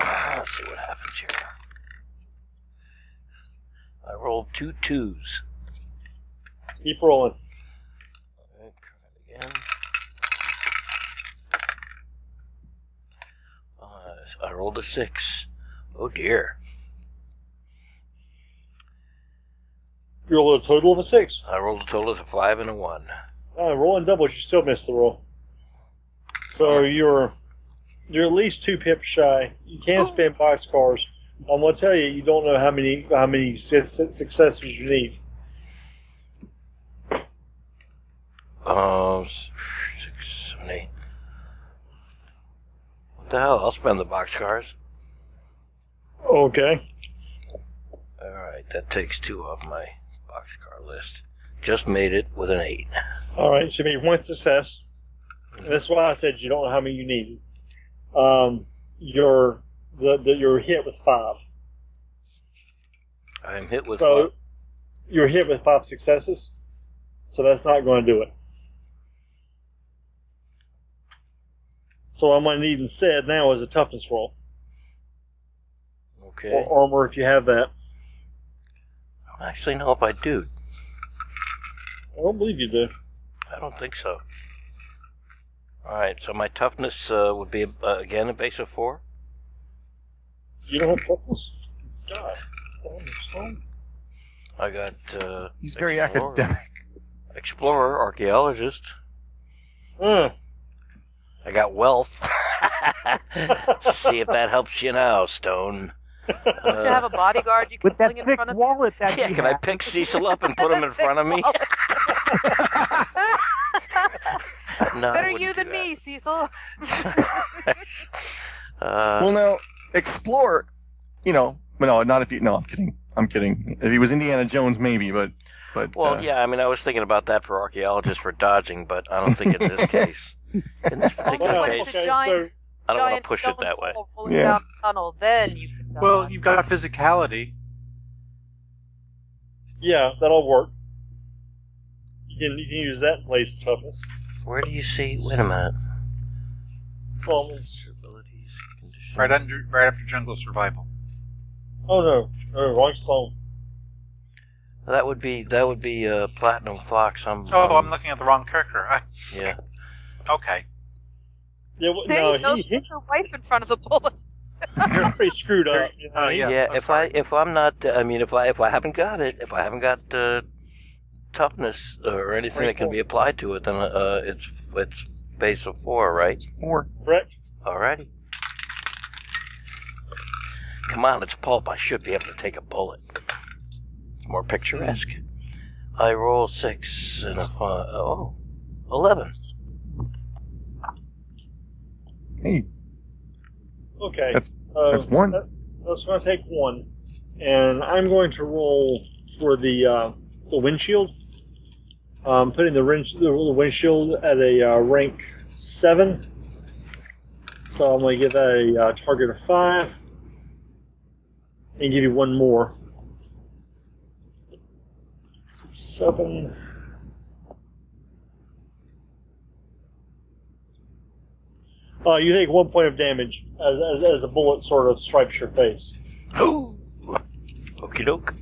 Ah, let's see what happens here. I rolled two twos. Keep rolling. Alright, try it again. Uh, I rolled a six. Oh dear. You rolled a total of a six. I rolled a total of a five and a one. Uh, rolling doubles, you still missed the roll. So you're you're at least two pips shy. You can oh. spend five scars. I'm gonna tell you, you don't know how many how many successes you need. Um, uh, six, seven, eight. What the hell? I'll spend the boxcars. Okay. All right, that takes two off my boxcar list. Just made it with an eight. All right, so you made one success. That's why I said you don't know how many you need. Um, you're the, the you're hit with five. I'm hit with. So five. You're hit with five successes. So that's not going to do it. So I'm going to need instead now is a toughness roll. Okay. Or armor if you have that. I don't actually know if I do. I don't believe you do. I don't think so. Alright, so my toughness uh, would be, uh, again, a base of four? You don't have toughness? God. I got... Uh, He's very explorer. Academic. Explorer, archaeologist. Mm. I got wealth. See if that helps you now, Stone. Don't uh, you have a bodyguard you can fling in front of me? Yeah, can have. I pick Cecil up and put him in front of me? No, better you than me, Cecil. uh, well, now, explore, you know, no, not if you, no, I'm kidding. I'm kidding. If he was Indiana Jones, maybe, but... But, well, uh, yeah, I mean, I was thinking about that for archaeologists for dodging, but I don't think in this case. In this particular well, case, okay, giant, I don't want to push it that way. Yeah. Tunnel, then you can dodge. Well, you've got physicality. Yeah, that'll work. You can, you can use that in place of toughness. Where do you see? Wait a minute. Well, right under, right after jungle survival. Oh no, no, wrong song. That would be that would be uh, Platinum Fox. I'm, oh, um, I'm looking at the wrong character. I... Yeah. Okay. Yeah. Well, no, he, knows he his wife in front of the bullet. You're pretty screwed up. You know? Oh yeah. Yeah. I'm if sorry. I if I'm not, I mean, if I if I haven't got it, if I haven't got uh, toughness or anything Three, that can four. be applied to it, then uh, it's it's base of four, right? Four. Correct. Alrighty. Come on, it's pulp. I should be able to take a bullet. More picturesque. I roll six and a five. Oh, eleven. Hey. Okay. That's, uh, that's one. That, that's going to take one. And I'm going to roll for the uh, the windshield. I'm putting the, wrench, the windshield at a uh, rank seven. So I'm going to give that a uh, target of five. And give you one more. Seven. Uh, you take one point of damage as, as, as a bullet sort of stripes your face. Oh! Okie doke.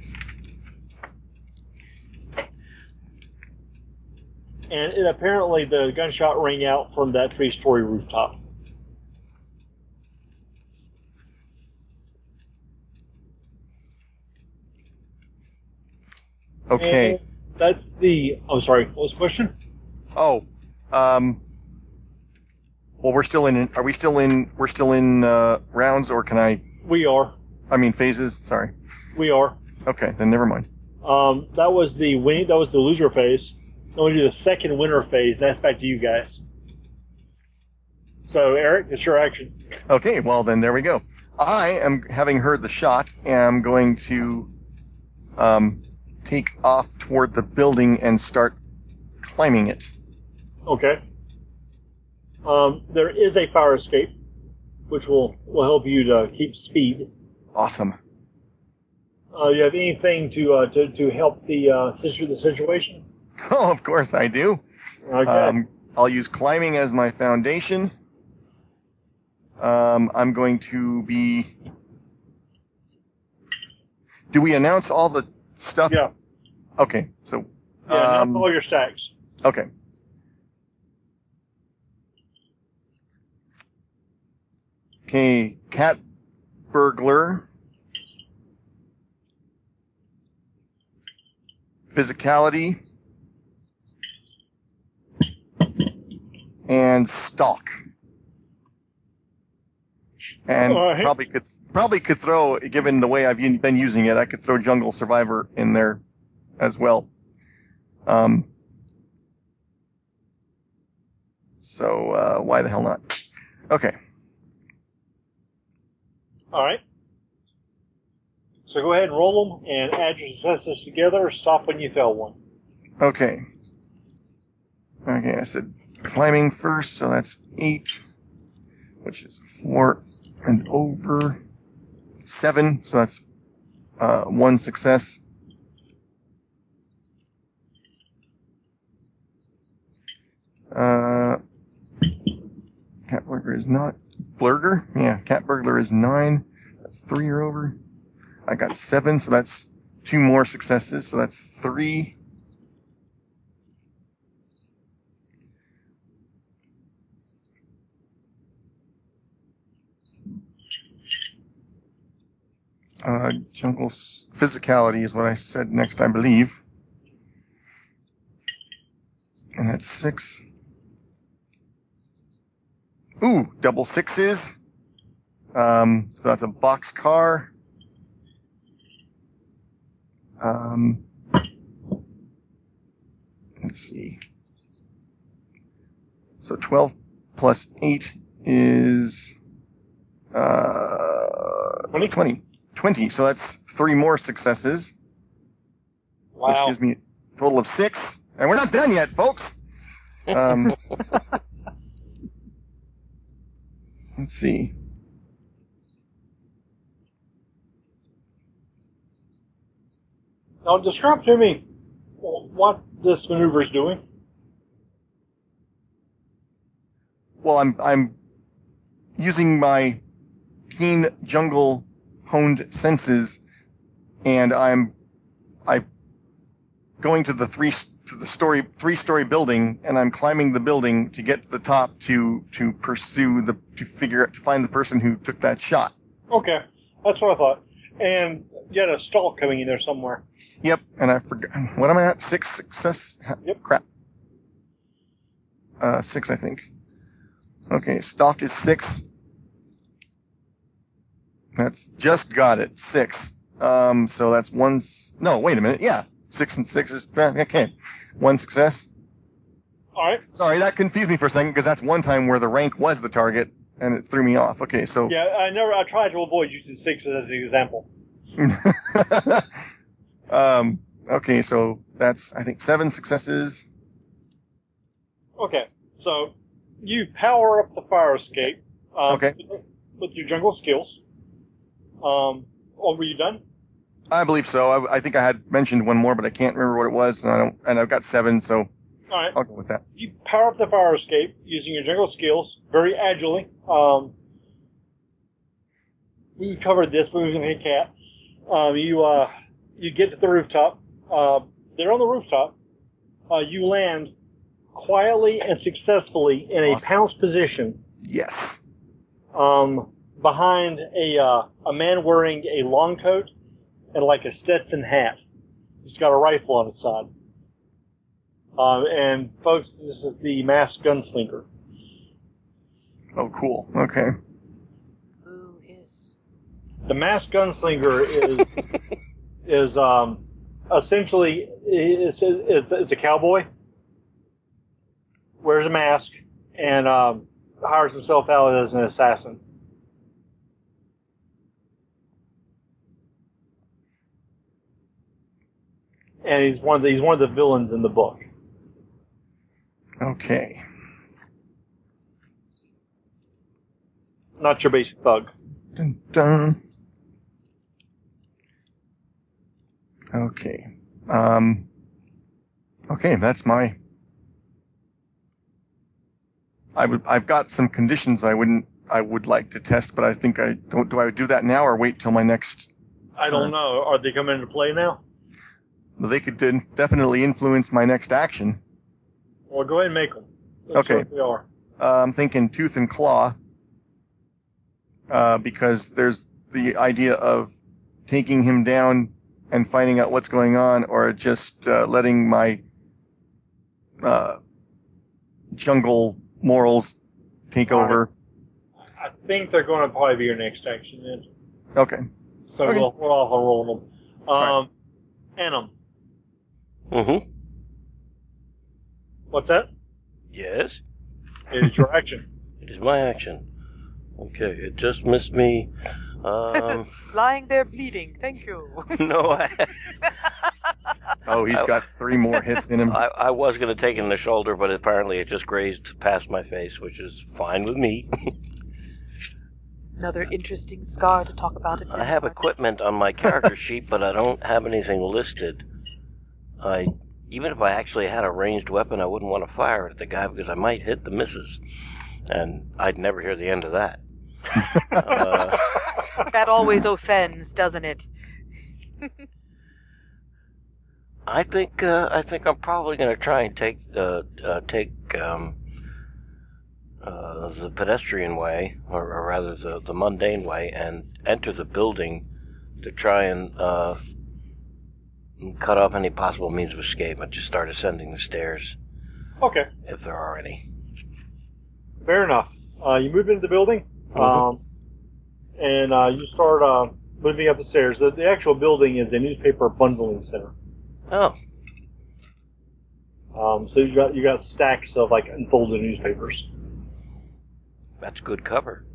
And it, apparently the gunshot rang out from that three-story rooftop. Okay. And that's the... I'm sorry, what was the question? Oh, um... Well, we're still in... Are we still in... We're still in uh, rounds, or can I... We are. I mean, phases, sorry. We are. Okay, then never mind. Um, that was the win, that was the loser phase. Then we do the second winner phase, and that's back to you guys. So, Eric, it's your action. Okay, well, then there we go. I am, having heard the shot, am going to... Um... take off toward the building and start climbing it. Okay. Um, there is a fire escape, which will, will help you to keep speed. Awesome. Uh, you have anything to uh, to, to help the uh, the situation? Oh, of course I do. Okay. Um, I'll use climbing as my foundation. Um, I'm going to be... Do we announce all the stuff? Yeah. Okay, so... Yeah, um, all your stacks. Okay. Okay, cat burglar. Physicality. And stalk. And right. probably could... Probably could throw, given the way I've been using it, I could throw Jungle Survivor in there as well. Um, so, uh, why the hell not? Okay. All right. So go ahead and roll them and add your successes together or stop when you fail one. Okay. Okay, I said climbing first, so that's eight, which is four and over... Seven, so that's uh, one success. Uh, cat burglar is not... Blurger? Yeah, cat burglar is nine. That's three or over. I got seven, so that's two more successes, so that's three. Uh, jungle's physicality is what I said next, I believe. And that's six. Ooh, double sixes. Um, so that's a box car. Um, let's see. So twelve plus eight is uh, twenty. twenty, so that's three more successes. Wow. Which gives me a total of six. And we're not done yet, folks. Um, let's see. Now, describe to me what this maneuver is doing. Well, I'm I'm using my keen jungle... honed senses, and I'm I going to the three to the story three story building, and I'm climbing the building to get to the top to to pursue the to figure to find the person who took that shot. Okay, that's what I thought. And you had a stalk coming in there somewhere. Yep, and I forgot what am I at? Six success. Yep. Crap. Uh, six, I think. Okay, stalk is six. That's just got it. Six. Um, so that's one. No, wait a minute. Yeah. Six and six is, okay. One success. All right. Sorry, that confused me for a second because that's one time where the rank was the target and it threw me off. Okay, so. Yeah, I never, I tried to avoid using six as an example. um, okay, so that's, I think, seven successes. Okay, so you power up the fire escape. Um, okay. With your jungle skills. Um, or were you done? I believe so. I, I think I had mentioned one more, but I can't remember what it was, and I don't. And I've got seven, so all right. I'll go with that. You power up the fire escape using your jungle skills very agilely. Um, we covered this, but we were going to cat. Um, you uh, you get to the rooftop. Uh, they're on the rooftop. Uh, you land quietly and successfully in a awesome. pounce position. Yes. Um, behind a uh, a man wearing a long coat. And like a Stetson hat. It's got a rifle on its side. Um, and folks, this is the Masked Gunslinger. Oh, cool. Okay. Who is? The Masked Gunslinger is is um essentially it's, it's it's a cowboy. Wears a mask and um, hires himself out as an assassin. And he's one of the, he's one of the villains in the book. Okay. Not your basic thug. Dun, dun. Okay. Um. Okay, that's my. I would. I've got some conditions I wouldn't. I would like to test, but I think I don't. Do I do that now or wait till my next? I don't uh, know. Are they coming into play now? They could definitely influence my next action. Well, go ahead and make them. Let's okay. They are. Uh, I'm thinking tooth and claw, uh, because there's the idea of taking him down and finding out what's going on, or just uh, letting my uh, jungle morals take All over. Right. I think they're going to probably be your next action then. Okay. So okay. We'll, we'll off a roll them. Um, right. Anim. Mm-hmm. What's that? Yes. It is your action. It is my action. Okay, it just missed me. Um, lying there bleeding. Thank you. No, I... oh, he's I, got three more hits in him. I, I was going to take him in the shoulder, but apparently it just grazed past my face, which is fine with me. Another interesting scar to talk about. I have equipment on my character sheet, but I don't have anything listed. I, even if I actually had a ranged weapon, I wouldn't want to fire it at the guy because I might hit the missus. And I'd never hear the end of that. uh, that always offends, doesn't it? I think uh, I think I'm probably going to try and take uh, uh, take um, uh, the pedestrian way, or, or rather the, the mundane way, and enter the building to try and... Uh, cut off any possible means of escape. I just start ascending the stairs. Okay. If there are any. Fair enough. Uh, you move into the building, mm-hmm. um, and uh, you start uh, moving up the stairs. The, the actual building is a newspaper bundling center. Oh. Um, so you got you got stacks of like unfolded newspapers. That's good cover.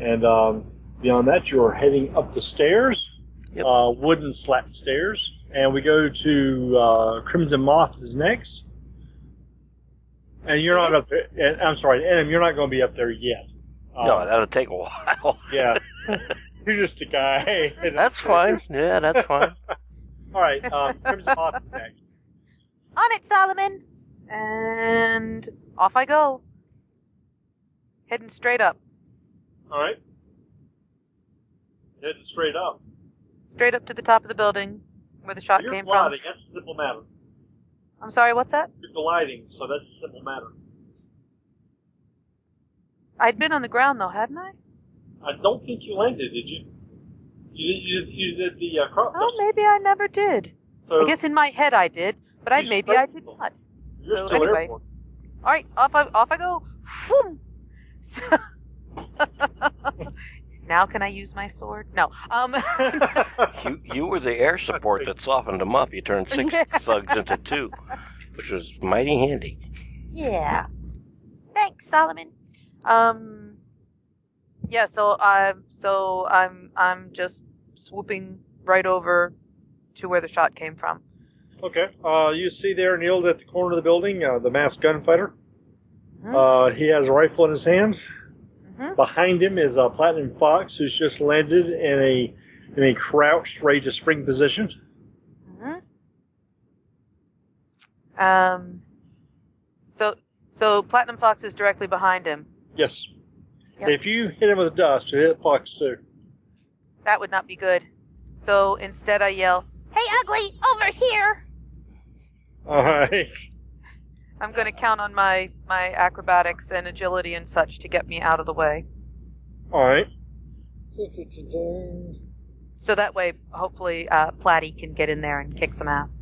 And um, beyond that, you are heading up the stairs. Yep. Uh, wooden slat stairs, and we go to uh, Crimson Moth is next. And you're not up there. And, I'm sorry, Adam, you're not going to be up there yet. Um, no, that'll take a while. Yeah, you're just a guy. That's fine. Yeah, that's fine. All right, um, Crimson Moth is next. On it, Solomon, and off I go, heading straight up. All right, heading straight up. Straight up to the top of the building where the shot You're came gliding. from. That's a simple matter. I'm sorry, what's that? You're gliding, so that's a simple matter. I'd been on the ground, though, hadn't I? I don't think you landed, did you? You did, you did, you did the uh, crop. Oh, maybe I never did. So I guess in my head I did, but I maybe I did not. You're so still anyway. All right, off I, off I go. Whoom! So, Now can I use my sword? No. Um. you you were the air support that softened them up. You turned six thugs into two, which was mighty handy. Yeah. Thanks, Solomon. Um. Yeah. So I. Uh, so I'm. I'm just swooping right over to where the shot came from. Okay. Uh, you see there, Neil, at the corner of the building, uh, the masked gunfighter. Mm-hmm. Uh, he has a rifle in his hand. Mm-hmm. Behind him is a Platinum Fox who's just landed in a in a crouched, ready to spring position. Mm-hmm. Um. So so Platinum Fox is directly behind him. Yes. Yep. If you hit him with dust, you hit Fox too. That would not be good. So instead, I yell, "Hey, ugly, over here!" All right. I'm going to count on my, my acrobatics and agility and such to get me out of the way. Alright. So that way, hopefully, uh, Platty can get in there and kick some ass.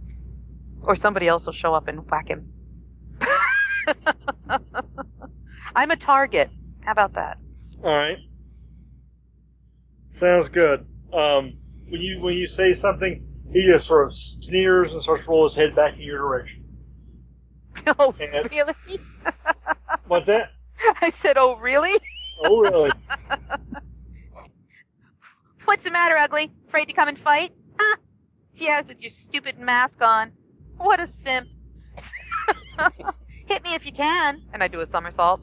Or somebody else will show up and whack him. I'm a target. How about that? Alright. Sounds good. Um, when you, when you say something, he just sort of sneers and starts to roll his head back in your direction. Oh, and really? What's that? I said, oh, really? Oh, really? What's the matter, ugly? Afraid to come and fight? Huh? Yeah, with your stupid mask on. What a simp. Hit me if you can. And I do a somersault.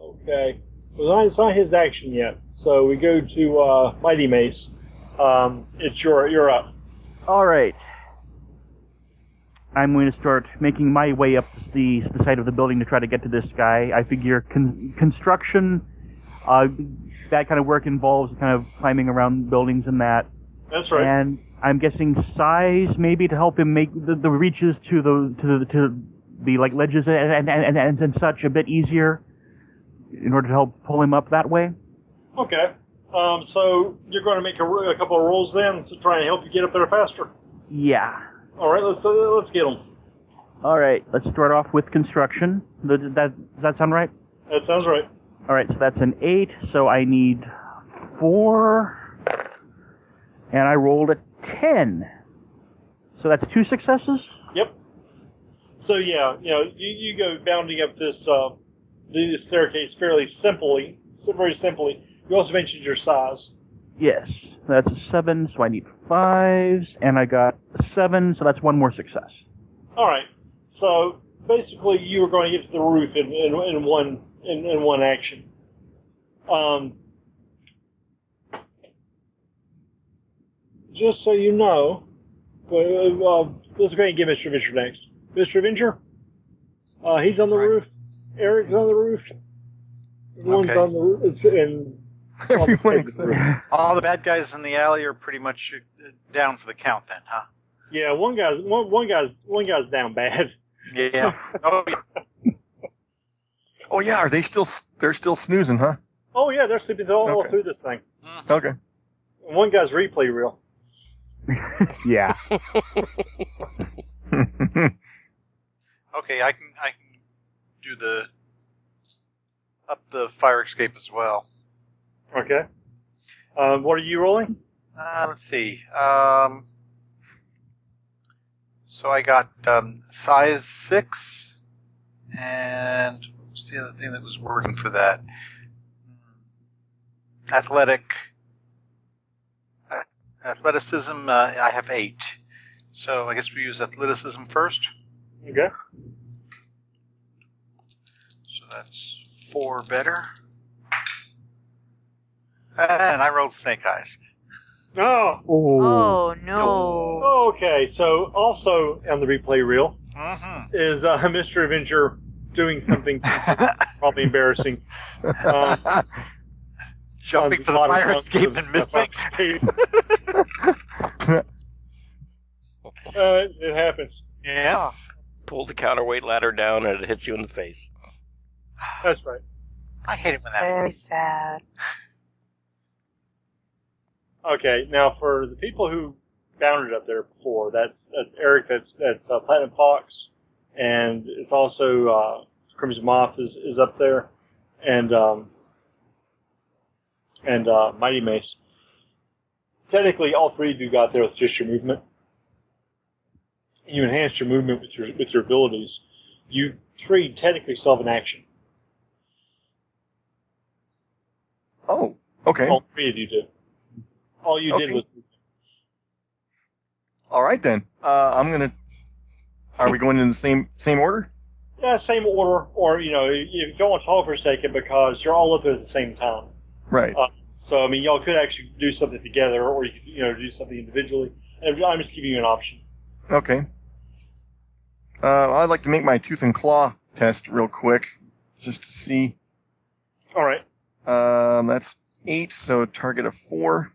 Okay. Well, it's not his action yet. So we go to uh, Mighty Mace. Um, it's your, you're up. All right, I'm going to start making my way up the, the side of the building to try to get to this guy. I figure con- construction, uh, that kind of work involves kind of climbing around buildings and that. That's right. And I'm guessing size maybe to help him make the, the reaches to the to the, to the like ledges and, and and and such a bit easier in order to help pull him up that way. Okay. Um, so you're going to make a, a couple of rolls then to try and help you get up there faster. Yeah. All right, let's uh, let's get them. All right, let's start off with construction. Does that, does that sound right? That sounds right. All right, so that's an eight. So I need four, and I rolled a ten. So that's two successes. Yep. So yeah, you know, you, you go bounding up this uh, this staircase fairly simply, very simply. You also mentioned your size. Yes. That's a seven, so I need fives, and I got a seven, so that's one more success. All right. So basically you were going to get to the roof in, in, in one in, in one action. Um, just so you know, uh, uh, let's go ahead and get Mister Adventure next. Mister Adventure, uh, he's on the right. roof. Eric's on the roof. Everyone's okay. on the roof. It's in... Everyone except all the bad guys in the alley are pretty much down for the count, then, huh? Yeah, one guy's one, one guy's one guy's down bad. Yeah. Oh yeah. oh yeah. Are they still? They're still snoozing, huh? Oh yeah, they're sleeping all, okay. all through this thing. Mm-hmm. Okay. One guy's replay reel. yeah. okay, I can I can do the up the fire escape as well. Okay. Um, what are you rolling? Uh, let's see. Um, so I got um, size six, and what's the other thing that was working for that? Athletic. Uh, athleticism, uh, I have eight. So I guess we use athleticism first. Okay. So that's four better. And I rolled snake eyes. Oh. Oh, no. Okay, so also on the replay reel mm-hmm. is uh, Mister Adventure doing something probably embarrassing. Um, Jumping for the fire escape and missing. uh, it, it happens. Yeah. Pull the counterweight ladder down and it hits you in the face. That's right. I hate it when that happens. Very sad. Okay, now for the people who bounded up there before, that's, that's Eric, that's, that's uh, Platinum Fox, and it's also uh, Crimson Moth is, is up there, and um, and uh, Mighty Mace. Technically, all three of you got there with just your movement. You enhanced your movement with your with your abilities. You three technically still have an action. Oh, okay. All three of you did. All you okay. did was. All right then. Uh, I'm gonna. Are we going in the same same order? Yeah, same order. Or you know, you don't want to talk for a second because you're all up there at the same time. Right. Uh, so I mean, y'all could actually do something together, or you could, you know, do something individually. And I'm just giving you an option. Okay. Uh, I'd like to make my tooth and claw test real quick, just to see. All right. Um, that's eight, so target of four.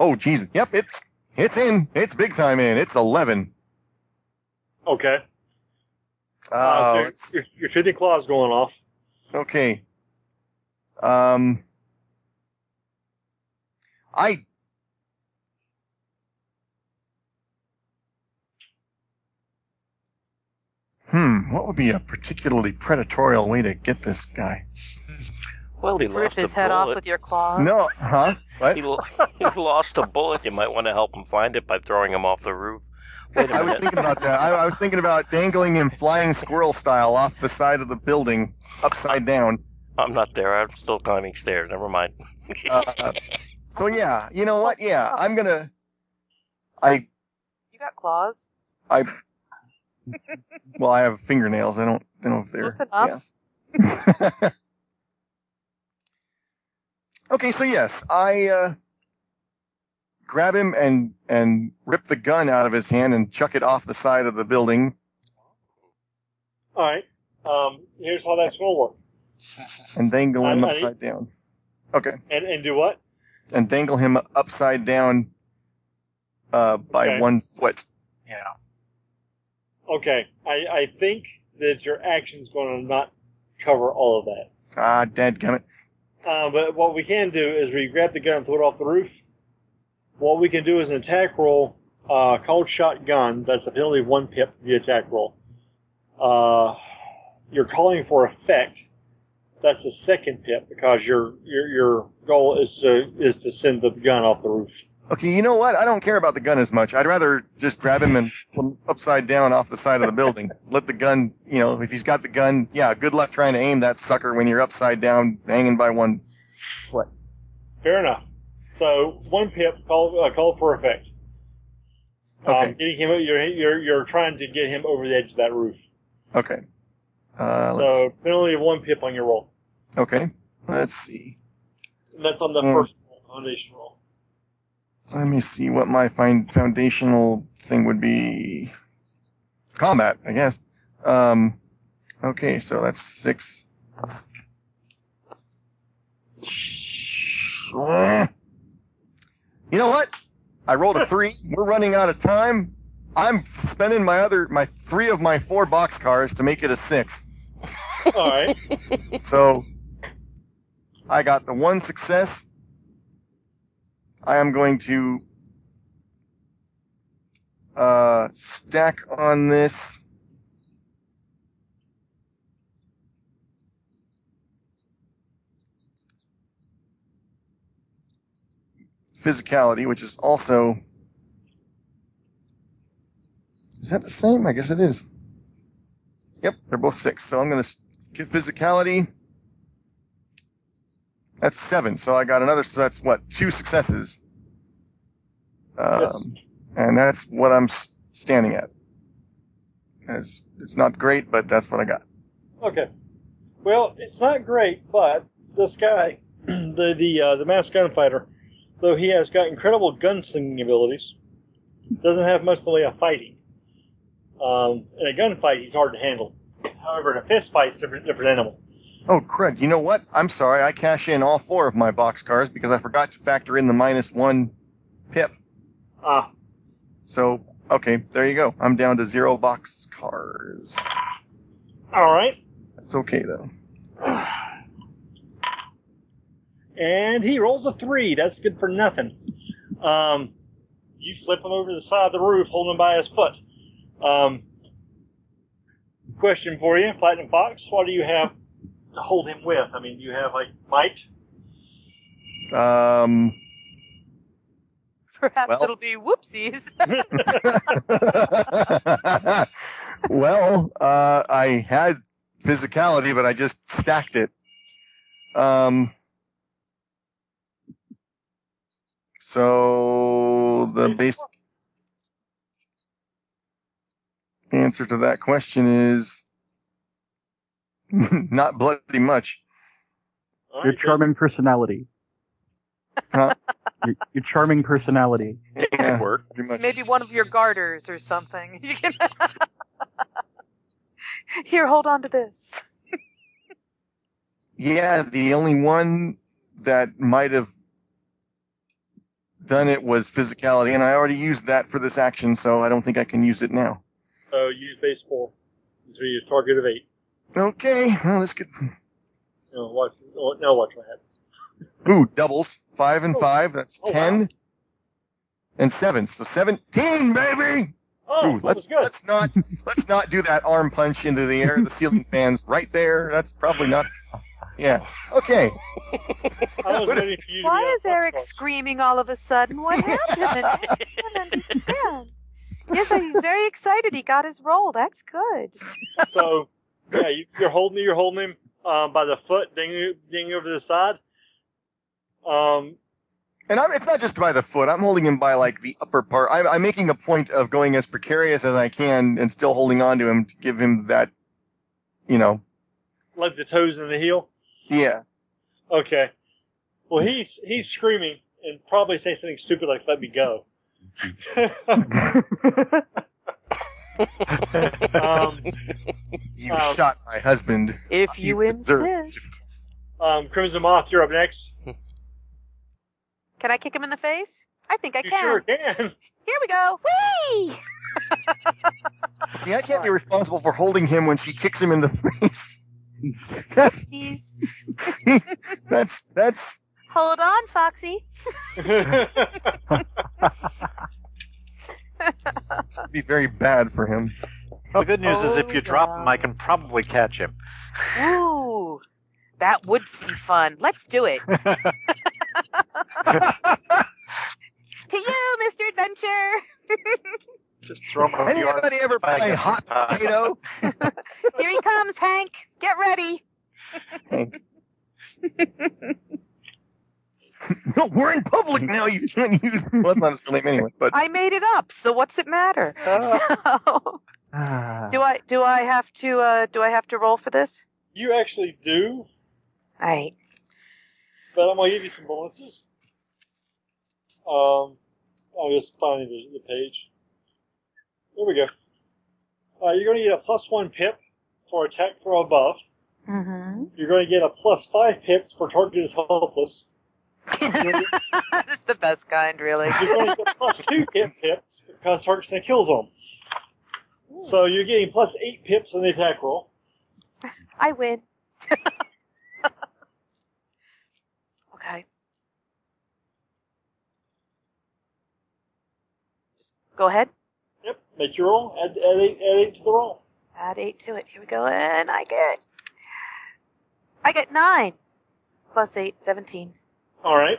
Oh, Jesus. Yep, it's it's in. It's big time in. It's eleven. Okay. Uh, uh, so your, your tooth and claw is going off. Okay. Um, I... Hmm, what would be a particularly predatory way to get this guy? Well, he Rip lost his a head bullet. Off with your claw. No, huh? What? He, lo- he lost a bullet. You might want to help him find it by throwing him off the roof. Wait a I minute. was thinking about that. I, I was thinking about dangling him flying squirrel style off the side of the building, upside down. I'm not there. I'm still climbing stairs. Never mind. uh, so, yeah. You know what? Yeah, I'm going to... I. You got claws? I... Well, I have fingernails. I don't I know if they're... Listen up. Yeah. Okay, so yes, I uh, grab him and and rip the gun out of his hand and chuck it off the side of the building. All right. Um, here's how that's going to work. And dangle him upside down. Okay. And and do what? And dangle him upside down uh, by okay. one foot. Yeah. Okay, I, I think that your action's going to not cover all of that. Ah, dadgummit. Uh, but what we can do is we grab the gun and throw it off the roof. What we can do is an attack roll uh, called shotgun. That's a penalty of one pip for the attack roll. Uh, you're calling for effect. That's the second pip because your your your goal is to is to send the gun off the roof. Okay, you know what? I don't care about the gun as much. I'd rather just grab him and put him upside down off the side of the building. Let the gun, you know, if he's got the gun, yeah, good luck trying to aim that sucker when you're upside down, hanging by one foot. Fair enough. So, one pip, call, uh, call for effect. Okay. Um, getting him, you're, you're, you're trying to get him over the edge of that roof. Okay. Uh, let's so, penalty of one pip on your roll. Okay. Let's see. And that's on the mm. first roll, foundation roll. Let me see what my foundational thing would be. Combat, I guess. Um, okay, so that's six. You know what? I rolled a three. We're running out of time. I'm spending my other, my three of my four boxcars to make it a six. All right. So I got the one success. I am going to uh, stack on this. Physicality, which is also... Is that the same? I guess it is. Yep, they're both six. So I'm going to get physicality... That's seven, so I got another, so that's, what, two successes. Um, yes. And that's what I'm standing at. It's, it's not great, but that's what I got. Okay. Well, it's not great, but this guy, the the uh, the masked gunfighter, though he has got incredible gunslinging abilities, doesn't have much in the way of fighting. Um, in a gunfight, he's hard to handle. However, in a fist fight, it's a different, different animal. Oh, crud. You know what? I'm sorry. I cash in all four of my boxcars because I forgot to factor in the minus one pip. Ah. So, okay, there you go. I'm down to zero boxcars. All right. That's okay, though. And he rolls a three. That's good for nothing. Um, you flip him over the side of the roof, holding him by his foot. Um, question for you, Platinum Fox, what do you have to hold him with? I mean, do you have, like, might? Um... Perhaps well. It'll be whoopsies. Well, uh, I had physicality, but I just stacked it. Um... So, the basic answer to that question is not bloody much. Right, your charming personality. Huh? your, your charming personality. It yeah, work. Maybe one of your garters or something. You can Here, hold on to this. Yeah, the only one that might have done it was physicality, and I already used that for this action, so I don't think I can use it now. So use base four until you target of eight. Okay, well, this could... Now watch, now watch what happens. Ooh, doubles. Five and oh. five, that's oh, ten. Wow. And seven, so seventeen, baby! Oh, Ooh, let's, good. Let's not let's not do that arm punch into the air. The ceiling fans right there. That's probably not... Yeah. Okay. I was ready for you to Why is Eric watch. Screaming all of a sudden? What happened? I don't understand. Yes, he's very excited. He got his roll. That's good. So, yeah, you, you're holding him. You're holding him um, by the foot, dinging, dinging over the side. Um, and I'm, it's not just by the foot. I'm holding him by like the upper part. I'm, I'm making a point of going as precarious as I can and still holding on to him to give him that, you know, like the toes and the heel. Yeah. Okay. Well, he's he's screaming and probably saying something stupid like "Let me go." um, you um, shot my husband. If you, you insist. Um, Crimson Moth, you're up next. Can I kick him in the face? I think I you can. You sure can. Here we go. Whee! See, I can't be responsible for holding him when she kicks him in the face. That's, that's that's hold on, Foxy. This would be very bad for him. The good news oh, is if you yeah. drop him, I can probably catch him. Ooh, that would be fun. Let's do it. To you, Mister Adventure. Just throw him over the yard. Anybody ever play hot potato? Here he comes, Hank. Get ready. Hank. No, we're in public now. You can't use blood on his name anyway. But I made it up, so what's it matter? Uh, so, uh, do I do I have to uh, do I have to roll for this? You actually do. All right. But I'm gonna give you some bonuses. Um, I'll just find the, the page. There we go. Uh, you're going to get a plus one pip for attack for above. Mm-hmm. You're going to get a plus five pip for target is helpless. That's the best kind, really. You're going to get a plus two pip pips because target's in a kill zone. Ooh. So you're getting plus eight pips on the attack roll. I win. Okay. Go ahead. Make your roll. Add, add, eight, add eight to the roll. Add eight to it. Here we go. And I get... I get nine. Plus eight, seventeen. All right.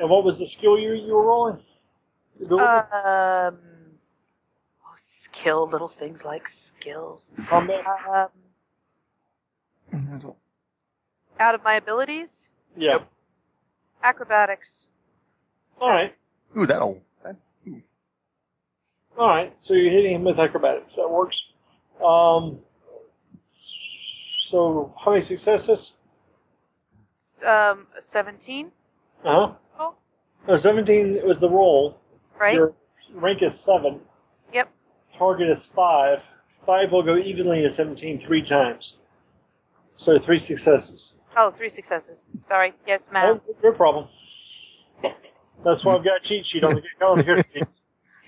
And what was the skill you, you were rolling? Um, oh, skill. Little things like skills. Combat. Um, out of my abilities? Yeah. Acrobatics. All right. Ooh, that'll... That, ooh. All right, so you're hitting him with acrobatics. That works. Um, so how many successes? Um, seventeen. Uh huh. Oh. No, seventeen was the roll. Right. Your rank is seven. Yep. Target is five. Five will go evenly to seventeen three times. So three successes. Oh, three successes. Sorry. Yes, ma'am. Oh, no problem. That's why I've got a cheat sheet on the calendar here.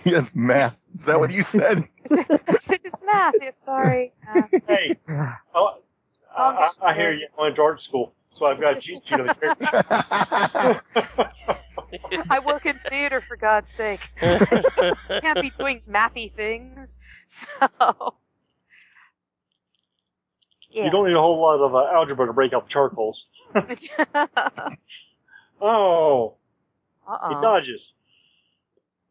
Yes, math. Is that what you said? It's math. It's sorry. Uh, hey, oh, I, I, I hear you. I went to art school, so I've got a cheat sheet on the character. I work in theater, for God's sake. I can't be doing mathy things. So, yeah. You don't need a whole lot of uh, algebra to break out the charcoals. Oh. Uh-oh. He dodges.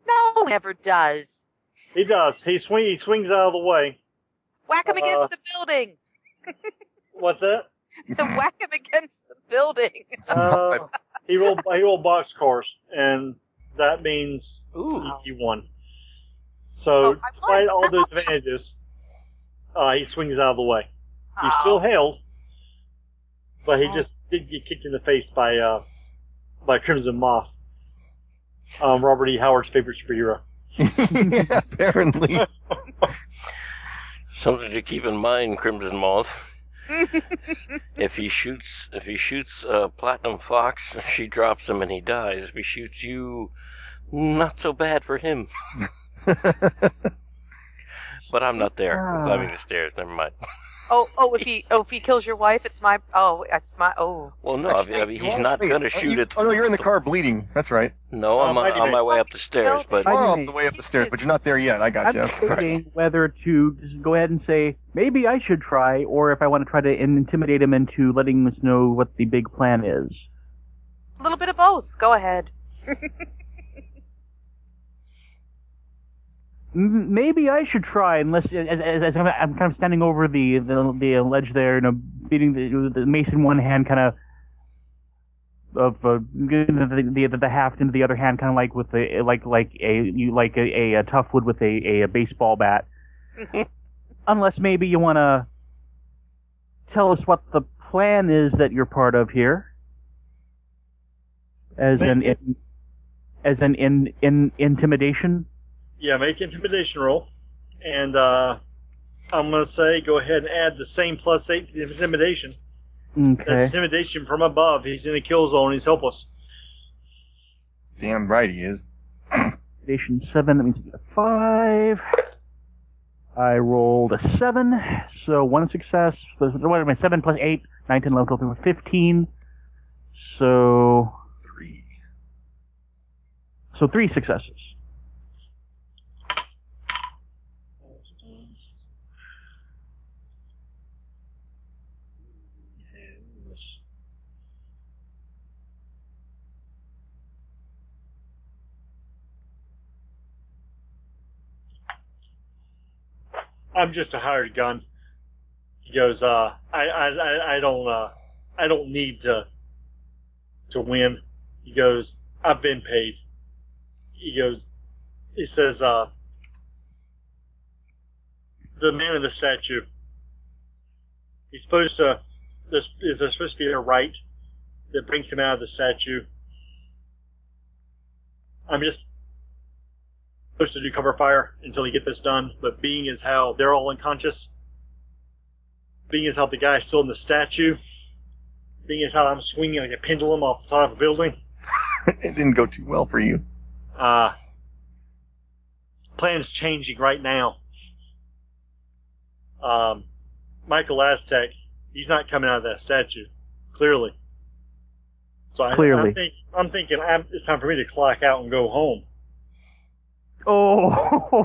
No, he never does. He does. He, swing, he swings out of the way. Whack him uh, against the building. What's that? To whack him against the building. Uh, he rolled he rolled box cars, and that means Ooh. he won. So, oh, won. despite all those advantages, uh, he swings out of the way. He oh. still held, but he oh. just did get kicked in the face by uh, by Crimson Moth, um, Robert E. Howard's favorite superhero. Yeah, apparently. Something to keep in mind, Crimson Moth. if he shoots, if he shoots uh, Platinum Fox, she drops him and he dies. If he shoots you, not so bad for him. But I'm not there. I'm climbing the stairs. Never mind. Oh, oh! If he, oh, if he kills your wife, it's my. Oh, it's my. Oh. Well, no, Actually, I mean, he's not going to shoot it. Oh no, you're in the car bleeding. That's right. No, I'm uh, on, on my way up the stairs, but I'm on the way up the stairs, but you're not there yet. I got you. I'm debating whether to just go ahead and say maybe I should try, or if I want to try to intimidate him into letting us know what the big plan is. A little bit of both. Go ahead. Maybe I should try, unless as, as, as I'm kind of standing over the the, the ledge there, you know, beating the, the mace in one hand, kind of of uh, the, the the haft into the other hand, kind of like with a like like a you like a, a, a tough wood with a, a, a baseball bat. Unless maybe you want to tell us what the plan is that you're part of here, as an in, as an in in intimidation. Yeah, make intimidation roll, and uh, I'm going to say go ahead and add the same plus eight to intimidation. Okay. That's intimidation from above. He's in the kill zone. He's helpless. Damn right he is. Intimidation seven. That means a five. I rolled a seven, so one success. So what am I? Seven plus eight, nine, ten, eleven, twelve, thirteen, fifteen. So three. So three successes. I'm just a hired gun. He goes, uh, I, I, I don't, uh, I don't need to, to win. He goes, I've been paid. He goes, he says, uh, the man of the statue. He's supposed to, there's, there's supposed to be a rite that brings him out of the statue. I'm just supposed to do cover fire until he gets this done, but being as how they're all unconscious, being as how the guy's still in the statue, being as how I'm swinging like a pendulum off the side of a building. It didn't go too well for you. Uh, plan's changing right now. Um, Michael Aztec, he's not coming out of that statue, clearly. So I, clearly. I'm, think, I'm thinking I'm, it's time for me to clock out and go home. Oh.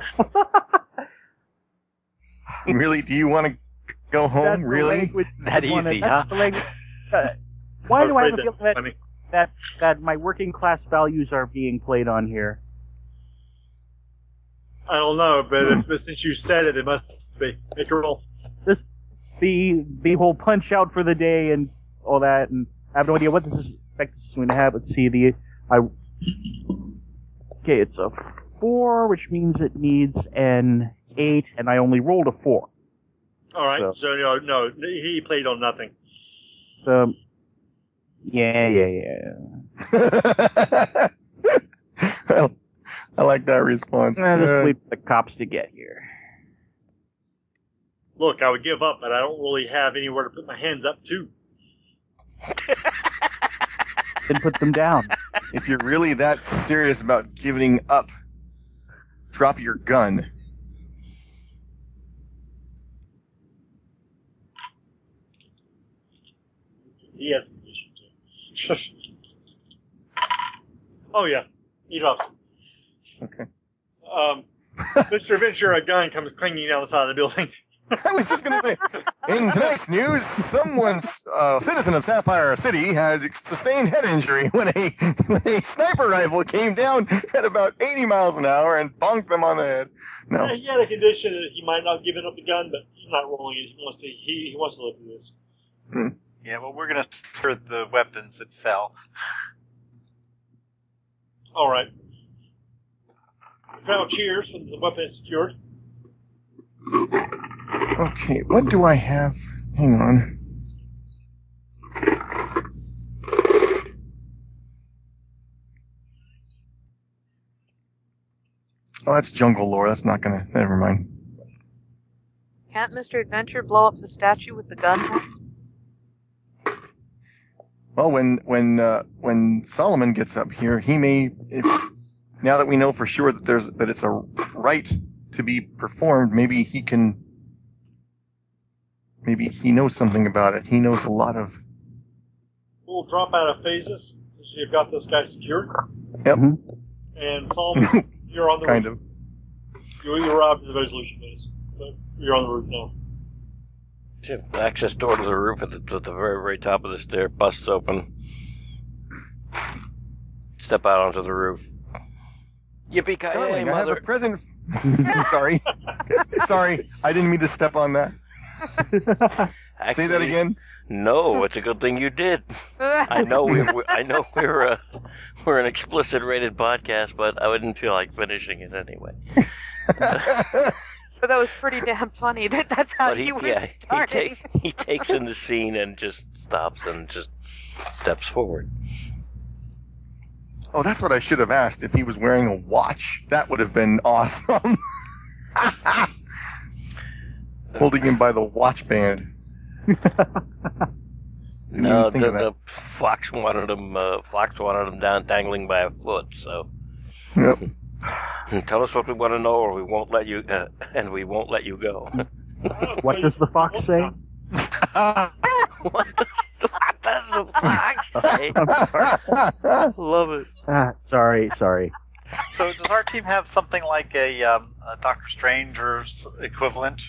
Really? Do you want to go home? That's really? That easy, huh? uh, why do I have a feeling that, that, that my working class values are being played on here? I don't know, but if, but since you said it, it must be. Make a roll. This, the, the whole punch out for the day and all that, and I have no idea what this is, like, this is going to have. Let's see. The I. Okay, it's a four, which means it needs an eight, and I only rolled a four. All right, so, so no, no, he played on nothing. So, yeah, yeah, yeah. I, I like that response. I just uh, wait for the cops to get here. Look, I would give up, but I don't really have anywhere to put my hands up to. Then put them down. If you're really that serious about giving up, drop your gun. Yes. Oh, yeah. E-drops. Okay. Um, Mister Adventure, a gun comes clanging down the side of the building. I was just going to say, in tonight's news, someone, a uh, citizen of Sapphire City, had sustained head injury when a, when a sniper rifle came down at about eighty miles an hour and bonked them on the head. No. He had a condition that he might not have given up the gun, but he's not rolling it. He wants to, he, he wants to live in this. Hmm. Yeah, well, we're going to search the weapons that fell. All right. Crowd cheers when the weapon is secured. Okay, what do I have? Hang on. Oh, that's jungle lore. That's not gonna... Never mind. Can't Mister Adventure blow up the statue with the gun? Well, when when uh, when Solomon gets up here, he may... If, now that we know for sure that there's that it's a right to be performed, maybe he can... Maybe he knows something about it. He knows a lot of... We'll drop out of phases, since you've got this guy secured. Yep. And Tom, you're on the kind roof. Kind of. You arrived at the resolution phase, but you're on the roof now. The access door to the roof at the, at the very, very top of the stair busts open. Step out onto the roof. Yippee-ki-yay, mother! I have a present... Sorry. Sorry, I didn't mean to step on that. Actually, say that again. No, it's a good thing you did. I know we're, we're I know we're a, we're an explicit rated podcast, but I wouldn't feel like finishing it anyway. So that was pretty damn funny. That that's how he, he was yeah, starting. He, take, he takes in the scene and just stops and just steps forward. Oh, that's what I should have asked. If he was wearing a watch, that would have been awesome. Holding him by the watch band. No, the, the fox wanted him. Uh, fox wanted him down, dangling by a foot. So, yep. Tell us what we want to know, or we won't let you. Uh, and we won't let you go. What does the fox say? What, does, what does the fox say? Love it. Ah, sorry, sorry. So, does our team have something like a, um, a Doctor Strange or equivalent?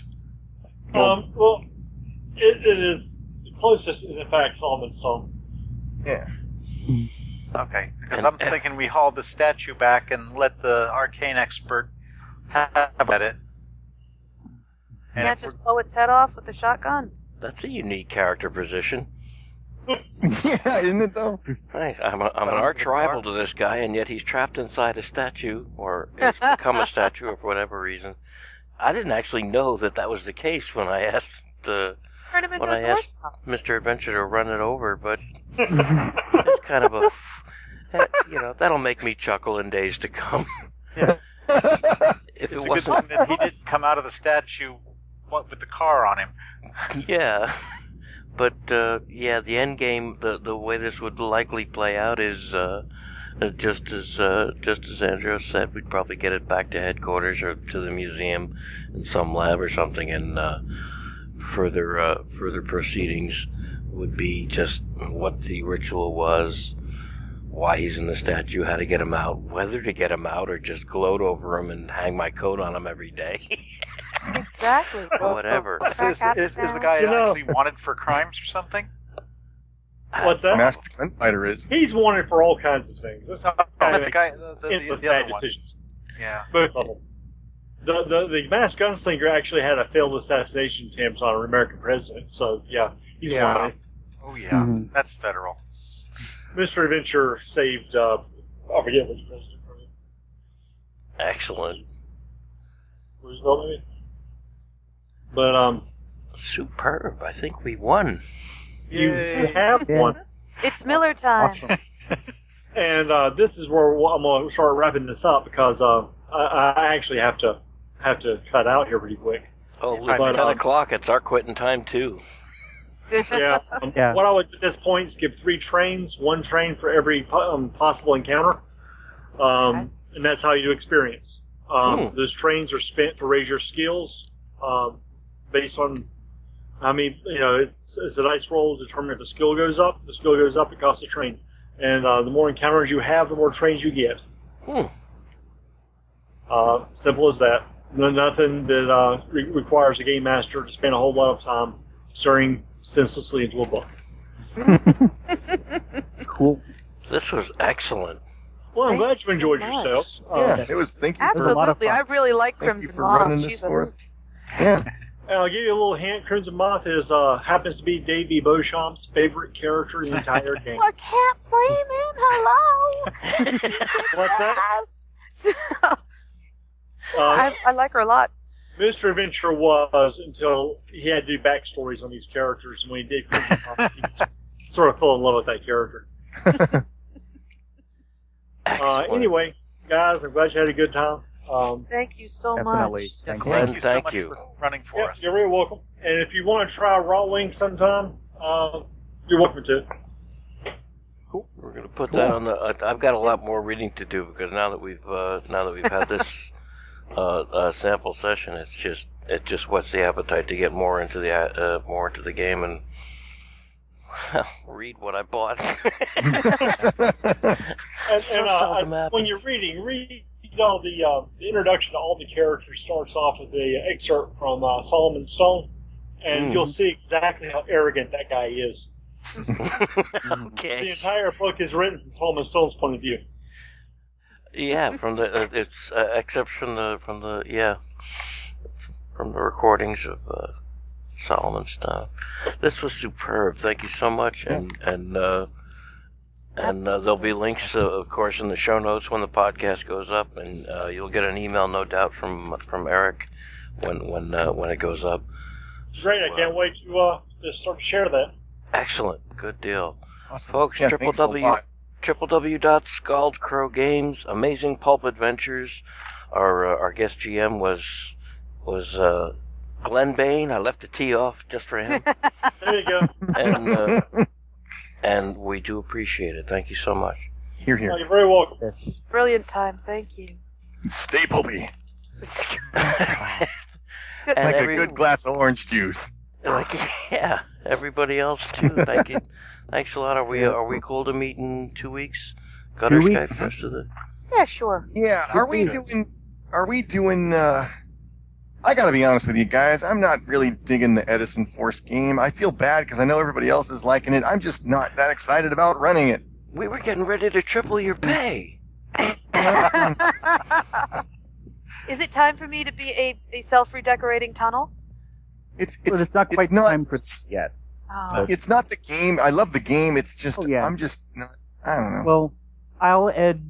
Um, well, it, it is, the closest is, in fact, Solomon Stone. Yeah. Okay, because I'm thinking we haul the statue back and let the arcane expert have at it. And can't just blow its head off with a shotgun. That's a unique character position. Yeah, isn't it, though? Nice. I'm, a, I'm an arch-rival to this guy, and yet he's trapped inside a statue, or it's become a statue, or for whatever reason. I didn't actually know that that was the case when I asked uh, when I asked Mister Adventure to run it over, but it's kind of a, that, you know, that'll make me chuckle in days to come. Yeah. If it's it a wasn't good thing that he didn't come out of the statue with the car on him. Yeah, but uh, yeah, the end game, the the way this would likely play out is. Uh, Uh, just as uh, just as Andros said, we'd probably get it back to headquarters or to the museum in some lab or something, and uh, further uh, further proceedings would be just what the ritual was, why he's in the statue, how to get him out, whether to get him out or just gloat over him and hang my coat on him every day. Exactly. Whatever. Is, is, is the guy you know. actually wanted for crimes or something? What's that? Masked Gunslinger is. He's wanted for all kinds of things. That's how kind of the guy, the, the, the, the bad other decisions. One. Yeah. Both of them. The, the, the Masked Gunslinger actually had a failed assassination attempt on an American president, so yeah, he's yeah. wanted. Oh, yeah. Mm-hmm. That's federal. Mister Adventure saved, uh, I forget which president. Excellent. But, um. Superb. I think we won. You have yeah. one. It's Miller time. Awesome. And uh, this is where I'm going to start wrapping this up because uh, I, I actually have to have to cut out here pretty quick. Oh, it's but, ten um, o'clock. It's our quitting time too. Yeah. Um, yeah. What I would at this point is give three trains, one train for every um, possible encounter, um, okay. and that's how you do experience. Um, mm. Those trains are spent to raise your skills um, based on. I mean, you know. It's a dice roll to determine if the skill goes up. The skill goes up, it costs a train. and uh, the more encounters you have, the more trains you get. Hmm. Uh, simple as that. No, nothing that uh, re requires a game master to spend a whole lot of time staring senselessly into a book. Cool. This was excellent. Well, I'm glad you enjoyed yourself. Yeah, it was. Thank you for a lot of fun. Absolutely, I really like Crimson Moth. Thank you for running this for us. Yeah. And I'll give you a little hint. Crimson Moth is uh, happens to be Davey Beauchamp's favorite character in the entire game. Well, I can't blame him. Hello. What's that? So, uh, I, I like her a lot. Mister Adventure was until he had to do backstories on these characters, and when he did Crimson Moth, he was sort of fell in love with that character. Uh, anyway, guys, I'm glad you had a good time. Um, thank you so definitely. much. Yes, Glenn, thank you so thank much you. for running for yep, us. You're very welcome. And if you want to try Rotwang sometime, uh, you're welcome to. Cool. We're going to put cool. that on the. Uh, I've got a lot more reading to do because now that we've uh, now that we've had this uh, uh, sample session, it's just it just whets the appetite to get more into the uh, more into the game and read what I bought. and, and, uh, when you're reading, read all the, uh, the introduction to all the characters starts off with the excerpt from uh, Solomon Stone, and mm. you'll see exactly how arrogant that guy is. Okay. The entire book is written from Solomon Stone's point of view. Yeah, from the uh, it's uh, except from the from the yeah from the recordings of. Uh, Solomon Stone. This was superb. Thank you so much, and and uh, and uh, there'll be links, uh, of course, in the show notes when the podcast goes up, and uh, you'll get an email, no doubt, from from Eric when when uh, when it goes up. Great! So, I can't uh, wait to uh, to start to share that. Excellent, good deal, awesome. Folks. Yeah, triple w triple w dot Scaldcrow Games, Amazing Pulp Adventures. Our uh, our guest G M was was. Uh, Glenn Bain. I left the T off just for him. There you go. And, uh, and we do appreciate it. Thank you so much. You're here. Oh, you're very welcome. It's a brilliant time. Thank you. Stapleby. Like every, a good glass of orange juice. Like yeah. Everybody else too. Thank you. Thanks a lot. Are we are we cool to meet in two weeks? Gutter Skypes first of the. Yeah, sure. Yeah. Are we doing? Are we doing? Uh, I gotta be honest with you guys, I'm not really digging the Edison Force game. I feel bad because I know everybody else is liking it. I'm just not that excited about running it. We were getting ready to triple your pay. Is it time for me to be a, a self-redecorating tunnel? It's it's, well, it's not quite it's not, time for yet. Oh. It's not the game. I love the game. It's just, oh, yeah. I'm just not, I don't know. Well, I'll add...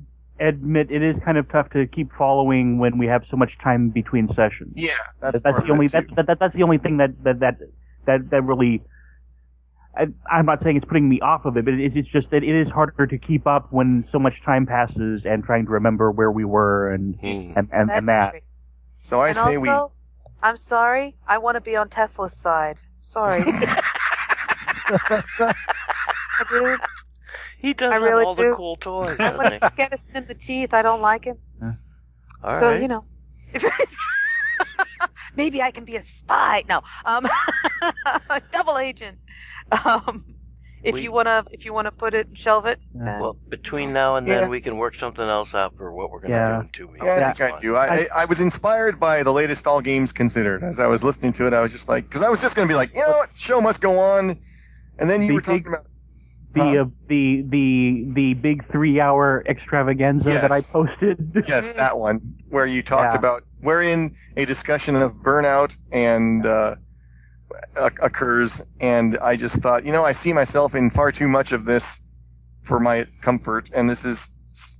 admit it is kind of tough to keep following when we have so much time between sessions. Yeah, that's, that's part the only that, that, that that's the only thing that that that that, that really. I, I'm not saying it's putting me off of it, but it, it's just that it is harder to keep up when so much time passes and trying to remember where we were and mm. and, and, and that. True. So I and say also, we. I'm sorry. I want to be on Tesla's side. Sorry. I do. He does I have really all do. the cool toys. I'm going to get us in the teeth. I don't like him. Yeah. All so, right. you know. Maybe I can be a spy. No. Um, double agent. Um, if we, you want to if you want to put it, shelve it. Yeah. Well, between now and then, yeah. we can work something else out for what we're going to yeah. do in two weeks. Yeah, yeah. I think I do. I, I, I was inspired by the latest All Games Considered. As I was listening to it, I was just like, because I was just going to be like, you know what, show must go on. And then you were talking about The huh. uh, the the the big three-hour extravaganza yes. that I posted. Yes, that one where you talked yeah. about wherein a discussion of burnout and uh, occurs, and I just thought, you know, I see myself in far too much of this for my comfort, and this is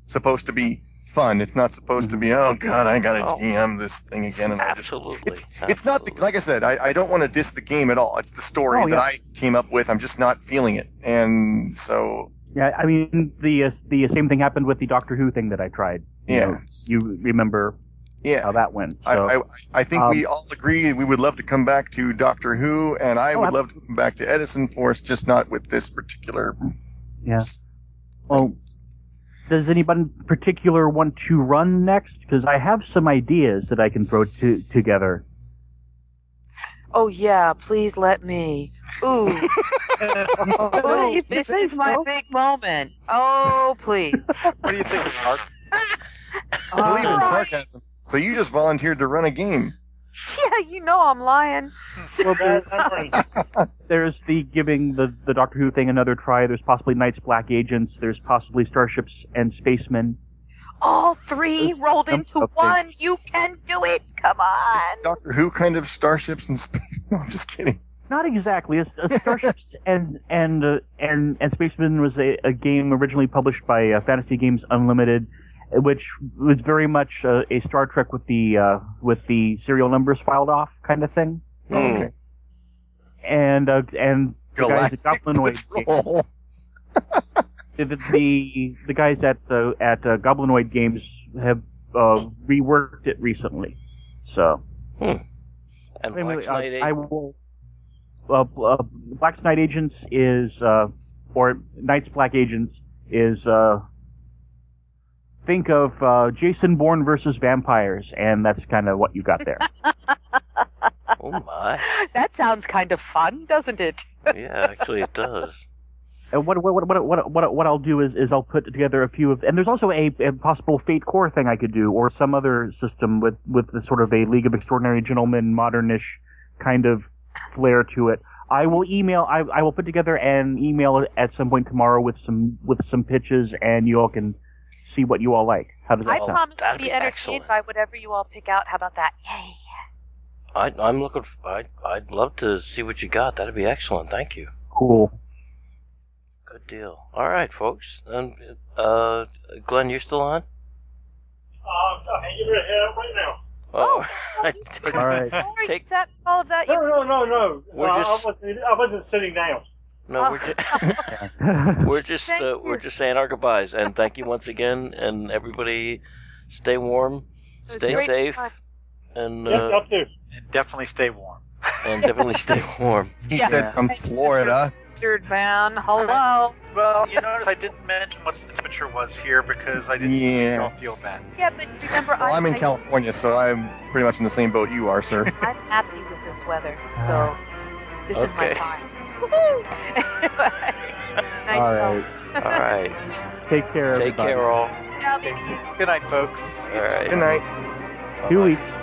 supposed to be fun. It's not supposed mm-hmm. to be, oh God, I gotta oh. G M this thing again. And Absolutely. I just, it's, Absolutely, it's not the, like I said. I, I don't want to diss the game at all. It's the story oh, yeah. that I came up with. I'm just not feeling it. And so, yeah, I mean, the uh, the same thing happened with the Doctor Who thing that I tried. You yeah, know, you remember? Yeah. how that went. So, I, I I think um, we all agree we would love to come back to Doctor Who, and I oh, would absolutely. love to come back to Edison Force, just not with this particular. Yeah. Well. Does anybody in particular want to run next? Because I have some ideas that I can throw to, together. Oh, yeah, please let me. Ooh. Ooh. This is my big moment. Oh, please. What do you think, Mark? I believe in sarcasm. So you just volunteered to run a game. Yeah, you know I'm lying. Well, there's, there's the giving the, the Doctor Who thing another try. There's possibly Night's Black Agents. There's possibly Starships and Spacemen. All three there's rolled into one. Things. You can do it. Come on. Is Doctor Who kind of Starships and Spacemen? No, I'm just kidding. Not exactly. A, a Starships and and uh, and and Spacemen was a, a game originally published by uh, Fantasy Games Unlimited, which was very much uh, a Star Trek with the uh, with the serial numbers filed off kind of thing. Mm. Okay. And uh, and the guys at Goblinoid the, the the guys at uh, at uh, Goblinoid Games have uh, reworked it recently. So. Hmm. And Black Knight uh, I will. Uh, uh, Black Knight Agents is uh, or Knights Black Agents is. Uh, Think of uh, Jason Bourne versus vampires, and that's kind of what you got there. Oh my! That sounds kind of fun, doesn't it? Yeah, actually, it does. And what what what what what what I'll do is, is I'll put together a few of, and there's also a, a possible Fate Core thing I could do, or some other system with with the sort of a League of Extraordinary Gentlemen modernish kind of flair to it. I will email. I I will put together an email at some point tomorrow with some with some pitches, and you all can. See what you all like. How does that I sound? I promise That'd to be, be entertained excellent. By whatever you all pick out. How about that? Yay! I, I'm looking. For, I, I'd love to see what you got. That'd be excellent. Thank you. Cool. Good deal. All right, folks. Um, uh, Glenn, you're still on? Um, I think you're here right now. Oh, oh all right. Take all of that. No, no, no, no. We're uh, just... I, wasn't, I wasn't sitting down. No, we're just we're just uh, we're just saying our goodbyes and thank you once again and everybody stay warm, stay safe, and uh, and definitely stay warm and definitely stay warm. He yeah. said from Florida. Third man, hello. Well, you notice I didn't mention what the temperature was here because I didn't yeah. really feel bad. Yeah, but remember, well, I, I'm in I, California, so I'm pretty much in the same boat you are, sir. I'm happy with this weather, so this okay. is my time. All right. All right. Take care, everybody. Take care, all. Good night, folks. All right. Good night. Two weeks.